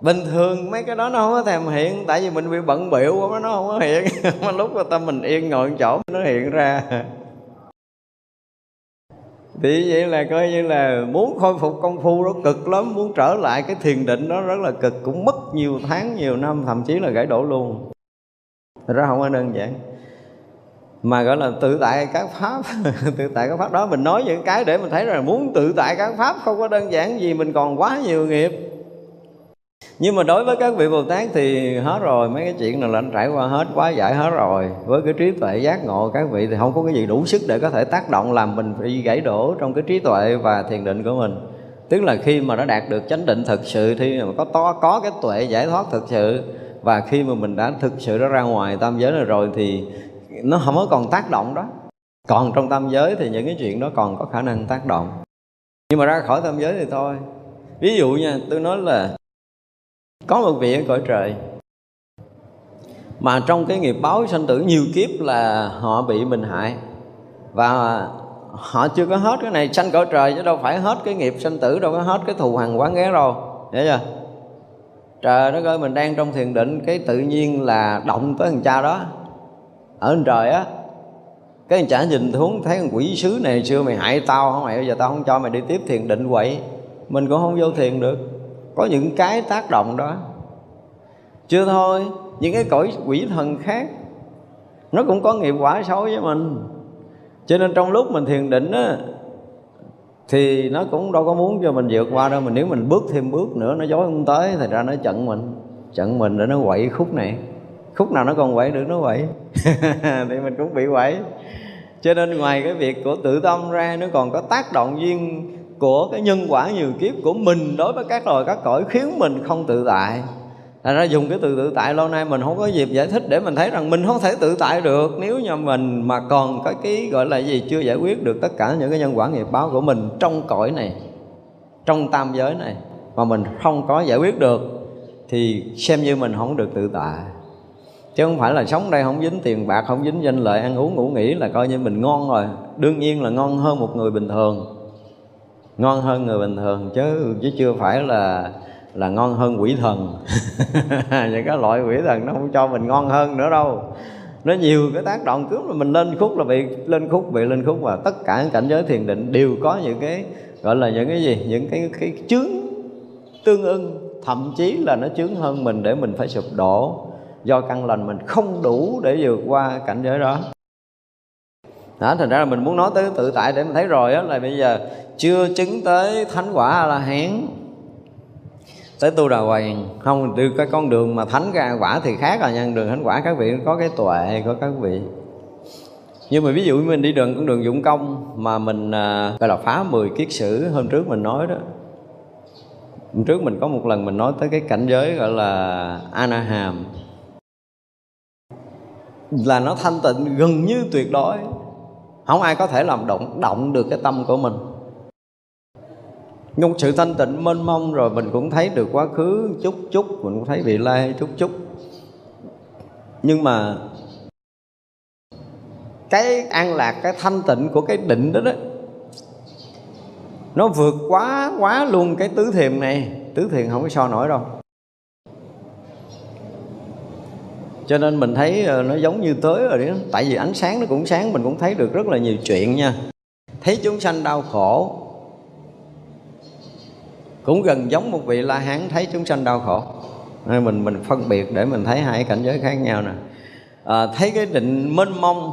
Bình thường mấy cái đó nó không có thèm hiện, tại vì mình bị bận bịu quá nó không có hiện. Mà lúc mà tâm mình yên ngồi chỗ nó hiện ra. Thì vậy là coi như là muốn khôi phục công phu đó cực lắm, muốn trở lại cái thiền định đó rất là cực, cũng mất nhiều tháng, nhiều năm, thậm chí là gãy đổ luôn. Thật ra không có đơn giản. Mà gọi là tự tại các pháp. Tự tại các pháp đó mình nói những cái để mình thấy rằng muốn tự tại các pháp không có đơn giản gì, mình còn quá nhiều nghiệp. Nhưng mà đối với các vị Bồ Tát thì hết rồi, mấy cái chuyện này là anh trải qua hết, quá giải hết rồi. Với cái trí tuệ giác ngộ các vị thì không có cái gì đủ sức để có thể tác động làm mình bị gãy đổ trong cái trí tuệ và thiền định của mình. Tức là khi mà đã đạt được chánh định thực sự thì có to, có cái tuệ giải thoát thực sự. Và khi mà mình đã thực sự đã ra ngoài tam giới này rồi thì nó không có còn tác động đó. Còn trong tam giới thì những cái chuyện đó còn có khả năng tác động. Nhưng mà ra khỏi tam giới thì thôi. Ví dụ nha, tôi nói là có một vị ở cõi trời mà trong cái nghiệp báo sanh tử nhiều kiếp là họ bị mình hại, và họ chưa có hết cái này, sanh cõi trời chứ đâu phải hết cái nghiệp sanh tử, đâu có hết cái thù hằn quán ghé đâu, hiểu chưa? Trời đất ơi, mình đang trong thiền định cái tự nhiên là động tới thằng cha đó ở trên trời á, cái thằng cha nhìn xuống thấy con quỷ sứ này xưa mày hại tao, không mày bây giờ tao không cho mày đi tiếp thiền định quậy, mình cũng không vô thiền được. Có những cái tác động đó. Chưa thôi, những cái cõi quỷ thần khác nó cũng có nghiệp quả xấu với mình. Cho nên trong lúc mình thiền định á, thì nó cũng đâu có muốn cho mình vượt qua đâu. Mình nếu mình bước thêm bước nữa nó dối không tới, thành ra nó chặn mình, chặn mình để nó quậy khúc này. Khúc nào nó còn quậy được nó quậy thì mình cũng bị quậy. Cho nên ngoài cái việc của tự tâm ra, nó còn có tác động duyên của cái nhân quả nhiều kiếp của mình đối với các loài các cõi khiến mình không tự tại. Thành ra dùng cái từ tự tại lâu nay mình không có dịp giải thích để mình thấy rằng mình không thể tự tại được nếu như mình mà còn có cái gọi là gì chưa giải quyết được tất cả những cái nhân quả nghiệp báo của mình trong cõi này, trong tam giới này mà mình không có giải quyết được thì xem như mình không được tự tại. Chứ không phải là sống đây không dính tiền bạc, không dính danh lợi, ăn uống ngủ nghỉ là coi như mình ngon rồi. Đương nhiên là ngon hơn một người bình thường, ngon hơn người bình thường chứ chứ chưa phải là là ngon hơn quỷ thần những cái loại quỷ thần nó không cho mình ngon hơn nữa đâu. Nó nhiều cái tác động, cứ là mình lên khúc là bị lên khúc, bị lên khúc. Và tất cả cảnh giới thiền định đều có những cái gọi là những cái gì, những cái cái chướng tương ưng, thậm chí là nó chướng hơn mình để mình phải sụp đổ do căn lành mình không đủ để vượt qua cảnh giới đó. Đó, thành ra là mình muốn nói tới tự tại để mình thấy rồi đó, là bây giờ chưa chứng tới thánh quả A-la-hán, tới tu đà hoàng, không được cái con đường mà thánh ra quả thì khác rồi nha. Đường thánh quả các vị có cái tuệ của các vị. Nhưng mà ví dụ mình đi đường con đường dụng công mà mình à, gọi là phá mười kiết sử, hôm trước mình nói đó. Hôm trước mình có một lần mình nói tới cái cảnh giới gọi là A-na-hàm, là nó thanh tịnh gần như tuyệt đối, không ai có thể làm động động được cái tâm của mình. Nhưng sự thanh tịnh mênh mông rồi mình cũng thấy được quá khứ chút chút, mình cũng thấy vị lai chút chút. Nhưng mà cái an lạc, cái thanh tịnh của cái định đó đó, nó vượt quá quá luôn cái tứ thiền này. Tứ thiền không có so nổi đâu. Cho nên mình thấy nó giống như tới rồi đấy. Tại vì ánh sáng nó cũng sáng, mình cũng thấy được rất là nhiều chuyện nha. Thấy chúng sanh đau khổ cũng gần giống một vị La Hán thấy chúng sanh đau khổ. Nên mình mình phân biệt để mình thấy hai cảnh giới khác nhau nè. À, thấy cái định mênh mông,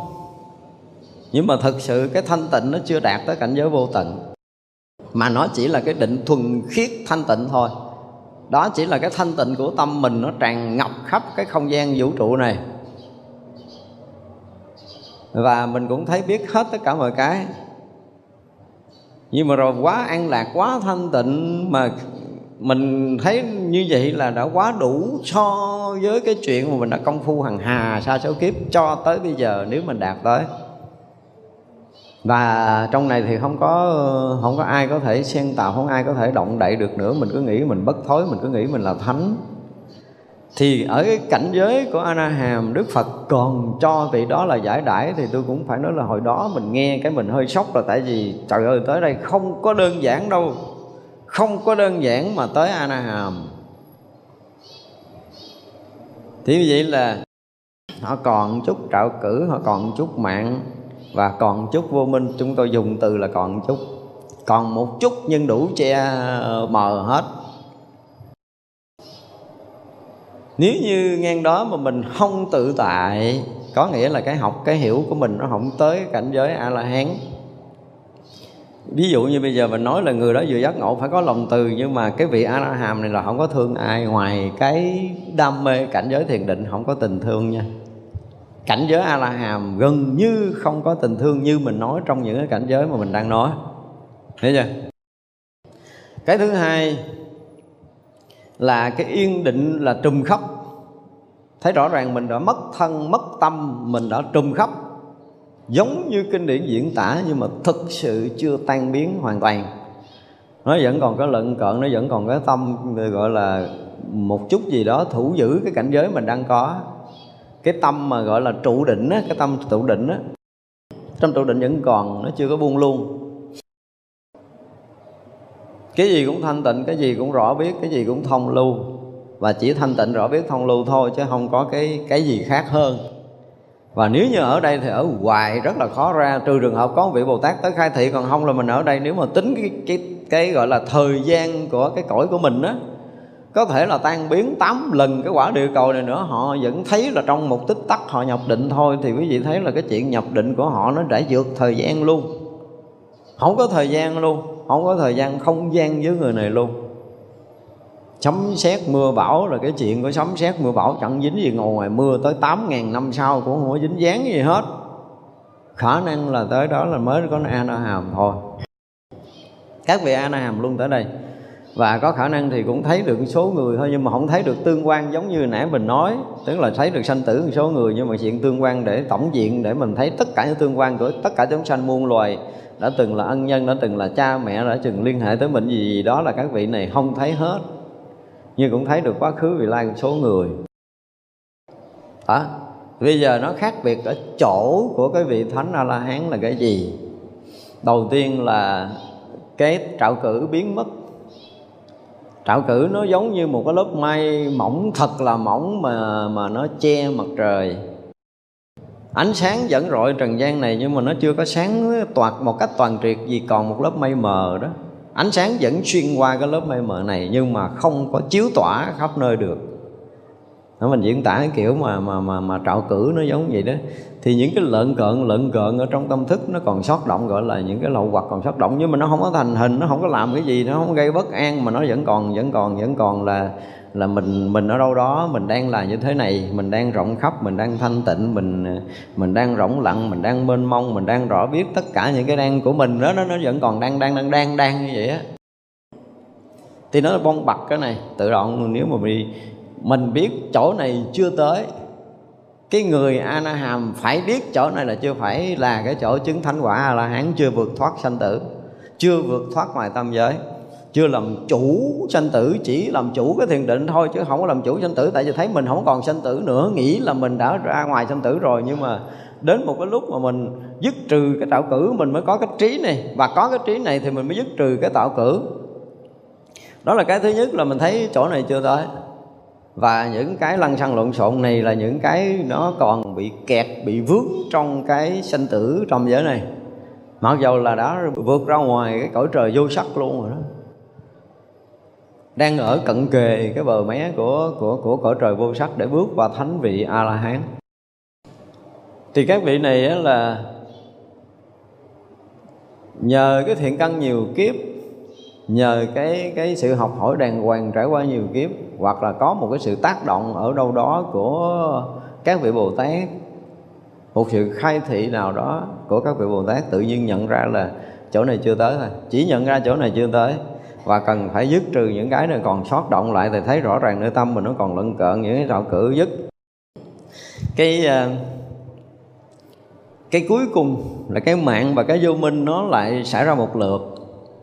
nhưng mà thật sự cái thanh tịnh nó chưa đạt tới cảnh giới vô tận, mà nó chỉ là cái định thuần khiết thanh tịnh thôi. Đó chỉ là cái thanh tịnh của tâm mình, nó tràn ngập khắp cái không gian vũ trụ này. Và mình cũng thấy biết hết tất cả mọi cái. Nhưng mà rồi quá an lạc, quá thanh tịnh mà mình thấy như vậy là đã quá đủ so với cái chuyện mà mình đã công phu hằng hà sa số kiếp cho tới bây giờ nếu mình đạt tới. Và trong này thì không có không có ai có thể xen tạp, không ai có thể động đậy được nữa. Mình cứ nghĩ mình bất thối, mình cứ nghĩ mình là thánh. Thì ở cái cảnh giới của A-na-hàm, Đức Phật còn cho vị đó là giải đãi. Thì tôi cũng phải nói là hồi đó mình nghe cái mình hơi sốc, là tại vì trời ơi tới đây không có đơn giản đâu. Không có đơn giản mà tới A-na-hàm. Thì như vậy là họ còn chút trạo cử, họ còn chút mạng và còn chút vô minh. Chúng tôi dùng từ là còn chút, còn một chút nhưng đủ che mờ hết. Nếu như ngang đó mà mình không tự tại, có nghĩa là cái học, cái hiểu của mình nó không tới cảnh giới A-la-hán. Ví dụ như bây giờ mình nói là người đó vừa giác ngộ phải có lòng từ, nhưng mà cái vị A-la-hàm này là không có thương ai ngoài cái đam mê cảnh giới thiền định, không có tình thương nha. Cảnh giới A-la-hàm gần như không có tình thương như mình nói trong những cái cảnh giới mà mình đang nói. Thấy chưa? Cái thứ hai là cái yên định là trùm khắp. Thấy rõ ràng mình đã mất thân, mất tâm, mình đã trùm khắp. Giống như kinh điển diễn tả nhưng mà thực sự chưa tan biến hoàn toàn. Nó vẫn còn cái lợn cợn, nó vẫn còn cái tâm gọi là một chút gì đó thủ giữ cái cảnh giới mình đang có. Cái tâm mà gọi là trụ định á, cái tâm trụ định á, trong trụ định vẫn còn, nó chưa có buông luôn. Cái gì cũng thanh tịnh, cái gì cũng rõ biết, cái gì cũng thông lưu. Và chỉ thanh tịnh rõ biết thông lưu thôi chứ không có cái cái gì khác hơn. Và nếu như ở đây thì ở hoài rất là khó ra, trừ trường hợp có một vị Bồ Tát tới khai thị. Còn không là mình ở đây nếu mà tính cái cái, cái gọi là thời gian của cái cõi của mình á, có thể là tan biến tám lần cái quả địa cầu này nữa, họ vẫn thấy là trong một tích tắc họ nhập định thôi. Thì quý vị thấy là cái chuyện nhập định của họ nó đã vượt thời gian luôn, không có thời gian luôn, không có thời gian không gian với người này luôn. Sấm sét mưa bão là cái chuyện của sấm sét mưa bão, chẳng dính gì, ngồi ngoài mưa tới tám ngàn năm sau cũng không có dính dáng gì hết. Khả năng là tới đó là mới có A Na Hàm thôi. Các vị A Na Hàm luôn tới đây. Và có khả năng thì cũng thấy được số người thôi, nhưng mà không thấy được tương quan giống như nãy mình nói. Tức là thấy được sanh tử một số người, nhưng mà chuyện tương quan để tổng diện, để mình thấy tất cả những tương quan của tất cả chúng sanh muôn loài, đã từng là ân nhân, đã từng là cha mẹ, đã từng liên hệ tới mình gì gì đó, là các vị này không thấy hết. Nhưng cũng thấy được quá khứ vị lai một số người. Hả? Bây giờ nó khác biệt ở chỗ của cái vị Thánh A-la-hán là cái gì? Đầu tiên là cái trạo cử biến mất. Trạo cử nó giống như một cái lớp mây mỏng, thật là mỏng mà mà nó che mặt trời. Ánh sáng vẫn rọi trần gian này, nhưng mà nó chưa có sáng toạt một cách toàn triệt, vì còn một lớp mây mờ đó. Ánh sáng vẫn xuyên qua cái lớp mây mờ này, nhưng mà không có chiếu tỏa khắp nơi được. Nó mình diễn tả cái kiểu mà mà mà mà trạo cử nó giống vậy đó. Thì những cái lợn cợn lợn cợn ở trong tâm thức nó còn sót động, gọi là những cái lậu hoặc còn sót động, nhưng mà nó không có thành hình, nó không có làm cái gì, nó không gây bất an, mà nó vẫn còn vẫn còn vẫn còn là là mình mình ở đâu đó, mình đang là như thế này, mình đang rộng khắp, mình đang thanh tịnh, mình mình đang rỗng lặng, mình đang mênh mông, mình đang rõ biết tất cả những cái đang của mình đó, nó nó vẫn còn đang đang đang đang đang như vậy á. Thì nó bong bật cái này, tự động nếu mà bị mình biết chỗ này chưa tới. Cái người A-na-hàm phải biết chỗ này là chưa phải là cái chỗ chứng thánh quả A-la-hán, chưa vượt thoát sanh tử, chưa vượt thoát ngoài tam giới, chưa làm chủ sanh tử, chỉ làm chủ cái thiền định thôi chứ không có làm chủ sanh tử. Tại vì thấy mình không còn sanh tử nữa, nghĩ là mình đã ra ngoài sanh tử rồi, nhưng mà đến một cái lúc mà mình dứt trừ cái tạo cử mình mới có cái trí này, và có cái trí này thì mình mới dứt trừ cái tạo cử. Đó là cái thứ nhất, là mình thấy chỗ này chưa tới. Và những cái lăng xăng lộn xộn này là những cái nó còn bị kẹt, bị vướng trong cái sanh tử trong giới này. Mặc dù là đã vượt ra ngoài cái cõi trời vô sắc luôn rồi đó, đang ở cận kề cái bờ mé của, của, của cõi trời vô sắc để bước vào thánh vị A-la-hán. Thì các vị này là nhờ cái thiện căn nhiều kiếp, nhờ cái cái sự học hỏi đàng hoàng trải qua nhiều kiếp, hoặc là có một cái sự tác động ở đâu đó của các vị Bồ Tát, một sự khai thị nào đó của các vị Bồ Tát, tự nhiên nhận ra là chỗ này chưa tới thôi, chỉ nhận ra chỗ này chưa tới và cần phải dứt trừ những cái này còn sót động lại. Thì thấy rõ ràng nơi tâm mình nó còn lẫn cợn những cái đạo cử dứt. Cái cái cuối cùng là cái mạng và cái vô minh nó lại xảy ra một lượt,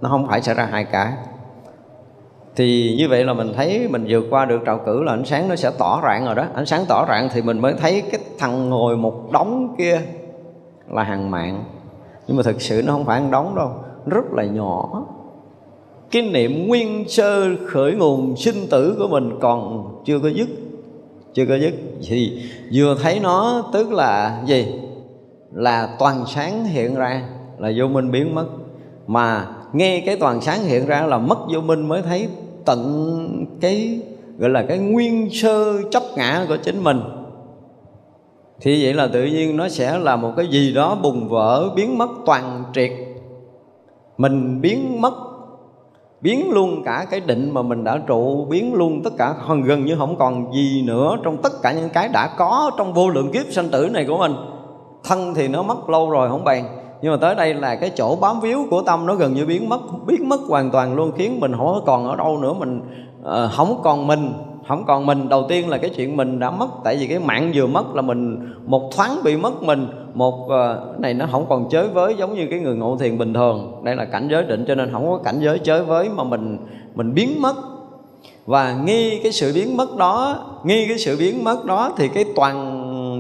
nó không phải xảy ra hai cái. Thì như vậy là mình thấy mình vượt qua được trạo cử là ánh sáng nó sẽ tỏ rạng rồi đó. Ánh sáng tỏ rạng thì mình mới thấy cái thằng ngồi một đống kia là hàng mạng, nhưng mà thực sự nó không phải ăn đống đâu, rất là nhỏ. Cái niệm nguyên sơ khởi nguồn sinh tử của mình còn chưa có dứt, chưa có dứt thì vừa thấy nó, tức là gì? Là toàn sáng hiện ra là vô minh biến mất, mà nghe cái toàn sáng hiện ra là mất vô minh, mới thấy tận cái gọi là cái nguyên sơ chấp ngã của chính mình. Thì vậy là tự nhiên nó sẽ là một cái gì đó bùng vỡ, biến mất toàn triệt. Mình biến mất, biến luôn cả cái định mà mình đã trụ, biến luôn tất cả, gần như không còn gì nữa trong tất cả những cái đã có trong vô lượng kiếp sanh tử này của mình. Thân thì nó mất lâu rồi không bàn, nhưng mà tới đây là cái chỗ bám víu của tâm nó gần như biến mất, biến mất hoàn toàn luôn, khiến mình không còn ở đâu nữa. Mình uh, không còn mình, không còn mình. Đầu tiên là cái chuyện mình đã mất, tại vì cái mạng vừa mất là mình một thoáng bị mất mình. Một uh, này nó không còn chới với giống như cái người ngộ thiền bình thường. Đây là cảnh giới định cho nên không có cảnh giới chới với, mà mình mình biến mất. Và nghi cái sự biến mất đó, nghi cái sự biến mất đó thì cái toàn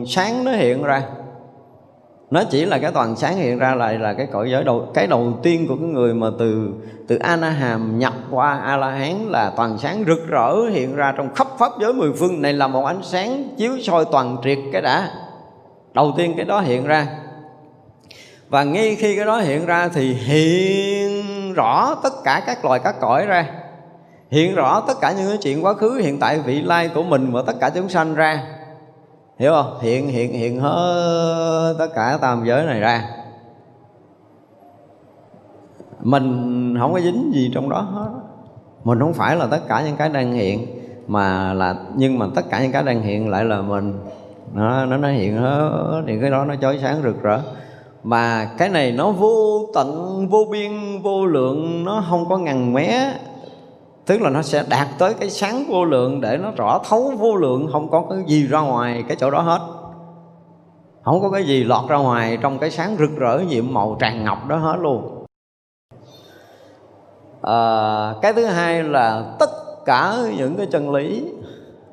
sáng nó hiện ra. Nó chỉ là cái toàn sáng hiện ra lại là cái cõi giới đầu, cái đầu tiên của cái người mà từ từ A-na-hàm nhập qua A-la-hán là toàn sáng rực rỡ hiện ra trong khắp pháp giới mười phương này, là một ánh sáng chiếu soi toàn triệt cái đã. Đầu tiên cái đó hiện ra. Và ngay khi cái đó hiện ra thì hiện rõ tất cả các loài các cõi ra. hiện rõ tất cả những cái chuyện quá khứ, hiện tại, vị lai của mình và tất cả chúng sanh ra. Hiểu không? Hiện hiện hiện hết tất cả tam giới này ra. Mình không có dính gì trong đó hết. Mình không phải là tất cả những cái đang hiện, mà là nhưng mà tất cả những cái đang hiện lại là mình. Nó nó, nó hiện hết, thì cái đó nó chói sáng rực rỡ. Mà cái này nó vô tận, vô biên, vô lượng, nó không có ngằn mé. Tức là nó sẽ đạt tới cái sáng vô lượng để nó rõ thấu vô lượng, không có cái gì ra ngoài cái chỗ đó hết. Không có cái gì lọt ra ngoài trong cái sáng rực rỡ nhiệm màu tràn ngọc đó hết luôn. À, cái thứ hai là tất cả những cái chân lý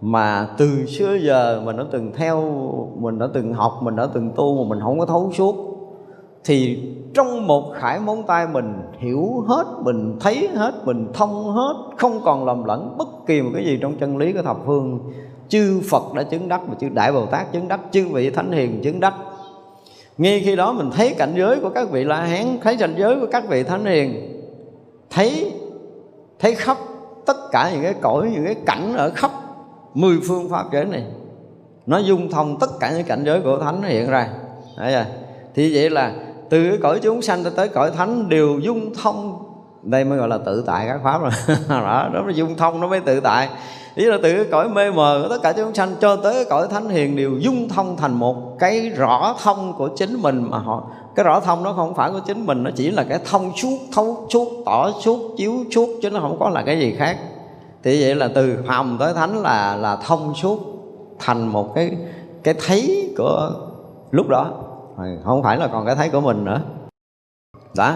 mà từ xưa giờ mình đã từng theo, mình đã từng học, mình đã từng tu mà mình không có thấu suốt, thì trong một khải móng tay mình hiểu hết, mình thấy hết, mình thông hết, không còn lầm lẫn bất kỳ một cái gì trong chân lý của thập phương. Chư Phật đã chứng đắc và chư Đại Bồ Tát chứng đắc, chư vị Thánh Hiền chứng đắc. Ngay khi đó mình thấy cảnh giới của các vị La Hán, thấy cảnh giới của các vị Thánh Hiền, thấy thấy khắp tất cả những cái cõi, những cái cảnh ở khắp mười phương pháp giới này. Nó dung thông tất cả những cảnh giới của Thánh hiện ra. Đấy rồi. Thì vậy là từ cái cõi chúng sanh tới cõi Thánh đều dung thông. Đây mới gọi là tự tại các pháp rồi. Đó, đó là dung thông nó mới tự tại. Ý là từ cái cõi mê mờ của tất cả chúng sanh cho tới cái cõi Thánh Hiền đều dung thông thành một cái rõ thông của chính mình. Mà họ, cái rõ thông nó không phải của chính mình, nó chỉ là cái thông suốt, thấu suốt, tỏ suốt, chiếu suốt, chứ nó không có là cái gì khác. Thì vậy là từ hồng tới thánh là là thông suốt thành một cái cái thấy của lúc đó, không phải là còn cái thấy của mình nữa. Đó.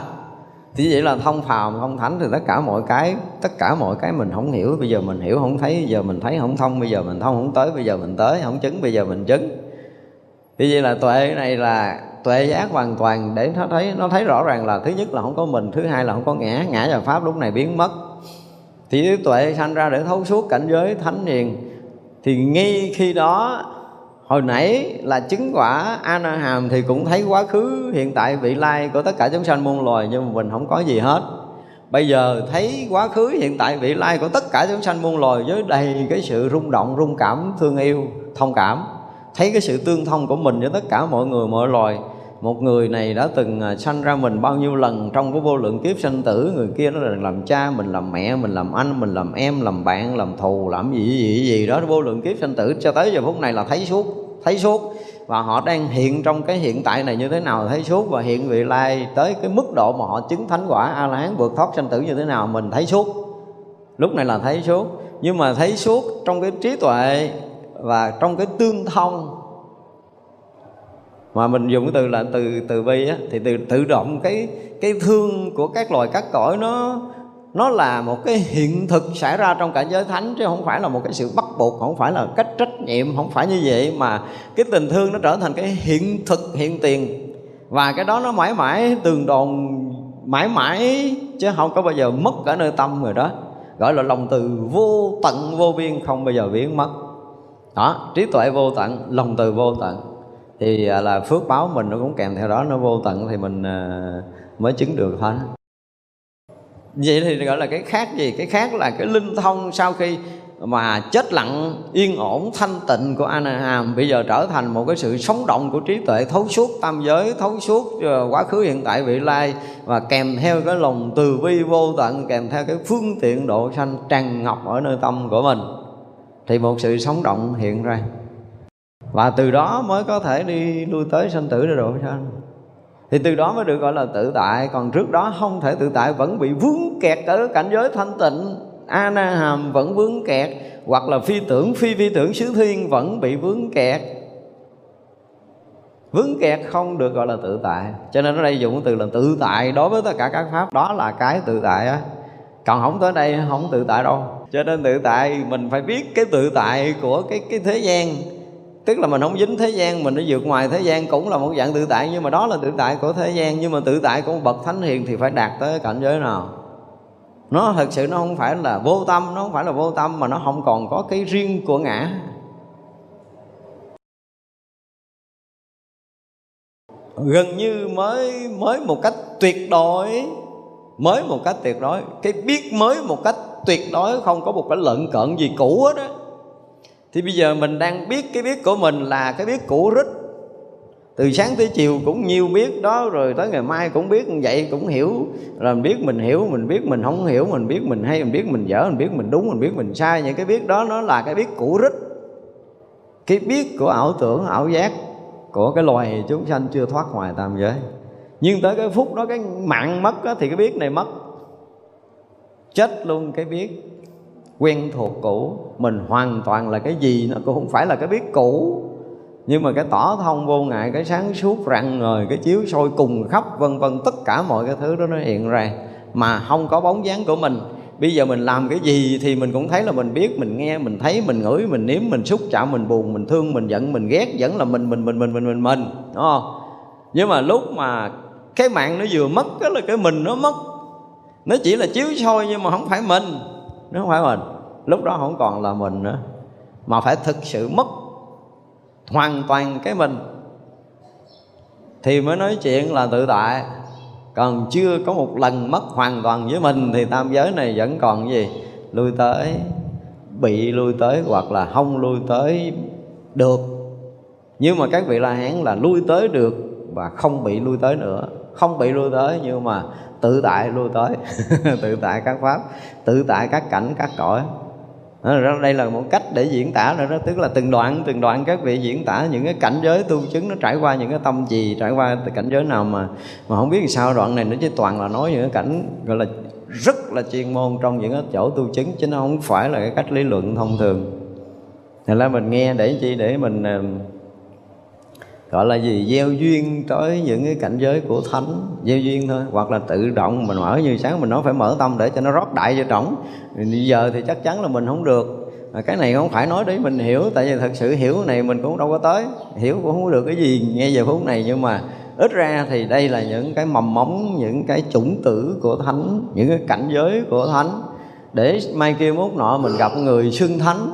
Thì vậy là thông phàm thông thánh thì tất cả mọi cái, tất cả mọi cái mình không hiểu, bây giờ mình hiểu không thấy, bây giờ mình thấy không thông, bây giờ mình thông không tới, bây giờ mình tới không chứng, bây giờ mình chứng. Thì vậy là tuệ này là tuệ giác hoàn toàn để nó thấy, nó thấy rõ ràng là thứ nhất là không có mình, thứ hai là không có ngã, ngã và pháp lúc này biến mất. Thì tuệ sanh ra để thấu suốt cảnh giới Thánh Hiền. Thì ngay khi đó, hồi nãy là chứng quả A Na Hàm thì cũng thấy quá khứ, hiện tại, vị lai của tất cả chúng sanh muôn loài, nhưng mà mình không có gì hết. Bây giờ thấy quá khứ, hiện tại, vị lai của tất cả chúng sanh muôn loài với đầy cái sự rung động, rung cảm, thương yêu, thông cảm. Thấy cái sự tương thông của mình với tất cả mọi người, mọi loài. Một người này đã từng sanh ra mình bao nhiêu lần trong cái vô lượng kiếp sanh tử, người kia nó làm cha, mình làm mẹ, mình làm anh, mình làm em, làm bạn, làm thù, làm gì gì gì đó, vô lượng kiếp sanh tử cho tới giờ phút này là thấy suốt, thấy suốt. Và họ đang hiện trong cái hiện tại này như thế nào thấy suốt, và hiện vị lai tới cái mức độ mà họ chứng thánh quả A La Hán vượt thoát sanh tử như thế nào mình thấy suốt. Lúc này là thấy suốt, nhưng mà thấy suốt trong cái trí tuệ và trong cái tương thông. Mà mình dùng cái từ là từ từ bi á, thì từ tự động cái cái thương của các loài các cõi nó nó là một cái hiện thực xảy ra trong cảnh giới Thánh, chứ không phải là một cái sự bắt buộc, không phải là cách trách nhiệm, không phải như vậy, mà cái tình thương nó trở thành cái hiện thực hiện tiền, và cái đó nó mãi mãi tường đồn mãi mãi chứ không có bao giờ mất ở nơi tâm người đó. Gọi là lòng từ vô tận vô biên không bao giờ biến mất. Đó, trí tuệ vô tận, lòng từ vô tận. Thì là phước báo mình nó cũng kèm theo đó, nó vô tận thì mình mới chứng được thôi. Vậy thì gọi là cái khác gì? Cái khác là cái linh thông sau khi mà chết lặng, yên ổn, thanh tịnh của A Na Hàm bây giờ trở thành một cái sự sống động của trí tuệ thấu suốt tam giới, thấu suốt quá khứ hiện tại vị lai, và kèm theo cái lòng từ bi vô tận, kèm theo cái phương tiện độ sanh tràn ngọc ở nơi tâm của mình, thì một sự sống động hiện ra. Và từ đó mới có thể đi lui tới sanh tử để độ sanh. Thì từ đó mới được gọi là tự tại. Còn trước đó không thể tự tại, vẫn bị vướng kẹt ở cảnh giới thanh tịnh. A Na Hàm vẫn vướng kẹt, hoặc là phi tưởng, phi phi tưởng xứ thiên vẫn bị vướng kẹt. Vướng kẹt không được gọi là tự tại. Cho nên ở đây dùng từ là tự tại đối với tất cả các pháp. Đó là cái tự tại á. Còn không tới đây không tự tại đâu. Cho nên tự tại mình phải biết cái tự tại của cái, cái thế gian. Tức là mình không dính thế gian, mình đã vượt ngoài thế gian cũng là một dạng tự tại, nhưng mà đó là tự tại của thế gian. Nhưng mà tự tại của một bậc Thánh Hiền thì phải đạt tới cảnh giới nào? Nó thật sự nó không phải là vô tâm, nó không phải là vô tâm mà nó không còn có cái riêng của ngã. Gần như mới mới một cách tuyệt đối mới một cách tuyệt đối. Cái biết mới một cách tuyệt đối không có một cái lợn cợn gì cũ hết á. Thì bây giờ mình đang biết cái biết của mình là cái biết cũ rích, từ sáng tới chiều cũng nhiêu biết đó, rồi tới ngày mai cũng biết vậy, cũng hiểu là mình biết mình hiểu, mình biết mình không hiểu, mình biết mình hay, mình biết mình dở, mình biết mình đúng, mình biết mình sai. Những cái biết đó nó là cái biết cũ rích, cái biết của ảo tưởng, ảo giác của cái loài chúng sanh chưa thoát ngoài tam giới. Nhưng tới cái phút đó cái mạng mất đó, thì cái biết này mất, chết luôn cái biết quen thuộc cũ. Mình hoàn toàn là cái gì nó cũng không phải là cái biết cũ, nhưng mà cái tỏ thông vô ngại, cái sáng suốt rạng ngời, cái chiếu soi cùng khắp vân vân, tất cả mọi cái thứ đó nó hiện ra mà không có bóng dáng của mình. Bây giờ mình làm cái gì thì mình cũng thấy là mình biết, mình nghe, mình thấy, mình ngửi, mình nếm, mình xúc chạm, mình buồn, mình thương, mình giận, mình ghét, vẫn là mình mình mình mình mình mình mình, đúng không? Nhưng mà lúc mà cái mạng nó vừa mất, cái là cái mình nó mất, nó chỉ là chiếu soi nhưng mà không phải mình, nó không phải mình. Lúc đó không còn là mình nữa, mà phải thực sự mất hoàn toàn cái mình thì mới nói chuyện là tự tại. Còn chưa có một lần mất hoàn toàn với mình thì tam giới này vẫn còn gì? Lui tới, bị lui tới hoặc là không lui tới được. Nhưng mà các vị La Hán là lui tới được và không bị lui tới nữa. Không bị lui tới nhưng mà tự tại lui tới. Tự tại các pháp, tự tại các cảnh, các cõi. Đây là một cách để diễn tả nữa đó. Tức là từng đoạn, từng đoạn các vị diễn tả những cái cảnh giới tu chứng nó trải qua những cái tâm gì, trải qua cảnh giới nào mà mà không biết làm sao. Đoạn này nó chỉ toàn là nói những cái cảnh gọi là rất là chuyên môn trong những cái chỗ tu chứng, chứ nó không phải là cái cách lý luận thông thường. Thành ra mình nghe để chi? Để mình gọi là gì? Gieo duyên tới những cái cảnh giới của Thánh, gieo duyên thôi. Hoặc là tự động mình mở, như sáng mình nói phải mở tâm để cho nó rót đại vô trỏng. Bây giờ thì chắc chắn là mình không được. Mà cái này không phải nói để mình hiểu, tại vì thật sự hiểu cái này mình cũng đâu có tới, hiểu cũng không được cái gì ngay giờ phút này. Nhưng mà ít ra thì đây là những cái mầm móng, những cái chủng tử của Thánh, những cái cảnh giới của Thánh. Để mai kia mốt nọ mình gặp người xưng Thánh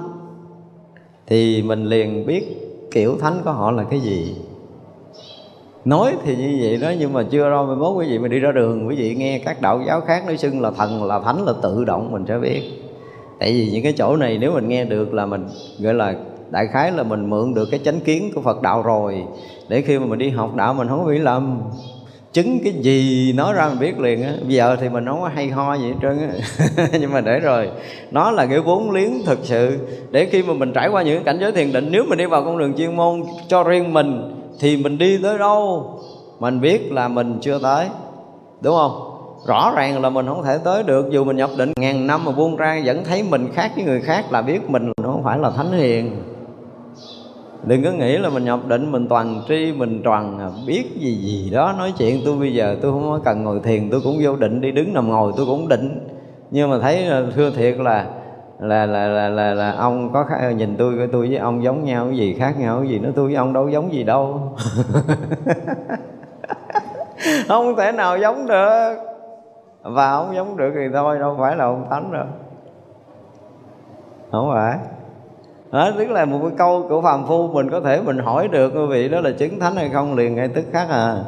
thì mình liền biết kiểu Thánh của họ là cái gì. Nói thì như vậy đó, nhưng mà chưa đâu mai mốt quý vị mà đi ra đường, quý vị nghe các đạo giáo khác nói xưng là thần, là thánh, là tự động mình sẽ biết. Tại vì những cái chỗ này nếu mình nghe được là mình gọi là đại khái là mình mượn được cái chánh kiến của Phật đạo rồi, để khi mà mình đi học đạo mình không bị lầm. Chứng cái gì nói ra mình biết liền á. Bây giờ thì mình không có hay ho gì hết trơn á. Nhưng mà để rồi, nó là cái vốn liếng thực sự. Để khi mà mình trải qua những cảnh giới thiền định, nếu mình đi vào con đường chuyên môn cho riêng mình thì mình đi tới đâu mình biết là mình chưa tới, đúng không? Rõ ràng là mình không thể tới được. Dù mình nhập định ngàn năm mà buông ra vẫn thấy mình khác với người khác là biết mình không phải là thánh hiền. Đừng có nghĩ là mình nhập định, mình toàn tri, mình toàn biết gì gì đó. Nói chuyện tôi bây giờ tôi không có cần ngồi thiền, tôi cũng vô định, đi đứng nằm ngồi tôi cũng định. Nhưng mà thấy thưa thiệt là là, là, là, là, là ông có khác, nhìn tôi với tôi với ông giống nhau cái gì, khác nhau cái gì. Nói tôi với ông đâu giống gì đâu. Không thể nào giống được. Và không giống được thì thôi, đâu phải là ông thánh rồi. Không phải. Đó, tức là một cái câu của phàm phu mình có thể mình hỏi được quý vị, đó là chứng thánh hay không liền ngay tức khắc à.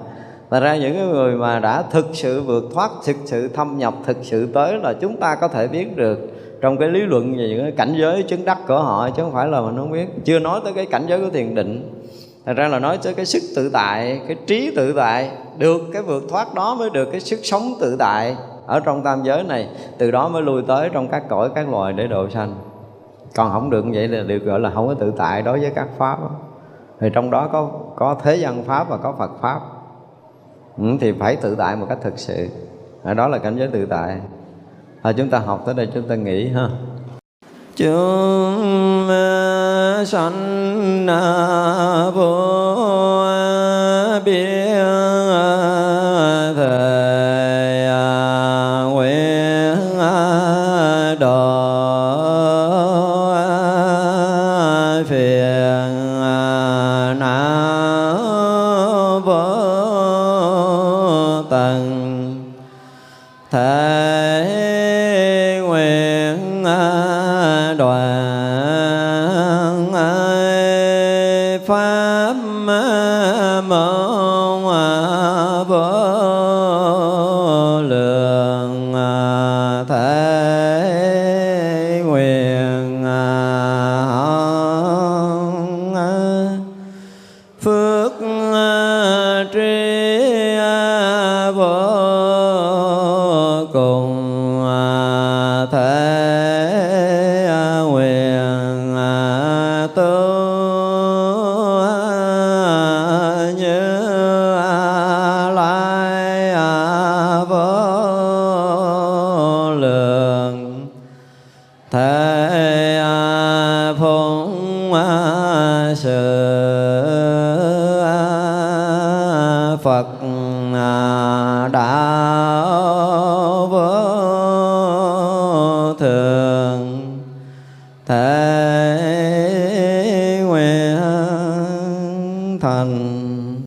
Thật ra những cái người mà đã thực sự vượt thoát, thực sự thâm nhập, thực sự tới là chúng ta có thể biết được trong cái lý luận về những cái cảnh giới chứng đắc của họ, chứ không phải là mình không biết. Chưa nói tới cái cảnh giới của thiền định. Thật ra là nói tới cái sức tự tại, cái trí tự tại, được cái vượt thoát đó mới được cái sức sống tự tại ở trong tam giới này, từ đó mới lui tới trong các cõi các loài để độ sanh. Còn không được vậy là được gọi là không có tự tại đối với các pháp đó. Thì trong đó có có thế gian pháp và có Phật pháp, ừ, thì phải tự tại một cách thực sự. Đó là cảnh giới tự tại. À, chúng ta học tới đây chúng ta nghỉ ha. Chúng sanh vô biên thời mong vô lượng nguyện tu Như Lai vô lượng thế phụng sự Phật đạo vô thường thế nguyện thành.